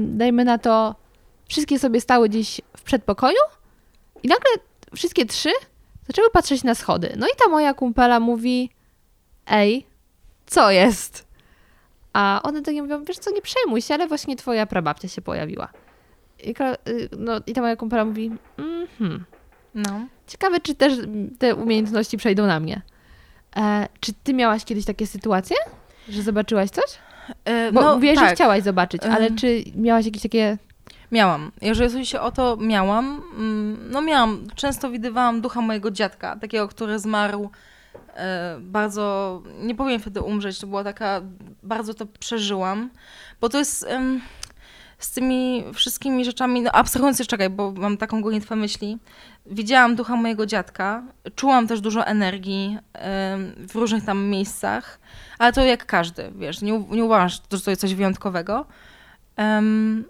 dajmy na to, wszystkie sobie stały gdzieś w przedpokoju i nagle wszystkie trzy zaczęły patrzeć na schody. No i ta moja kumpela mówi, ej, co jest? A one do niej mówią, wiesz co, nie przejmuj się, ale właśnie twoja prababcia się pojawiła. I, no, i ta moja kumpela mówi, mhm. No. Ciekawe, czy też te umiejętności przejdą na mnie. E, czy ty miałaś kiedyś takie sytuacje, że zobaczyłaś coś? E, Bo no, mówiłaś, tak. że chciałaś zobaczyć, ale e... czy miałaś jakieś takie... Miałam. Jeżeli chodzi się o to, miałam. No miałam. Często widywałam ducha mojego dziadka, takiego, który zmarł e, bardzo... Nie powiem wtedy umrzeć, to była taka... Bardzo to przeżyłam, bo to jest e, z tymi wszystkimi rzeczami... No abstrahując jeszcze, czekaj, bo mam taką gonitwę myśli. Widziałam ducha mojego dziadka, czułam też dużo energii e, w różnych tam miejscach, ale to jak każdy, wiesz, nie, nie uważasz, że to jest coś wyjątkowego. Um,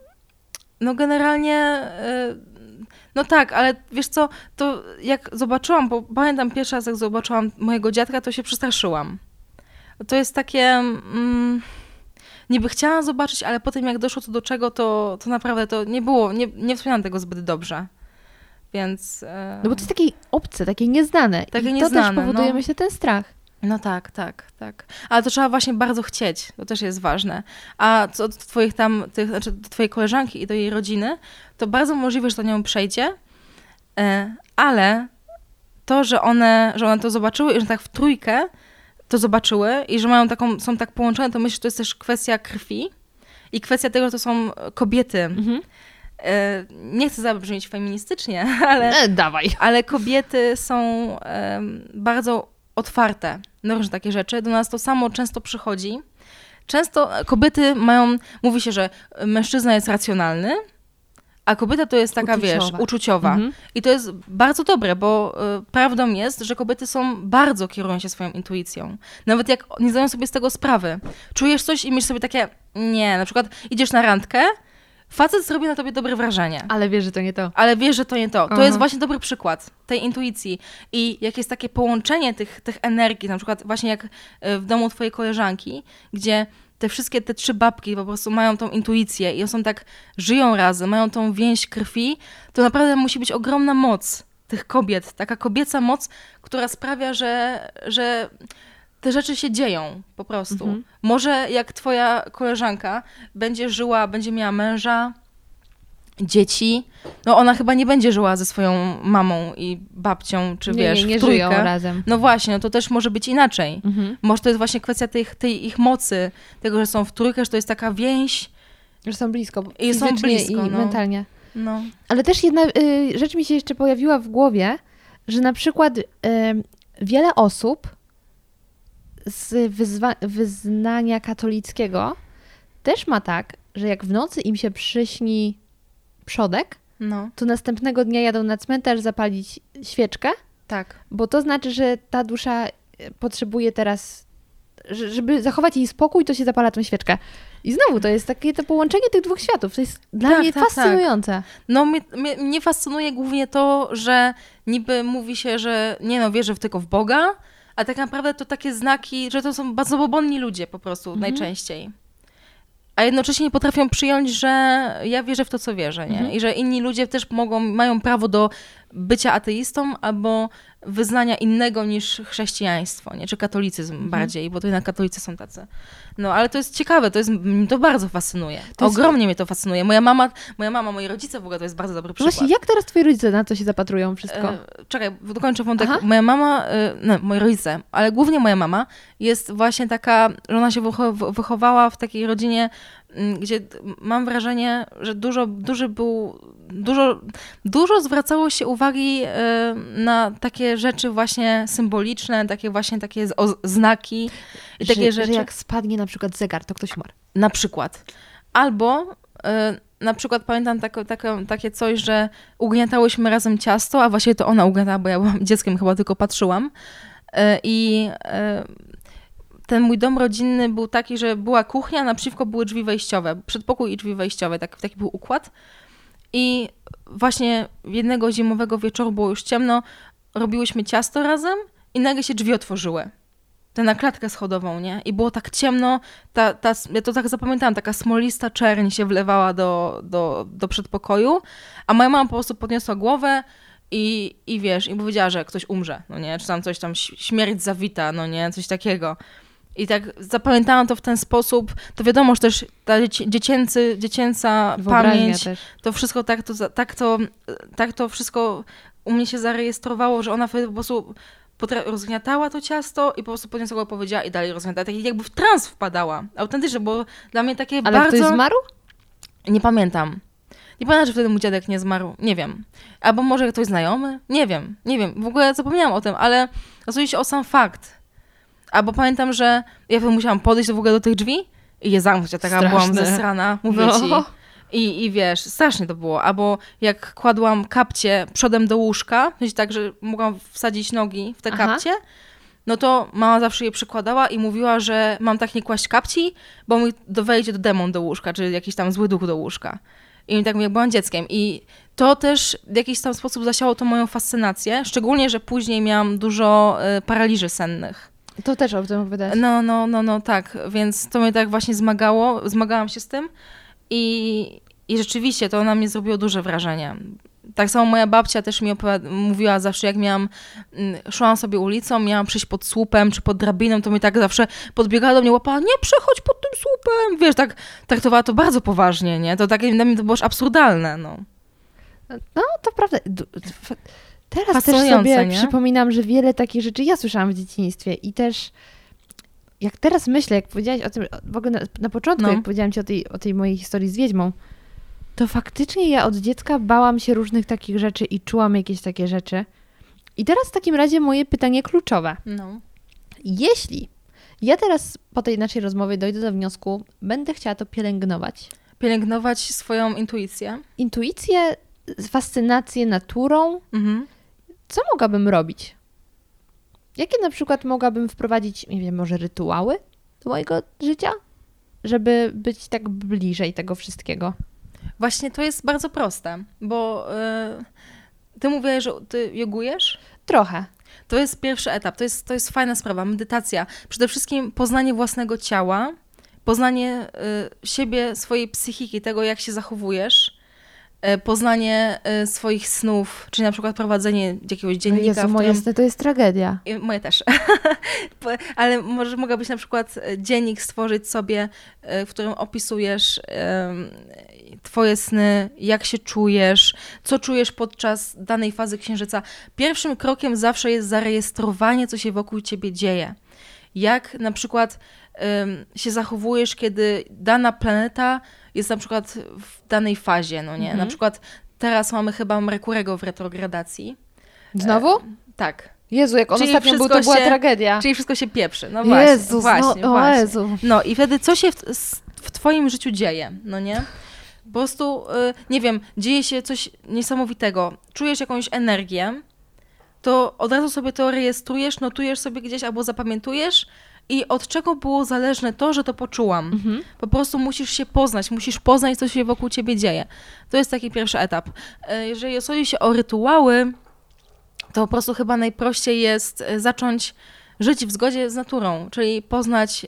No generalnie, no tak, ale wiesz co, to jak zobaczyłam, bo pamiętam pierwszy raz, jak zobaczyłam mojego dziadka, to się przestraszyłam. To jest takie, mm, niby chciałam zobaczyć, ale potem jak doszło to do czego, to, to naprawdę to nie było, nie, nie wspominałam tego zbyt dobrze, więc... No bo to jest takie obce, takie nieznane takie i nieznane, to też powoduje, no. myślę, ten strach. No tak, tak, tak. Ale to trzeba właśnie bardzo chcieć, to też jest ważne. A co do twoich tam, tych, znaczy do twojej koleżanki i do jej rodziny, to bardzo możliwe, że to nią przejdzie, ale to, że one, że one to zobaczyły i że tak w trójkę to zobaczyły i że mają taką, są tak połączone, to myślę, że to jest też kwestia krwi i kwestia tego, że to są kobiety. Mhm. Nie chcę zabrzmieć feministycznie, ale, e, dawaj. ale kobiety są bardzo otwarte na różne takie rzeczy. Do nas to samo często przychodzi. Często kobiety mają, mówi się, że mężczyzna jest racjonalny, a kobieta to jest taka, uczuciowa. wiesz, uczuciowa. Mhm. I to jest bardzo dobre, bo y, prawdą jest, że kobiety są, bardzo kierują się swoją intuicją. Nawet jak nie zdają sobie z tego sprawy. Czujesz coś i myślisz sobie takie, nie, na przykład idziesz na randkę, facet zrobi na tobie dobre wrażenie. Ale wiesz, że to nie to. Ale wiesz, że to nie to. To Aha. jest właśnie dobry przykład tej intuicji. I jak jest takie połączenie tych, tych energii, na przykład właśnie jak w domu twojej koleżanki, gdzie te wszystkie te trzy babki po prostu mają tą intuicję i są tak, żyją razem, mają tą więź krwi, to naprawdę musi być ogromna moc tych kobiet. Taka kobieca moc, która sprawia, że... że te rzeczy się dzieją po prostu. Mhm. Może jak twoja koleżanka będzie żyła, będzie miała męża, dzieci, no ona chyba nie będzie żyła ze swoją mamą i babcią, czy nie, wiesz, nie, nie w trójkę. Żyją razem. No właśnie, no to też może być inaczej. Mhm. Może to jest właśnie kwestia tej, tej ich mocy, tego, że są w trójkę, że to jest taka więź. Że są blisko. I są blisko, i no. mentalnie. No. Ale też jedna y, rzecz mi się jeszcze pojawiła w głowie, że na przykład y, wiele osób z wyzwa- wyznania katolickiego też ma tak, że jak w nocy im się przyśni przodek, no. to następnego dnia jadą na cmentarz zapalić świeczkę Tak. Bo to znaczy, że ta dusza potrzebuje teraz, żeby zachować jej spokój, to się zapala tą świeczkę. I znowu to jest takie to połączenie tych dwóch światów. To jest dla tak, mnie tak, fascynujące. Tak. No mnie, mnie, mnie fascynuje głównie to, że niby mówi się, że nie no, wierzę tylko w Boga, a tak naprawdę to takie znaki, że to są bardzo zabobonni ludzie po prostu mhm. najczęściej. A jednocześnie nie potrafią przyjąć, że ja wierzę w to, co wierzę, nie? Mhm. I że inni ludzie też mogą, mają prawo do bycia ateistą albo wyznania innego niż chrześcijaństwo, nie? Czy katolicyzm mhm. bardziej, bo to jednak katolicy są tacy. No, ale to jest ciekawe, to jest, mnie to bardzo fascynuje. To jest... Ogromnie mnie to fascynuje. Moja mama, moja mama, moi rodzice w ogóle to jest bardzo dobry przykład. Właśnie, jak teraz twoi rodzice na co się zapatrują wszystko? E, czekaj, dokończę wątek. Aha. Moja mama, e, no, moi rodzice, ale głównie moja mama jest właśnie taka, że ona się wychowała w takiej rodzinie, gdzie mam wrażenie, że dużo, duży był, dużo, dużo zwracało się uwagi na takie rzeczy właśnie symboliczne, takie właśnie takie znaki i takie że, rzeczy. Że jak spadnie na przykład zegar, to ktoś umarł. Na przykład. Albo na przykład pamiętam takie, takie, takie coś, że ugniatałyśmy razem ciasto, a właściwie to ona ugniatała, bo ja byłam dzieckiem, chyba tylko patrzyłam. I ten mój dom rodzinny był taki, że była kuchnia, a naprzeciwko były drzwi wejściowe, przedpokój i drzwi wejściowe, tak, taki był układ. I właśnie jednego zimowego wieczoru było już ciemno, robiłyśmy ciasto razem i nagle się drzwi otworzyły. Te na klatkę schodową, nie? I było tak ciemno, ta, ta, ja to tak zapamiętałam, taka smolista czerń się wlewała do, do, do przedpokoju, a moja mama po prostu podniosła głowę i, i wiesz, i powiedziała, że ktoś umrze, no nie? Czy tam coś tam, śmierć zawita, no nie? Coś takiego. I tak zapamiętałam to w ten sposób, to wiadomo, że też ta dziecięcy, dziecięca wyobraźnia pamięć, też. To wszystko tak to, tak, to, tak to wszystko u mnie się zarejestrowało, że ona wtedy po prostu potra- rozgniatała to ciasto i po prostu podniosła go, powiedziała i dalej rozgniatała. Tak jakby w trans wpadała. Autentycznie, bo dla mnie takie ale bardzo... Ale ktoś zmarł? Nie pamiętam. Nie pamiętam, że wtedy mój dziadek nie zmarł. Nie wiem. Albo może ktoś znajomy? Nie wiem. Nie wiem. W ogóle zapomniałam o tym, ale oczywiście o sam fakt. Albo pamiętam, że ja musiałam podejść w ogóle do tych drzwi i je zamknąć, a taka straszne. Byłam zesrana, mówię no. ci. I, I wiesz, strasznie to było. Albo jak kładłam kapcie przodem do łóżka, tak, że mogłam wsadzić nogi w te aha. kapcie, no to mama zawsze je przykładała i mówiła, że mam tak nie kłaść kapci, bo mi wejdzie demon do łóżka, czy jakiś tam zły duch do łóżka. I tak jak byłam dzieckiem. I to też w jakiś tam sposób zasiało to moją fascynację, szczególnie, że później miałam dużo paraliży sennych. To też o tym opowiadać. No, no, no, no, tak. Więc to mnie tak właśnie zmagało, zmagałam się z tym i, i rzeczywiście to na mnie zrobiło duże wrażenie. Tak samo moja babcia też mi opowiada- mówiła zawsze, jak miałam, szłam sobie ulicą, miałam przejść pod słupem czy pod drabiną, to mi tak zawsze podbiegała do mnie, łapała, nie przechodź pod tym słupem, wiesz, tak traktowała to bardzo poważnie, nie? To takie dla mnie to było już absurdalne, no. No, to prawda. Teraz też sobie nie? przypominam, że wiele takich rzeczy ja słyszałam w dzieciństwie i też jak teraz myślę, jak powiedziałaś o tym, w ogóle na, na początku, no. jak powiedziałam ci o tej, o tej mojej historii z wiedźmą, to faktycznie ja od dziecka bałam się różnych takich rzeczy i czułam jakieś takie rzeczy. I teraz w takim razie moje pytanie kluczowe. No. Jeśli ja teraz po tej naszej rozmowie dojdę do wniosku, będę chciała to pielęgnować. Pielęgnować swoją intuicję. Intuicję, fascynację naturą. Mhm. Co mogłabym robić? Jakie na przykład mogłabym wprowadzić, nie wiem, może rytuały do mojego życia, żeby być tak bliżej tego wszystkiego? Właśnie to jest bardzo proste, bo yy, ty mówiłaś, że ty jogujesz? Trochę. To jest pierwszy etap, to jest, to jest fajna sprawa, medytacja. Przede wszystkim poznanie własnego ciała, poznanie yy, siebie, swojej psychiki, tego jak się zachowujesz, poznanie swoich snów, czyli na przykład prowadzenie jakiegoś dziennika. Jezu, moje którym... sny to jest tragedia. Moje też. Ale może mogłabyś na przykład dziennik stworzyć sobie, w którym opisujesz twoje sny, jak się czujesz, co czujesz podczas danej fazy księżyca. Pierwszym krokiem zawsze jest zarejestrowanie, co się wokół ciebie dzieje. Jak na przykład się zachowujesz, kiedy dana planeta jest na przykład w danej fazie, no nie? Mhm. Na przykład teraz mamy chyba Merkurego w retrogradacji. Znowu? E, tak. Jezu, jak on czyli ostatnio był, to była się, tragedia. Czyli wszystko się pieprzy. No właśnie, Jezus, właśnie, no, właśnie. Jezu. No i wtedy co się w, w twoim życiu dzieje, no nie? Po prostu, y, nie wiem, dzieje się coś niesamowitego. Czujesz jakąś energię, to od razu sobie to rejestrujesz, notujesz sobie gdzieś albo zapamiętujesz i od czego było zależne to, że to poczułam. Mhm. Po prostu musisz się poznać, musisz poznać, co się wokół ciebie dzieje. To jest taki pierwszy etap. Jeżeli chodzi się o rytuały, to po prostu chyba najprościej jest zacząć żyć w zgodzie z naturą, czyli poznać,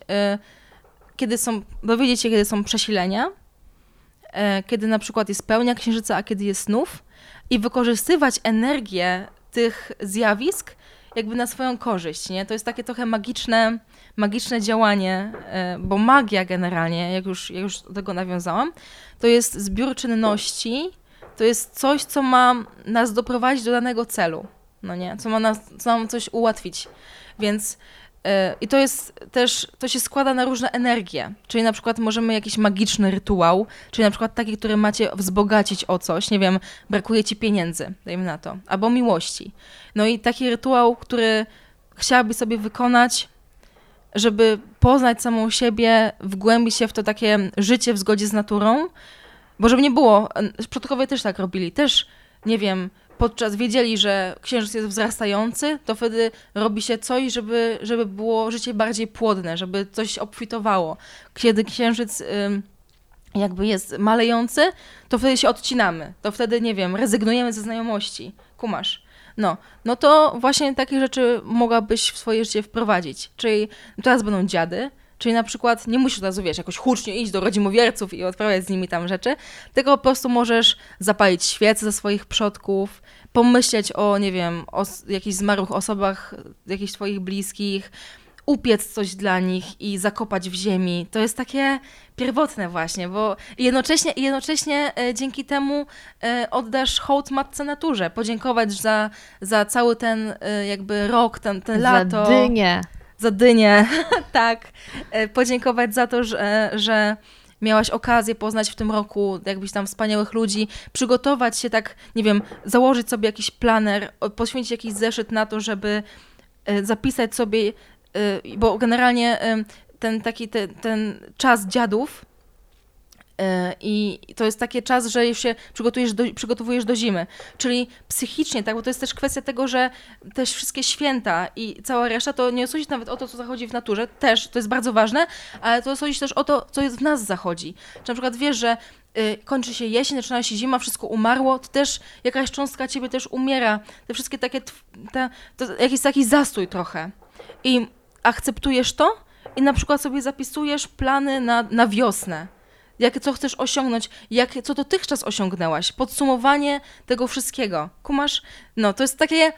kiedy są, dowiedzieć się, kiedy są przesilenia, kiedy na przykład jest pełnia księżyca, a kiedy jest snów i wykorzystywać energię tych zjawisk jakby na swoją korzyść, nie? To jest takie trochę magiczne, magiczne działanie, bo magia generalnie, jak już, jak już do tego nawiązałam, to jest zbiór czynności, to jest coś, co ma nas doprowadzić do danego celu, no nie? Co ma nas, co nam coś ułatwić, więc yy, i to jest też, to się składa na różne energie, czyli na przykład możemy jakiś magiczny rytuał, czyli na przykład taki, który macie wzbogacić o coś, nie wiem, brakuje ci pieniędzy, dajmy na to, albo miłości. No i taki rytuał, który chciałaby sobie wykonać, żeby poznać samą siebie, wgłębić się w to takie życie w zgodzie z naturą, bo żeby nie było, przodkowie też tak robili, też, nie wiem, podczas wiedzieli, że księżyc jest wzrastający, to wtedy robi się coś, żeby, żeby było życie bardziej płodne, żeby coś obfitowało. Kiedy księżyc jakby jest malejący, to wtedy się odcinamy, to wtedy, nie wiem, rezygnujemy ze znajomości, kumasz. No, no to właśnie takie rzeczy mogłabyś w swoje życie wprowadzić, czyli teraz będą dziady, czyli na przykład nie musisz od razu, wiesz, jakoś hucznie iść do rodzimowierców i odprawiać z nimi tam rzeczy, tylko po prostu możesz zapalić świece ze swoich przodków, pomyśleć o, nie wiem, o jakichś zmarłych osobach, jakichś twoich bliskich, upiec coś dla nich i zakopać w ziemi. To jest takie pierwotne właśnie, bo jednocześnie, jednocześnie dzięki temu oddasz hołd matce naturze, podziękować za, za cały ten jakby rok, ten, ten za lato. Dynię. Za dynię, tak, podziękować za to, że, że miałaś okazję poznać w tym roku jakbyś tam wspaniałych ludzi, przygotować się tak, nie wiem, założyć sobie jakiś planer, poświęcić jakiś zeszyt na to, żeby zapisać sobie, bo generalnie ten taki, ten, ten czas dziadów i to jest taki czas, że już się przygotujesz do, przygotowujesz do zimy, czyli psychicznie, tak, bo to jest też kwestia tego, że też wszystkie święta i cała reszta, to nie osądzić nawet o to, co zachodzi w naturze, też, to jest bardzo ważne, ale to osądzić też o to, co jest w nas zachodzi. Czy na przykład wiesz, że y, kończy się jesień, zaczyna się zima, wszystko umarło, to też jakaś cząstka ciebie też umiera, te wszystkie takie, te, to jakiś taki zastój trochę i akceptujesz to i na przykład sobie zapisujesz plany na, na wiosnę. Jak, co chcesz osiągnąć, jak, co dotychczas osiągnęłaś, podsumowanie tego wszystkiego. Kumasz? No, to jest takie,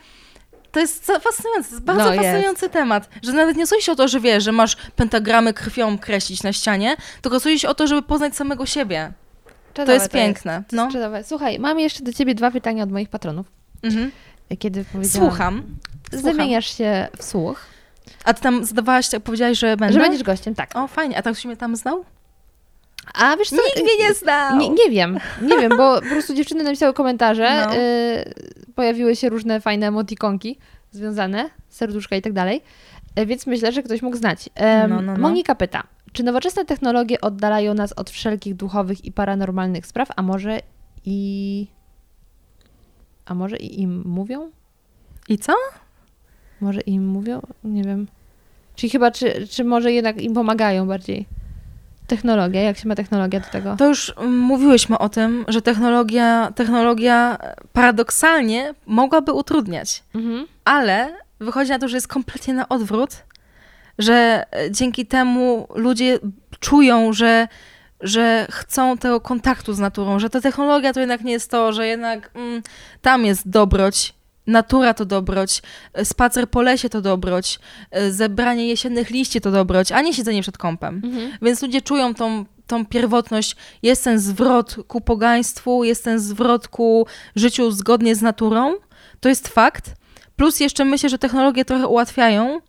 to jest fascynujące, to jest bardzo no, fascynujący jest. Temat, że nawet nie chodzi się o to, że wiesz, że masz pentagramy krwią kreślić na ścianie, tylko chodzi się o to, żeby poznać samego siebie. Czadowe, to jest to piękne. Jest, to no. jest Słuchaj, mam jeszcze do ciebie dwa pytania od moich patronów. Mhm. Kiedy powiedziałam... Słucham. Zamieniasz się w słuch. A ty tam zadawałaś, powiedziałaś, że będę? Że będziesz gościem, tak. O, fajnie. A tak się mnie tam znał? A wiesz co? Nikt mnie nie znał. Nie, nie wiem, nie wiem, bo po prostu dziewczyny napisały komentarze, no. y, pojawiły się różne fajne emotikonki związane, serduszka i tak dalej, więc myślę, że ktoś mógł znać. Um, no, no, no. Monika pyta, czy nowoczesne technologie oddalają nas od wszelkich duchowych i paranormalnych spraw, a może i... A może i im mówią? I co? Może im mówią? Nie wiem. Czyli chyba, czy, czy może jednak im pomagają bardziej? Technologia, jak się ma technologia do tego? To już mówiłyśmy o tym, że technologia, technologia paradoksalnie mogłaby utrudniać, mhm. ale wychodzi na to, że jest kompletnie na odwrót, że dzięki temu ludzie czują, że, że chcą tego kontaktu z naturą, że ta technologia to jednak nie jest to, że jednak mm, tam jest dobroć, natura to dobroć, spacer po lesie to dobroć, zebranie jesiennych liści to dobroć, a nie siedzenie przed kąpem. Mhm. Więc ludzie czują tą, tą pierwotność. Jest ten zwrot ku pogaństwu, jest ten zwrot ku życiu zgodnie z naturą. To jest fakt. Plus jeszcze myślę, że technologie trochę ułatwiają,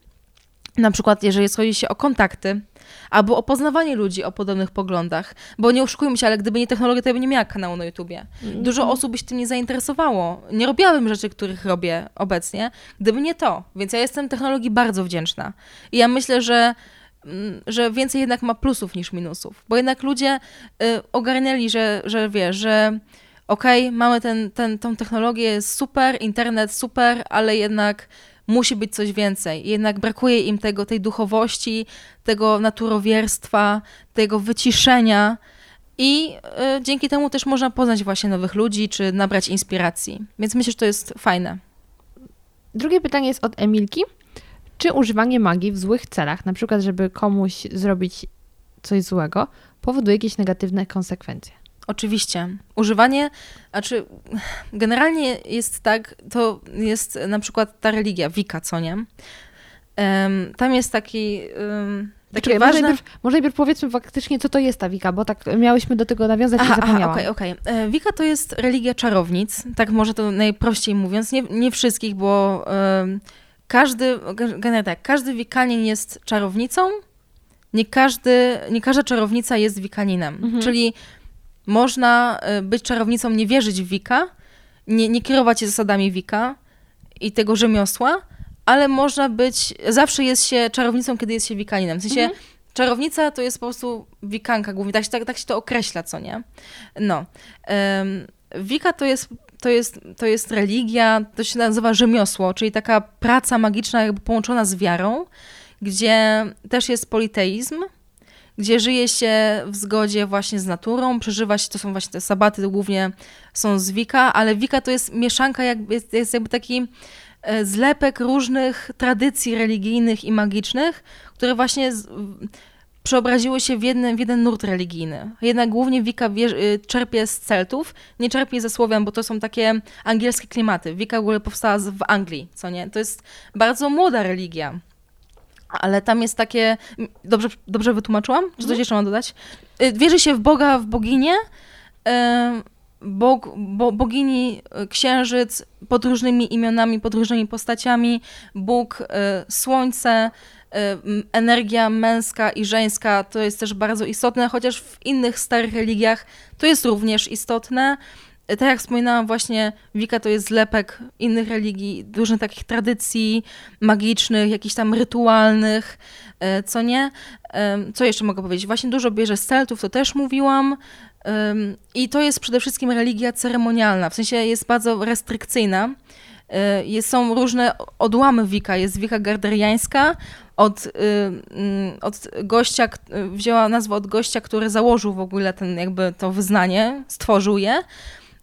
na przykład jeżeli chodzi się o kontakty, albo o poznawanie ludzi o podobnych poglądach, bo nie oszukujmy się, ale gdyby nie technologia, to ja bym nie miała kanału na YouTubie. Dużo osób by się tym nie zainteresowało. Nie robiłabym rzeczy, których robię obecnie, gdyby nie to. Więc ja jestem technologii bardzo wdzięczna. I ja myślę, że, że więcej jednak ma plusów niż minusów, bo jednak ludzie y, ogarnęli, że, że wie, że okej, okay, mamy ten, ten, tą technologię, jest super, internet super, ale jednak musi być coś więcej. Jednak brakuje im tego, tej duchowości, tego naturowierstwa, tego wyciszenia i y, dzięki temu też można poznać właśnie nowych ludzi, czy nabrać inspiracji. Więc myślę, że to jest fajne. Drugie pytanie jest od Emilki. Czy używanie magii w złych celach, na przykład żeby komuś zrobić coś złego, powoduje jakieś negatywne konsekwencje? Oczywiście. Używanie, znaczy generalnie jest tak, to jest na przykład ta religia, Wika, co nie? Um, tam jest taki... Um, taki Czekaj, ważny... może, najpierw, może najpierw powiedzmy faktycznie, co to jest ta Wika, bo tak miałyśmy do tego nawiązać i zapomniałam. Okej, okej. Wika to jest religia czarownic, tak może to najprościej mówiąc, nie, nie wszystkich, bo... Um, Każdy, generalnie tak, każdy wikanin jest czarownicą, nie, każdy, nie każda czarownica jest wikaninem. Mhm. Czyli można być czarownicą, nie wierzyć w Wika, nie, nie kierować się zasadami Wika i tego rzemiosła, ale można być, zawsze jest się czarownicą, kiedy jest się wikaninem. W sensie mhm. czarownica to jest po prostu wikanka głównie, tak, tak, tak się to określa, co nie? No. Um, Wika to jest... To jest, to jest religia, to się nazywa rzemiosło, czyli taka praca magiczna jakby połączona z wiarą, gdzie też jest politeizm, gdzie żyje się w zgodzie właśnie z naturą, przeżywa się, to są właśnie te sabaty, to głównie są z Wika, ale Wika to jest mieszanka, jakby, jest jakby taki zlepek różnych tradycji religijnych i magicznych, które właśnie... Z, przeobraziły się w jeden, w jeden nurt religijny. Jednak głównie Wika wierzy, czerpie z Celtów, nie czerpie ze Słowian, bo to są takie angielskie klimaty. Wika w ogóle powstała w Anglii, co nie? To jest bardzo młoda religia, ale tam jest takie... Dobrze, dobrze wytłumaczyłam? Czy coś jeszcze mam dodać? Wierzy się w Boga, w boginię, bog, bo, bogini, księżyc, pod różnymi imionami, pod różnymi postaciami, Bóg, słońce, energia męska i żeńska to jest też bardzo istotne, chociaż w innych starych religiach to jest również istotne. Tak jak wspominałam właśnie, Wika to jest zlepek innych religii, dużo takich tradycji magicznych, jakichś tam rytualnych, co nie. Co jeszcze mogę powiedzieć? Właśnie dużo bierze z Celtów, to też mówiłam. I to jest przede wszystkim religia ceremonialna, w sensie jest bardzo restrykcyjna. Jest, są różne odłamy Wika. Jest Wika garderiańska, od, od gościa, wzięła nazwę od gościa, który założył w ogóle ten, jakby to wyznanie, stworzył je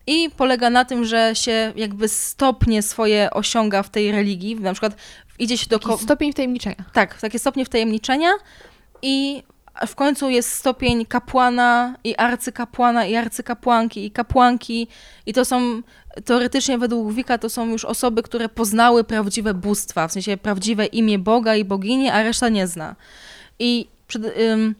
i polega na tym, że się jakby stopnie swoje osiąga w tej religii, na przykład idzie się do... Ko- stopień wtajemniczenia. Tak, takie stopnie wtajemniczenia i w końcu jest stopień kapłana i arcykapłana i arcykapłanki i kapłanki i to są... Teoretycznie według Wika to są już osoby, które poznały prawdziwe bóstwa, w sensie prawdziwe imię Boga i bogini, a reszta nie zna. I przed, ym,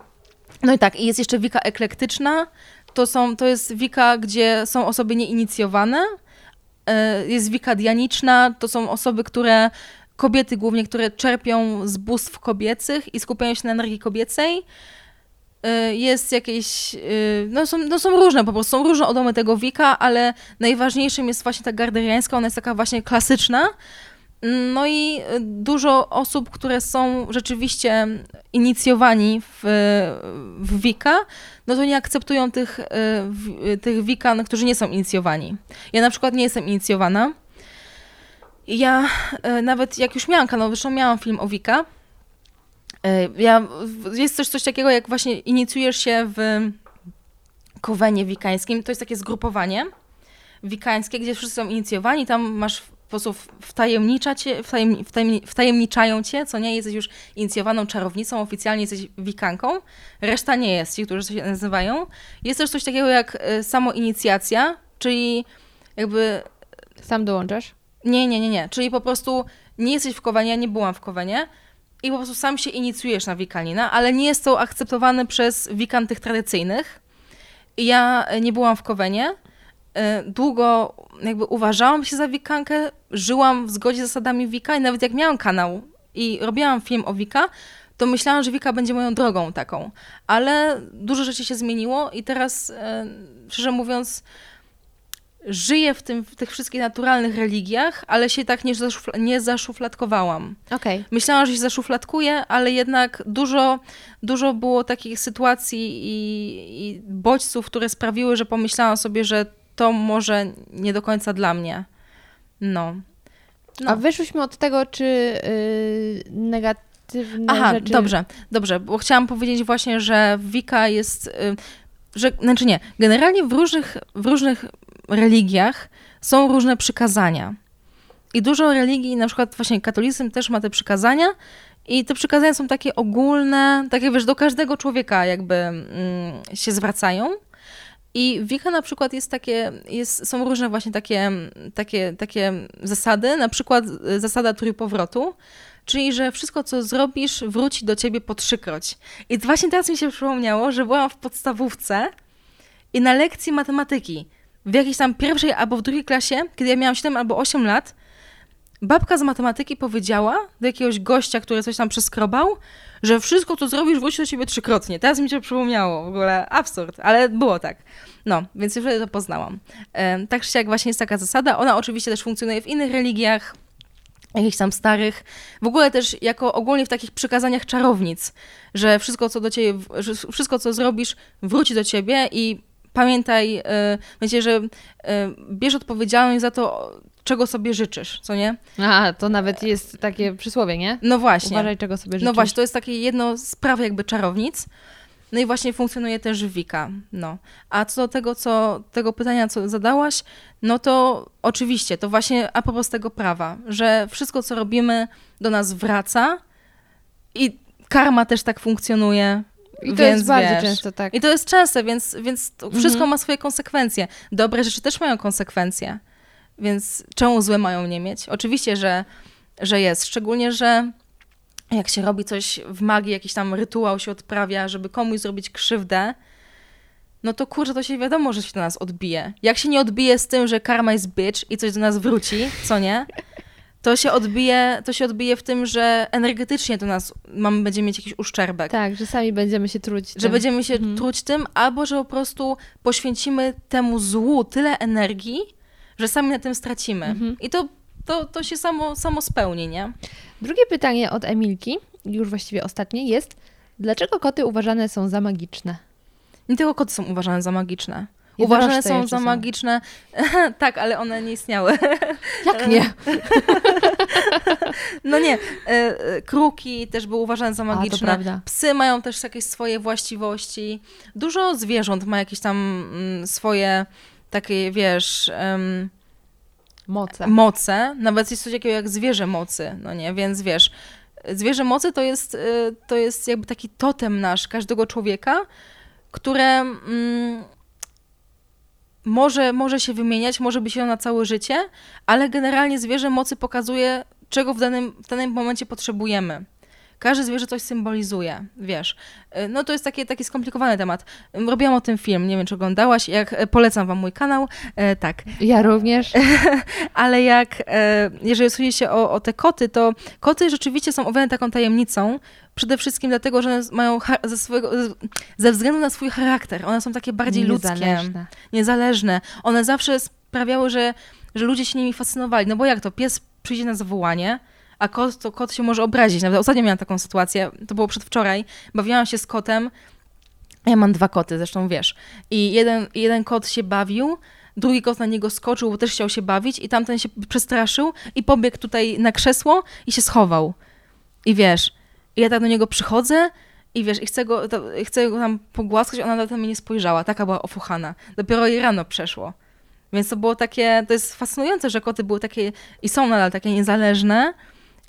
no i tak, i jest jeszcze Wika eklektyczna, to, są, to jest Wika, gdzie są osoby nieinicjowane, yy, jest Wika dianiczna, to są osoby, które, kobiety głównie, które czerpią z bóstw kobiecych i skupiają się na energii kobiecej. Jest jakieś, no są, no są różne po prostu, są różne odłamy tego Wika, ale najważniejszym jest właśnie ta garderiańska, ona jest taka właśnie klasyczna. No i dużo osób, które są rzeczywiście inicjowani w, w Wika, no to nie akceptują tych, tych Wikan, którzy nie są inicjowani. Ja na przykład nie jestem inicjowana. Ja nawet jak już miałam kanał, zresztą miałam film o Wika, Ja, jest też coś takiego, jak właśnie inicjujesz się w kowenie wikańskim, to jest takie zgrupowanie wikańskie, gdzie wszyscy są inicjowani, tam masz po prostu wtajemnicza cię, wtajem, wtajem, wtajemniczają cię, co nie, jesteś już inicjowaną czarownicą, oficjalnie jesteś wikanką, reszta nie jest, ci, którzy się nazywają. Jest też coś takiego jak samoinicjacja, czyli jakby... Sam dołączasz? Nie, nie, nie, nie, czyli po prostu nie jesteś w kowenie, ja nie byłam w kowenie, i po prostu sam się inicjujesz na wikanina, ale nie jest to akceptowane przez wikan tych tradycyjnych. Ja nie byłam w kowenie, długo jakby uważałam się za wikankę, żyłam w zgodzie z zasadami Wika i nawet jak miałam kanał i robiłam film o Wika, to myślałam, że Wika będzie moją drogą taką. Ale dużo rzeczy się zmieniło i teraz, szczerze mówiąc, żyję w, tym, w tych wszystkich naturalnych religiach, ale się tak nie, zaszufla, nie zaszufladkowałam. Okay. Myślałam, że się zaszufladkuję, ale jednak dużo, dużo było takich sytuacji i, i bodźców, które sprawiły, że pomyślałam sobie, że to może nie do końca dla mnie. No. no. A wyszłyśmy od tego, czy yy, negatywne Aha, rzeczy... dobrze, dobrze, bo chciałam powiedzieć właśnie, że Wika jest... Yy, że, znaczy nie, generalnie w różnych, w różnych religiach są różne przykazania. I dużo religii, na przykład właśnie katolicyzm też ma te przykazania i te przykazania są takie ogólne, takie wiesz, do każdego człowieka jakby yy, się zwracają. I Wika na przykład jest takie, jest, są różne właśnie takie, takie, takie zasady, na przykład zasada trójpowrotu, czyli że wszystko, co zrobisz, wróci do ciebie po trzykroć. I właśnie teraz mi się przypomniało, że byłam w podstawówce i na lekcji matematyki w jakiejś tam pierwszej albo w drugiej klasie, kiedy ja miałam siedem albo osiem lat, babka z matematyki powiedziała do jakiegoś gościa, który coś tam przeskrobał, że wszystko, co zrobisz, wróci do ciebie trzykrotnie. Teraz mi się przypomniało, w ogóle absurd, ale było tak. No, więc już wtedy to poznałam. E, tak czy jak właśnie jest taka zasada. Ona oczywiście też funkcjonuje w innych religiach, jakichś tam starych. W ogóle też jako ogólnie w takich przykazaniach czarownic, że wszystko, co do ciebie, że wszystko, co zrobisz, wróci do ciebie i pamiętaj, e, wiecie, że e, bierz odpowiedzialność za to, czego sobie życzysz, co nie? A, to nawet jest takie przysłowie, nie? No właśnie. Uważaj, czego sobie życzysz. No właśnie, to jest takie jedno z praw jakby czarownic. No i właśnie funkcjonuje też Wika, no. A co do tego, co, tego pytania, co zadałaś, no to oczywiście, to właśnie a propos tego prawa, że wszystko, co robimy, do nas wraca i karma też tak funkcjonuje. I to więc, jest bardzo wiesz, często tak. I to jest częste, więc, więc to wszystko mhm. ma swoje konsekwencje. Dobre rzeczy też mają konsekwencje. Więc czemu złe mają nie mieć? Oczywiście, że, że jest. Szczególnie, że jak się robi coś w magii, jakiś tam rytuał się odprawia, żeby komuś zrobić krzywdę, no to kurczę, to się wiadomo, że się do nas odbije. Jak się nie odbije z tym, że karma jest bitch i coś do nas wróci, co nie? To się odbije, to się odbije w tym, że energetycznie do nas mamy, będziemy mieć jakiś uszczerbek. Tak, że sami będziemy się truć tym. Że będziemy się mhm. truć tym, albo że po prostu poświęcimy temu złu tyle energii, że sami na tym stracimy. Mhm. I to, to, to się samo, samo spełni, nie? Drugie pytanie od Emilki, już właściwie ostatnie, jest: dlaczego koty uważane są za magiczne? Nie tylko koty są uważane za magiczne. Uważane są za magiczne. Tak, ale one nie istniały. Jak nie? No nie. Kruki też były uważane za magiczne. A, to prawda. Psy mają też jakieś swoje właściwości. Dużo zwierząt ma jakieś tam swoje... takie, wiesz, um, moce. moce, nawet jest coś takiego jak zwierzę mocy, no nie, więc wiesz, zwierzę mocy to jest, to jest jakby taki totem nasz, każdego człowieka, które mm, może, może się wymieniać, może być ono na całe życie, ale generalnie zwierzę mocy pokazuje, czego w danym, w danym momencie potrzebujemy. Każde zwierzę coś symbolizuje, wiesz. No to jest taki, taki skomplikowany temat. Robiłam o tym film, nie wiem, czy oglądałaś, jak polecam wam mój kanał, e, tak. Ja również. Ale jak, e, jeżeli chodzi się o, o te koty, to koty rzeczywiście są owiane taką tajemnicą, przede wszystkim dlatego, że mają char- ze, swojego, ze względu na swój charakter. One są takie bardziej niezależne. ludzkie, niezależne. One zawsze sprawiały, że, że ludzie się nimi fascynowali. No bo jak to, pies przyjdzie na zawołanie, a kot, to kot się może obrazić. Nawet ostatnio miałam taką sytuację, to było przedwczoraj, bawiłam się z kotem, ja mam dwa koty, zresztą wiesz, i jeden, jeden kot się bawił, drugi kot na niego skoczył, bo też chciał się bawić i tamten się przestraszył i pobiegł tutaj na krzesło i się schował. I wiesz, i ja tak do niego przychodzę i wiesz, i chcę go, to, chcę go tam pogłaskać, ona na to mnie nie spojrzała, taka była ofuchana. Dopiero jej rano przeszło. Więc to było takie, to jest fascynujące, że koty były takie i są nadal takie niezależne,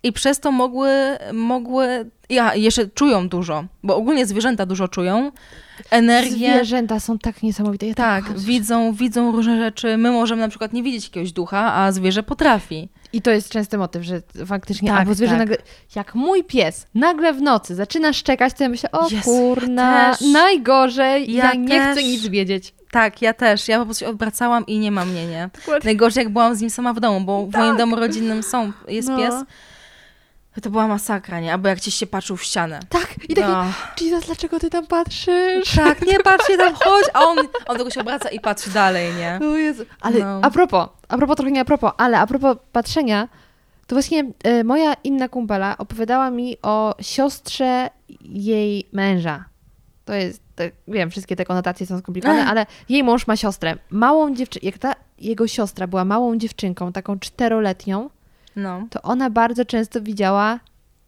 i przez to mogły, mogły, ja jeszcze czują dużo, bo ogólnie zwierzęta dużo czują, energię. Zwierzęta są tak niesamowite. Ja tak, tak widzą, widzą różne rzeczy. My możemy na przykład nie widzieć jakiegoś ducha, a zwierzę potrafi. I to jest częsty motyw, że faktycznie, tak, albo zwierzę tak. nagle, jak mój pies nagle w nocy zaczyna szczekać, to ja myślę, o yes, kurna, ja najgorzej, ja, ja nie też. chcę nic wiedzieć. Tak, ja też. Ja po prostu się odwracałam i nie ma mnie, nie? Najgorzej jak byłam z nim sama w domu, bo tak. w moim domu rodzinnym są, jest no. pies. To była masakra, nie? Albo jak gdzieś się patrzył w ścianę. Tak, i taki, Jesus, dlaczego ty tam patrzysz? Tak, nie patrz, nie tam chodź, a on, on tego się obraca i patrzy dalej, nie? O Jezu. Ale no. a propos, a propos, trochę nie a propos, ale a propos patrzenia, to właśnie y, moja inna kumpela opowiadała mi o siostrze jej męża. To jest te, wiem, wszystkie te konotacje są skomplikowane, Ech. ale jej mąż ma siostrę. Małą dziewczynkę, jak ta jego siostra była małą dziewczynką, taką czteroletnią, no. to ona bardzo często widziała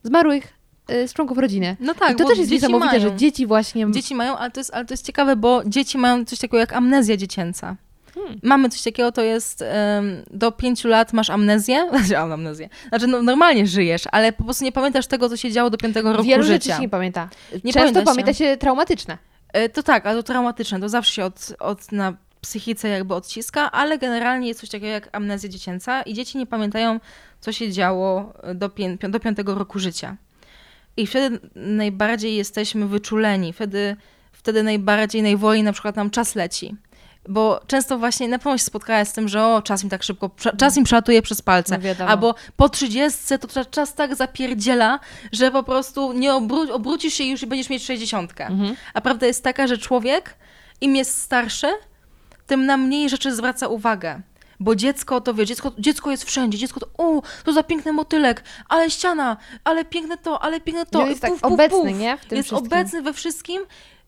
zmarłych z członków rodziny. No tak, i to też jest niesamowite, mają. że dzieci właśnie... Dzieci mają, ale to, jest, ale to jest ciekawe, bo dzieci mają coś takiego jak amnezja dziecięca. Hmm. Mamy coś takiego, to jest um, do pięciu lat masz amnezję, znaczy amnezję, znaczy no, normalnie żyjesz, ale po prostu nie pamiętasz tego, co się działo do piątego roku Wielu życia. Wielu rzeczy się nie pamięta. Nie Często pamięta się, pamięta się traumatyczne. Y, to tak, ale to traumatyczne, to zawsze się od, od, na psychice jakby odciska, ale generalnie jest coś takiego jak amnezja dziecięca i dzieci nie pamiętają, co się działo do, pię, do piątego roku życia. I wtedy najbardziej jesteśmy wyczuleni, wtedy, wtedy najbardziej, najwolniej na przykład nam czas leci. Bo często właśnie na pewno się spotkałaś z tym, że o, czas im tak szybko, czas im przelatuje przez palce. No albo po trzydziestce to czas tak zapierdziela, że po prostu nie obró- obrócisz się już i będziesz mieć sześćdziesiątkę. Mhm. A prawda jest taka, że człowiek im jest starszy, tym na mniej rzeczy zwraca uwagę. Bo dziecko to wie, dziecko, dziecko jest wszędzie, dziecko to o, to za piękny motylek, ale ściana, ale piękne to, ale piękne to. No jest puf, tak puf, obecny, puf. nie? W tym jest wszystkim. obecny we wszystkim.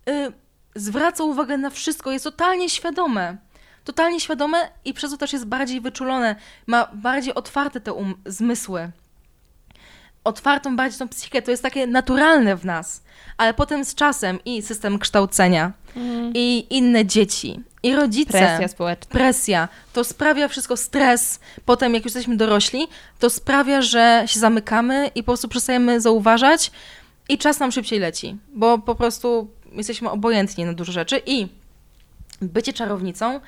Y- Zwraca uwagę na wszystko, jest totalnie świadome. Totalnie świadome i przez to też jest bardziej wyczulone. Ma bardziej otwarte te um- zmysły. Otwartą bardziej tą psychikę. To jest takie naturalne w nas. Ale potem z czasem i system kształcenia, mm. i inne dzieci, i rodzice. Presja społeczna. Presja. To sprawia wszystko, stres. Potem jak już jesteśmy dorośli, to sprawia, że się zamykamy i po prostu przestajemy zauważać i czas nam szybciej leci. Bo po prostu... Jesteśmy obojętni na dużo rzeczy i bycie czarownicą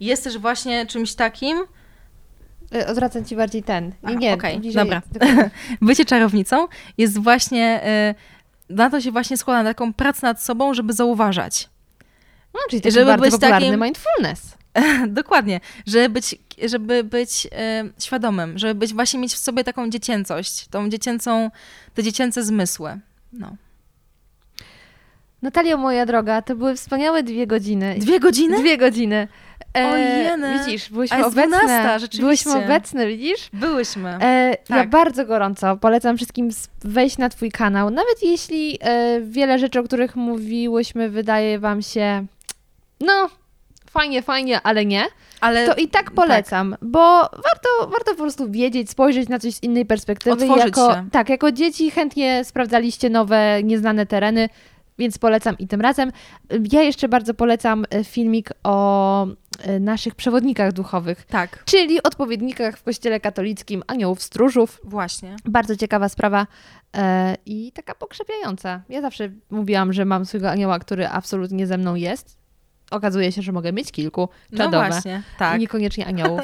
jest też właśnie czymś takim... Odwracam ci bardziej ten. Nie, nie. Okej, okay, dobra. Bycie czarownicą jest właśnie... Na to się właśnie składa na taką pracę nad sobą, żeby zauważać. No, czyli to jest bardzo popularny takim, mindfulness. Dokładnie. Żeby być, żeby być e, świadomym, żeby być, właśnie mieć w sobie taką dziecięcość, tą dziecięcą, te dziecięce zmysły. No. Natalio, moja droga, to były wspaniałe dwie godziny. Dwie godziny? Dwie godziny. E, Ojene. Widzisz, byłyśmy obecne. dwunasta, rzeczywiście. Byłyśmy obecne, widzisz? Byłyśmy. E, tak. Ja bardzo gorąco polecam wszystkim wejść na twój kanał, nawet jeśli e, wiele rzeczy, o których mówiłyśmy, wydaje wam się, no, fajnie, fajnie, ale nie. Ale, to i tak polecam, tak. bo warto, warto po prostu wiedzieć, spojrzeć na coś z innej perspektywy. Otworzyć jako, się. Tak, jako dzieci chętnie sprawdzaliście nowe, nieznane tereny. Więc polecam i tym razem. Ja jeszcze bardzo polecam filmik o naszych przewodnikach duchowych. Tak. Czyli odpowiednikach w kościele katolickim aniołów stróżów. Właśnie. Bardzo ciekawa sprawa e, i taka pokrzepiająca. Ja zawsze mówiłam, że mam swojego anioła, który absolutnie ze mną jest. Okazuje się, że mogę mieć kilku. Czadowe. No właśnie, tak. I niekoniecznie aniołów.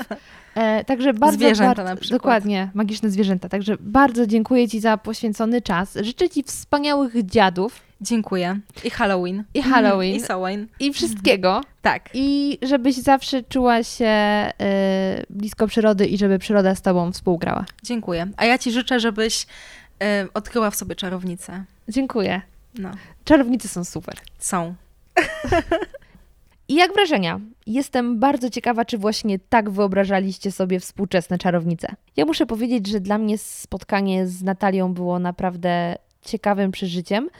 E, także bardzo, zwierzęta bardzo, na przykład. Dokładnie, magiczne zwierzęta. Także bardzo dziękuję ci za poświęcony czas. Życzę ci wspaniałych dziadów. Dziękuję. I Halloween. I Halloween. I Samhain. I wszystkiego. Tak. I żebyś zawsze czuła się y, blisko przyrody i żeby przyroda z tobą współgrała. Dziękuję. A ja ci życzę, żebyś y, odkryła w sobie czarownicę. Dziękuję. No. Czarownice są super. Są. I jak wrażenia? Jestem bardzo ciekawa, czy właśnie tak wyobrażaliście sobie współczesne czarownice. Ja muszę powiedzieć, że dla mnie spotkanie z Natalią było naprawdę ciekawym przeżyciem,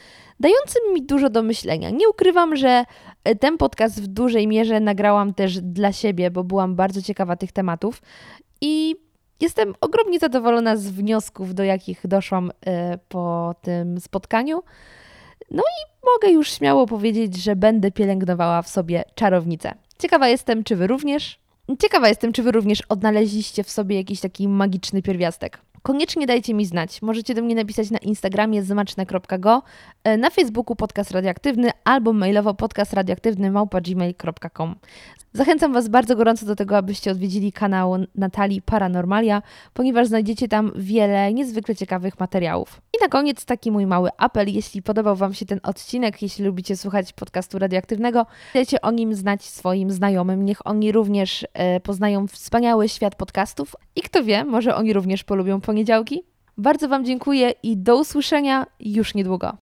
dającym mi dużo do myślenia. Nie ukrywam, że ten podcast w dużej mierze nagrałam też dla siebie, bo byłam bardzo ciekawa tych tematów i jestem ogromnie zadowolona z wniosków, do jakich doszłam po tym spotkaniu. No i mogę już śmiało powiedzieć, że będę pielęgnowała w sobie czarownicę. Ciekawa jestem, czy wy również... Ciekawa jestem, czy wy również odnaleźliście w sobie jakiś taki magiczny pierwiastek. Koniecznie dajcie mi znać. Możecie do mnie napisać na Instagramie zmaczne kropka go, na Facebooku Podcast Radioaktywny albo mailowo podcast radioaktywny małpa gmail kropka com. Zachęcam was bardzo gorąco do tego, abyście odwiedzili kanał Natalii Paranormalia, ponieważ znajdziecie tam wiele niezwykle ciekawych materiałów. I na koniec taki mój mały apel. Jeśli podobał wam się ten odcinek, jeśli lubicie słuchać podcastu radioaktywnego, dajcie o nim znać swoim znajomym. Niech oni również poznają wspaniały świat podcastów i kto wie, może oni również polubią poniedziałki. Bardzo wam dziękuję i do usłyszenia już niedługo.